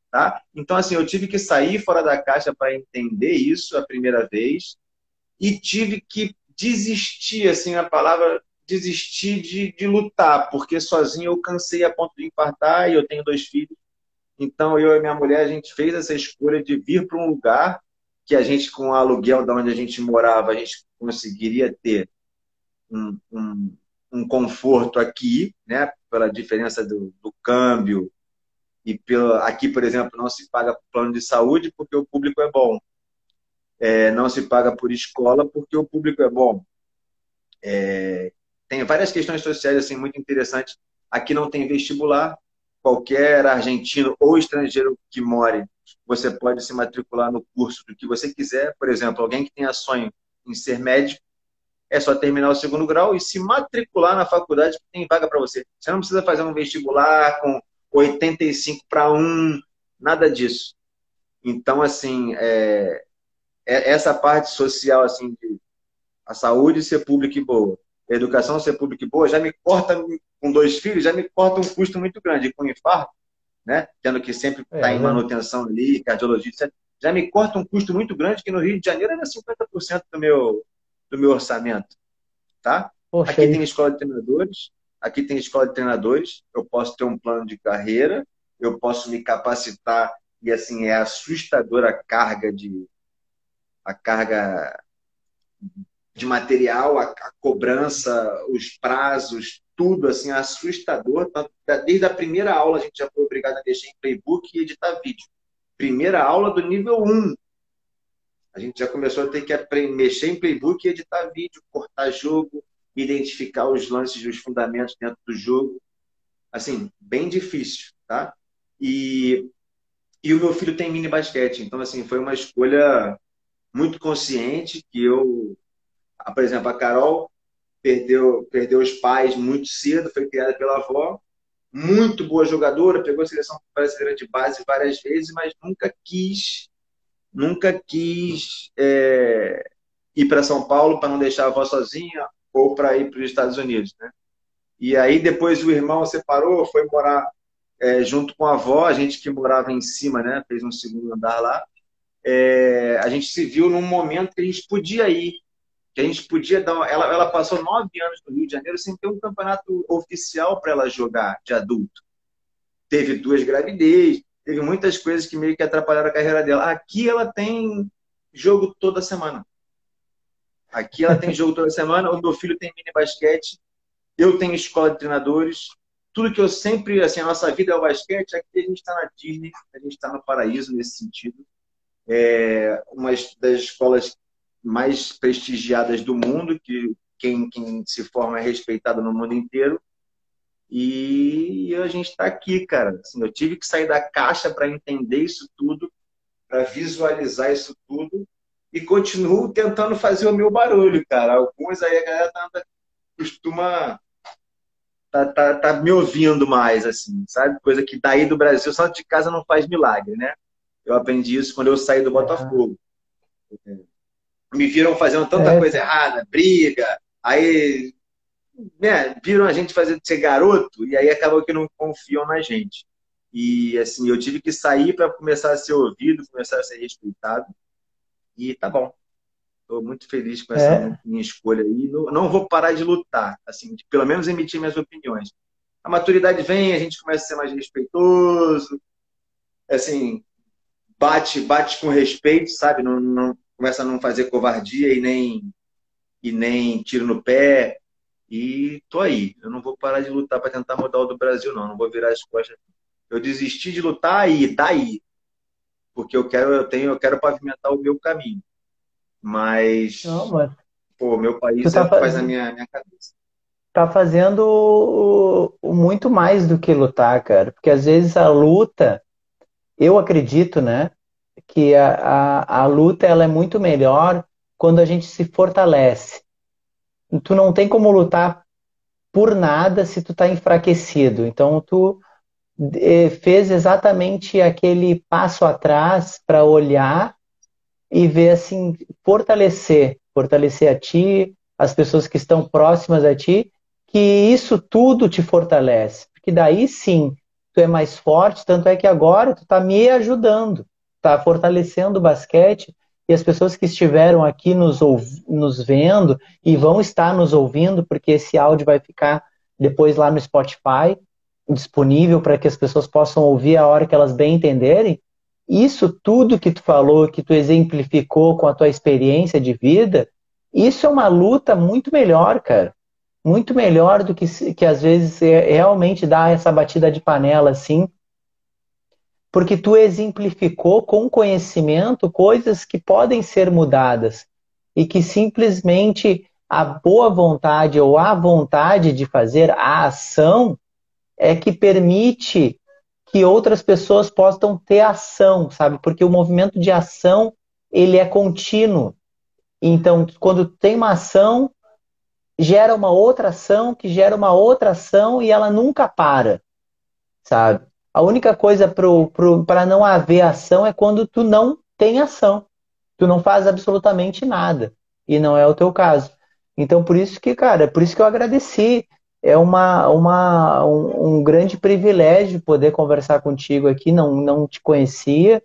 Tá? Então, assim, eu tive que sair fora da caixa para entender isso a primeira vez. E tive que desistir, assim, a palavra, desistir de, de lutar, porque sozinho eu cansei a ponto de infartar e eu tenho dois filhos. Então, eu e minha mulher, a gente fez essa escolha de vir para um lugar que a gente, com o aluguel de onde a gente morava, a gente conseguiria ter um, um, um conforto aqui, né, pela diferença do, do câmbio. E pelo, aqui, por exemplo, não se paga plano de saúde porque o público é bom. É, não se paga por escola porque o público é bom. É, tem várias questões sociais assim, muito interessantes. Aqui não tem vestibular. Qualquer argentino ou estrangeiro que more, você pode se matricular no curso do que você quiser. Por exemplo, alguém que tenha sonho em ser médico, é só terminar o segundo grau e se matricular na faculdade que tem vaga para você. Você não precisa fazer um vestibular com oitenta e cinco para um, nada disso. Então, assim, é, é essa parte social, assim, de a saúde ser pública e boa, a educação ser pública e boa, já me corta, com dois filhos, já me corta um custo muito grande. Com infarto, né, tendo que sempre estar é, tá em manutenção ali, cardiologia, etcétera, já me corta um custo muito grande, que no Rio de Janeiro era cinquenta por cento do meu, do meu orçamento, tá? Poxa, aqui aí. Tem escola de treinadores, aqui tem escola de treinadores, eu posso ter um plano de carreira, eu posso me capacitar, e assim, é assustadora a carga de a carga de material, a, a cobrança, os prazos, tudo, assim, assustador. Tanto, desde a primeira aula a gente já foi obrigado a deixar em playbook e editar vídeo. Primeira aula do nível um. A gente já começou a ter que mexer em playbook e editar vídeo, cortar jogo, identificar os lances, os fundamentos dentro do jogo. Assim, bem difícil, tá? E, e o meu filho tem mini basquete, então, assim, foi uma escolha muito consciente que eu... Por exemplo, a Carol perdeu, perdeu os pais muito cedo, foi criada pela avó, muito boa jogadora, pegou a seleção brasileira de base várias vezes, mas nunca quis, nunca quis é, ir para São Paulo para não deixar a avó sozinha ou para ir para os Estados Unidos, né? E aí depois o irmão separou, foi morar é, junto com a avó, a gente que morava em cima, né? Fez um segundo andar lá. É, a gente se viu num momento que a gente podia ir, que a gente podia dar... Ela, ela passou nove anos no Rio de Janeiro sem ter um campeonato oficial para ela jogar de adulto. Teve duas gravidez, teve muitas coisas que meio que atrapalharam a carreira dela. Aqui ela tem jogo toda semana. Aqui ela tem jogo toda semana, o meu filho tem mini basquete, eu tenho escola de treinadores, tudo que eu sempre... Assim, a nossa vida é o basquete, aqui a gente está na Disney, a gente está no paraíso nesse sentido. É uma das escolas mais prestigiadas do mundo, que quem, quem se forma é respeitado no mundo inteiro. E a gente está aqui, cara. Assim, eu tive que sair da caixa para entender isso tudo, para visualizar isso tudo, e continuo tentando fazer o meu barulho, cara. Alguns aí a galera tá, costuma tá, tá, tá me ouvindo mais, assim, sabe? Coisa que daí do Brasil, só de casa não faz milagre, né? Eu aprendi isso quando eu saí do Botafogo. É. Me viram fazendo tanta é. coisa errada, briga, aí, né, viram a gente fazer de ser garoto, e aí acabou que não confiam na gente. E, assim, eu tive que sair para começar a ser ouvido, começar a ser respeitado, e tá bom. Estou muito feliz com essa é. minha escolha aí. Não, não vou parar de lutar, assim, de pelo menos emitir minhas opiniões. A maturidade vem, a gente começa a ser mais respeitoso, assim, bate, bate com respeito, sabe? Não... não começa a não fazer covardia e nem, e nem tiro no pé. E tô aí. Eu não vou parar de lutar para tentar mudar o do Brasil, não. Não vou virar as costas. Eu desisti de lutar aí, tá aí. Porque eu quero, eu tenho, eu quero pavimentar o meu caminho. Mas, não, mas... pô, meu país tá é o que faz na minha, minha cabeça. Tá fazendo muito mais do que lutar, cara. Porque às vezes a luta, eu acredito, né? que a, a, a luta ela é muito melhor quando a gente se fortalece. Tu não tem como lutar por nada se tu tá enfraquecido. Então tu eh, fez exatamente aquele passo atrás para olhar e ver assim, fortalecer, fortalecer a ti, as pessoas que estão próximas a ti, que isso tudo te fortalece. Porque daí sim, tu é mais forte, tanto é que agora tu tá me ajudando. Está fortalecendo o basquete e as pessoas que estiveram aqui nos, nos vendo e vão estar nos ouvindo, porque esse áudio vai ficar depois lá no Spotify, disponível para que as pessoas possam ouvir a hora que elas bem entenderem. Isso tudo que tu falou, que tu exemplificou com a tua experiência de vida, isso é uma luta muito melhor, cara. Muito melhor do que, que às vezes é, realmente dá essa batida de panela, assim, porque tu exemplificou com conhecimento coisas que podem ser mudadas e que simplesmente a boa vontade ou a vontade de fazer a ação é que permite que outras pessoas possam ter ação, sabe? Porque o movimento de ação, ele é contínuo. Então, quando tem uma ação, gera uma outra ação, que gera uma outra ação e ela nunca para, sabe? A única coisa para não haver ação é quando tu não tem ação. Tu não faz absolutamente nada. E não é o teu caso. Então, por isso que, cara, por isso que eu agradeci. É uma, uma, um, um grande privilégio poder conversar contigo aqui. Não, não te conhecia.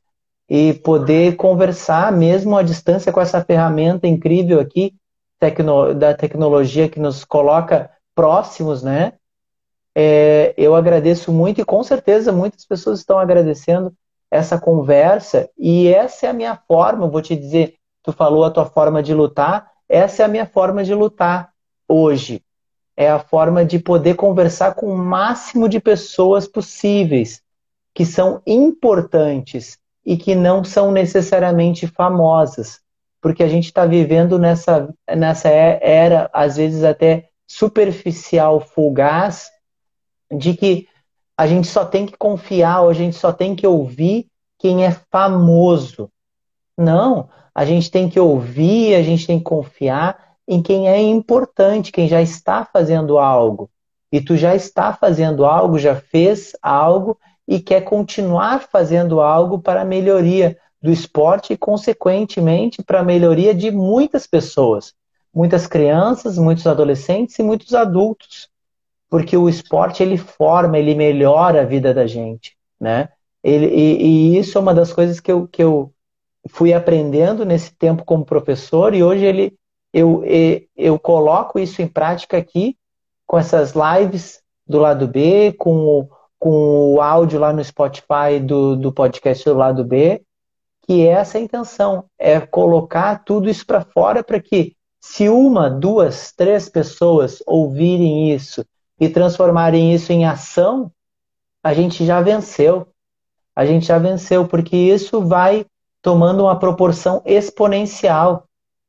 E poder conversar mesmo à distância com essa ferramenta incrível aqui, tecno, da tecnologia que nos coloca próximos, né? É, eu agradeço muito e com certeza muitas pessoas estão agradecendo essa conversa. E essa é a minha forma, vou te dizer, tu falou a tua forma de lutar, essa é a minha forma de lutar hoje. É a forma de poder conversar com o máximo de pessoas possíveis, que são importantes e que não são necessariamente famosas, porque a gente está vivendo nessa, nessa era, às vezes até superficial, fugaz, de que a gente só tem que confiar, ou a gente só tem que ouvir quem é famoso. Não, a gente tem que ouvir, a gente tem que confiar em quem é importante, quem já está fazendo algo. E tu já está fazendo algo, já fez algo, e quer continuar fazendo algo para a melhoria do esporte e, consequentemente, para a melhoria de muitas pessoas. Muitas crianças, muitos adolescentes e muitos adultos. Porque o esporte, ele forma, ele melhora a vida da gente, né? Ele, e, e isso é uma das coisas que eu, que eu fui aprendendo nesse tempo como professor, e hoje ele, eu, eu, eu coloco isso em prática aqui, com essas lives do Lado B, com o com o áudio lá no Spotify do, do podcast do Lado B, que é essa a intenção, é colocar tudo isso para fora para que se uma, duas, três pessoas ouvirem isso e transformarem isso em ação, a gente já venceu. A gente já venceu, porque isso vai tomando uma proporção exponencial.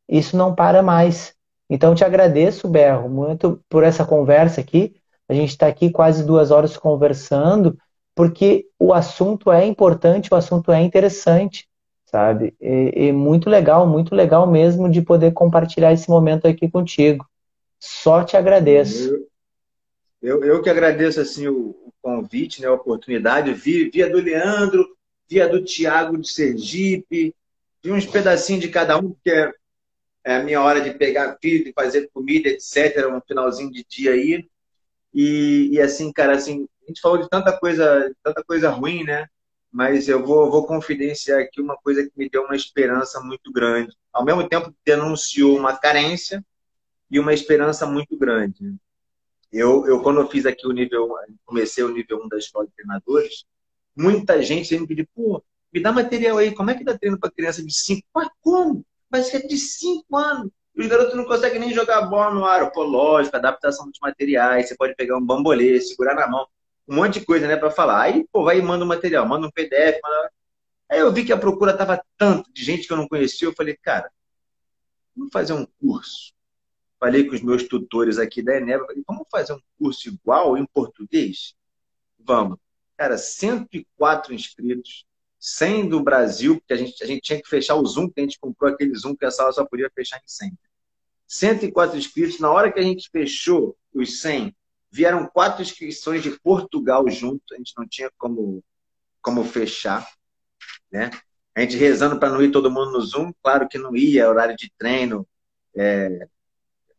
Isso não para mais. Então, te agradeço, Berro, muito por essa conversa aqui. A gente está aqui quase duas horas conversando, porque o assunto é importante, o assunto é interessante, sabe? E, e muito legal, muito legal mesmo de poder compartilhar esse momento aqui contigo. Só te agradeço. Eu, eu, eu que agradeço assim, o, o convite, né, a oportunidade. Vi, via do Leandro, via do Thiago de Sergipe, vi uns pedacinhos de cada um, porque é, é a minha hora de pegar filho, de fazer comida, etcétera, um finalzinho de dia aí. E, e assim, cara, assim, a gente falou de tanta coisa, tanta coisa ruim, né? Mas eu vou, vou confidenciar aqui uma coisa que me deu uma esperança muito grande. Ao mesmo tempo que denunciou uma carência e uma esperança muito grande. Eu, eu quando eu fiz aqui o nível, comecei o nível um da escola de treinadores, muita gente sempre me pediu, pô, me dá material aí, como é que dá treino para criança de cinco? Mas como? Mas é de cinco anos. Os garotos não conseguem nem jogar a bola no ar. Pô, lógico, adaptação dos materiais, você pode pegar um bambolê, segurar na mão, um monte de coisa, né, pra falar. Aí, pô, vai e manda um material, manda um P D F. Manda... Aí eu vi que a procura tava tanto de gente que eu não conhecia, eu falei, cara, vamos fazer um curso. Falei com os meus tutores aqui da Eneva, falei, vamos fazer um curso igual em português? Vamos. Cara, cento e quatro inscritos. cem do Brasil, porque a gente, a gente tinha que fechar o Zoom, que a gente comprou aquele Zoom que a sala só podia fechar em cem. cento e quatro inscritos. Na hora que a gente fechou os cem, vieram quatro inscrições de Portugal junto. A gente não tinha como, como fechar, né? A gente rezando para não ir todo mundo no Zoom. Claro que não ia, horário de treino. É,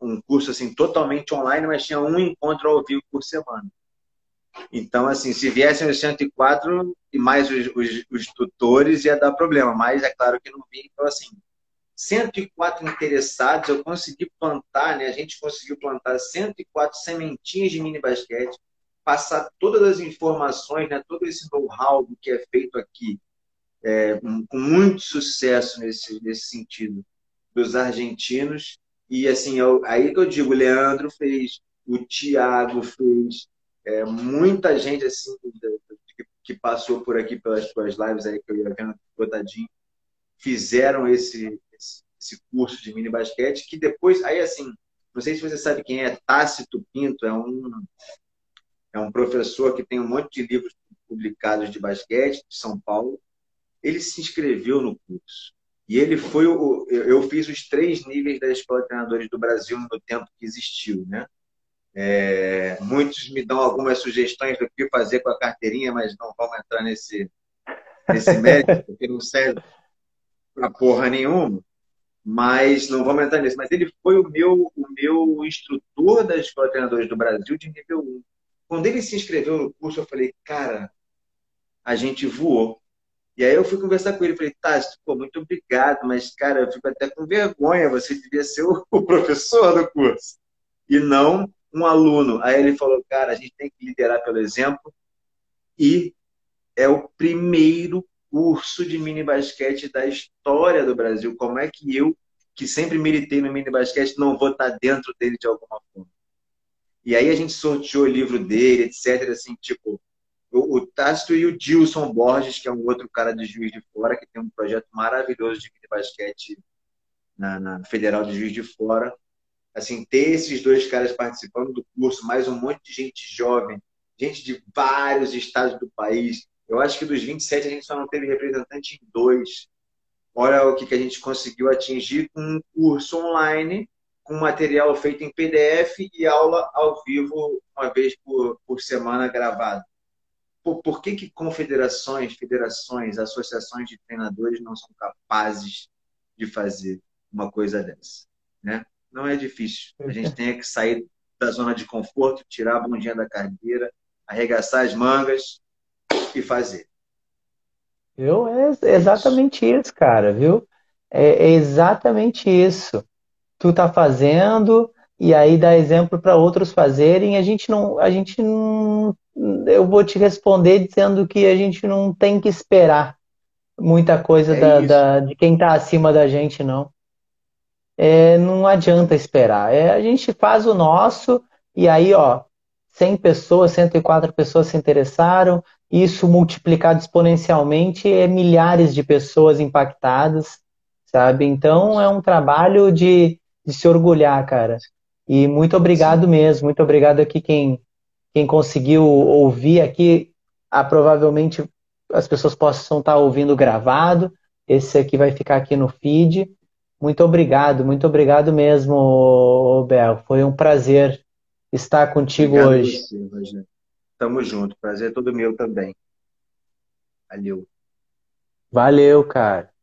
um curso assim, totalmente online, mas tinha um encontro ao vivo por semana. Então, assim, se viessem os cento e quatro e mais os, os, os tutores, ia dar problema, mas é claro que não vinha. Então, assim, cento e quatro interessados, eu consegui plantar, né? A gente conseguiu plantar cento e quatro sementinhas de mini basquete, passar todas as informações, né? Todo esse know-how que é feito aqui, é, com muito sucesso nesse, nesse sentido, dos argentinos. E, assim, eu, aí que eu digo, o Leandro fez, o Thiago fez, É, muita gente assim que, que passou por aqui pelas tuas lives aí que eu ia vendo botadinho, fizeram esse, esse, esse curso de mini basquete, que depois aí assim, não sei se você sabe quem é Tácito Pinto, é um é um professor que tem um monte de livros publicados de basquete de São Paulo. Ele se inscreveu no curso e ele foi o eu, eu fiz os três níveis da Escola de Treinadores do Brasil no tempo que existiu, né? É, muitos me dão algumas sugestões do que fazer com a carteirinha, mas não vamos entrar nesse, nesse mérito, porque não serve pra porra nenhuma. Mas não vamos entrar nisso. Mas ele foi o meu, o meu instrutor da Escola de Treinadores do Brasil de nível um. Quando ele se inscreveu no curso, eu falei, cara, a gente voou. E aí eu fui conversar com ele, falei, Tássio, pô, muito obrigado, mas, cara, eu fico até com vergonha, você devia ser o professor do curso, e não um aluno. Aí ele falou, cara, a gente tem que liderar pelo exemplo, e é o primeiro curso de mini basquete da história do Brasil. Como é que eu, que sempre militei no mini basquete, não vou estar dentro dele de alguma forma? E aí a gente sorteou o livro dele, etcétera. Assim, tipo, o, o Tássio e o Dilson Borges, que é um outro cara de Juiz de Fora, que tem um projeto maravilhoso de mini basquete na, na Federal de Juiz de Fora. Assim, ter esses dois caras participando do curso, mais um monte de gente jovem, gente de vários estados do país. Eu acho que dos vinte e sete a gente só não teve representante em dois. Olha o que, que a gente conseguiu atingir com um curso online, com material feito em P D F e aula ao vivo uma vez por, por semana gravada. Por, por que, que confederações, federações, associações de treinadores não são capazes de fazer uma coisa dessa? Né? Não é difícil. A gente tem que sair da zona de conforto, tirar a bundinha da cadeira, arregaçar as mangas e fazer. Eu, é exatamente isso, cara, viu? É, é exatamente isso. Tu tá fazendo e aí dá exemplo para outros fazerem. A gente não, a gente não, eu vou te responder dizendo que a gente não tem que esperar muita coisa é da, da, de quem tá acima da gente, não. É, não adianta esperar. É, a gente faz o nosso e aí, ó, cem pessoas, cento e quatro pessoas se interessaram. Isso multiplicado exponencialmente é milhares de pessoas impactadas, sabe? Então é um trabalho de de se orgulhar, cara. E muito obrigado Sim. mesmo, muito obrigado aqui quem, quem conseguiu ouvir aqui. Ah, provavelmente as pessoas possam estar ouvindo gravado, esse aqui vai ficar aqui no feed. Muito obrigado, muito obrigado mesmo, Bel. Foi um prazer estar contigo obrigado hoje. Você, Rogério. Tamo junto, prazer é todo meu também. Valeu. Valeu, cara.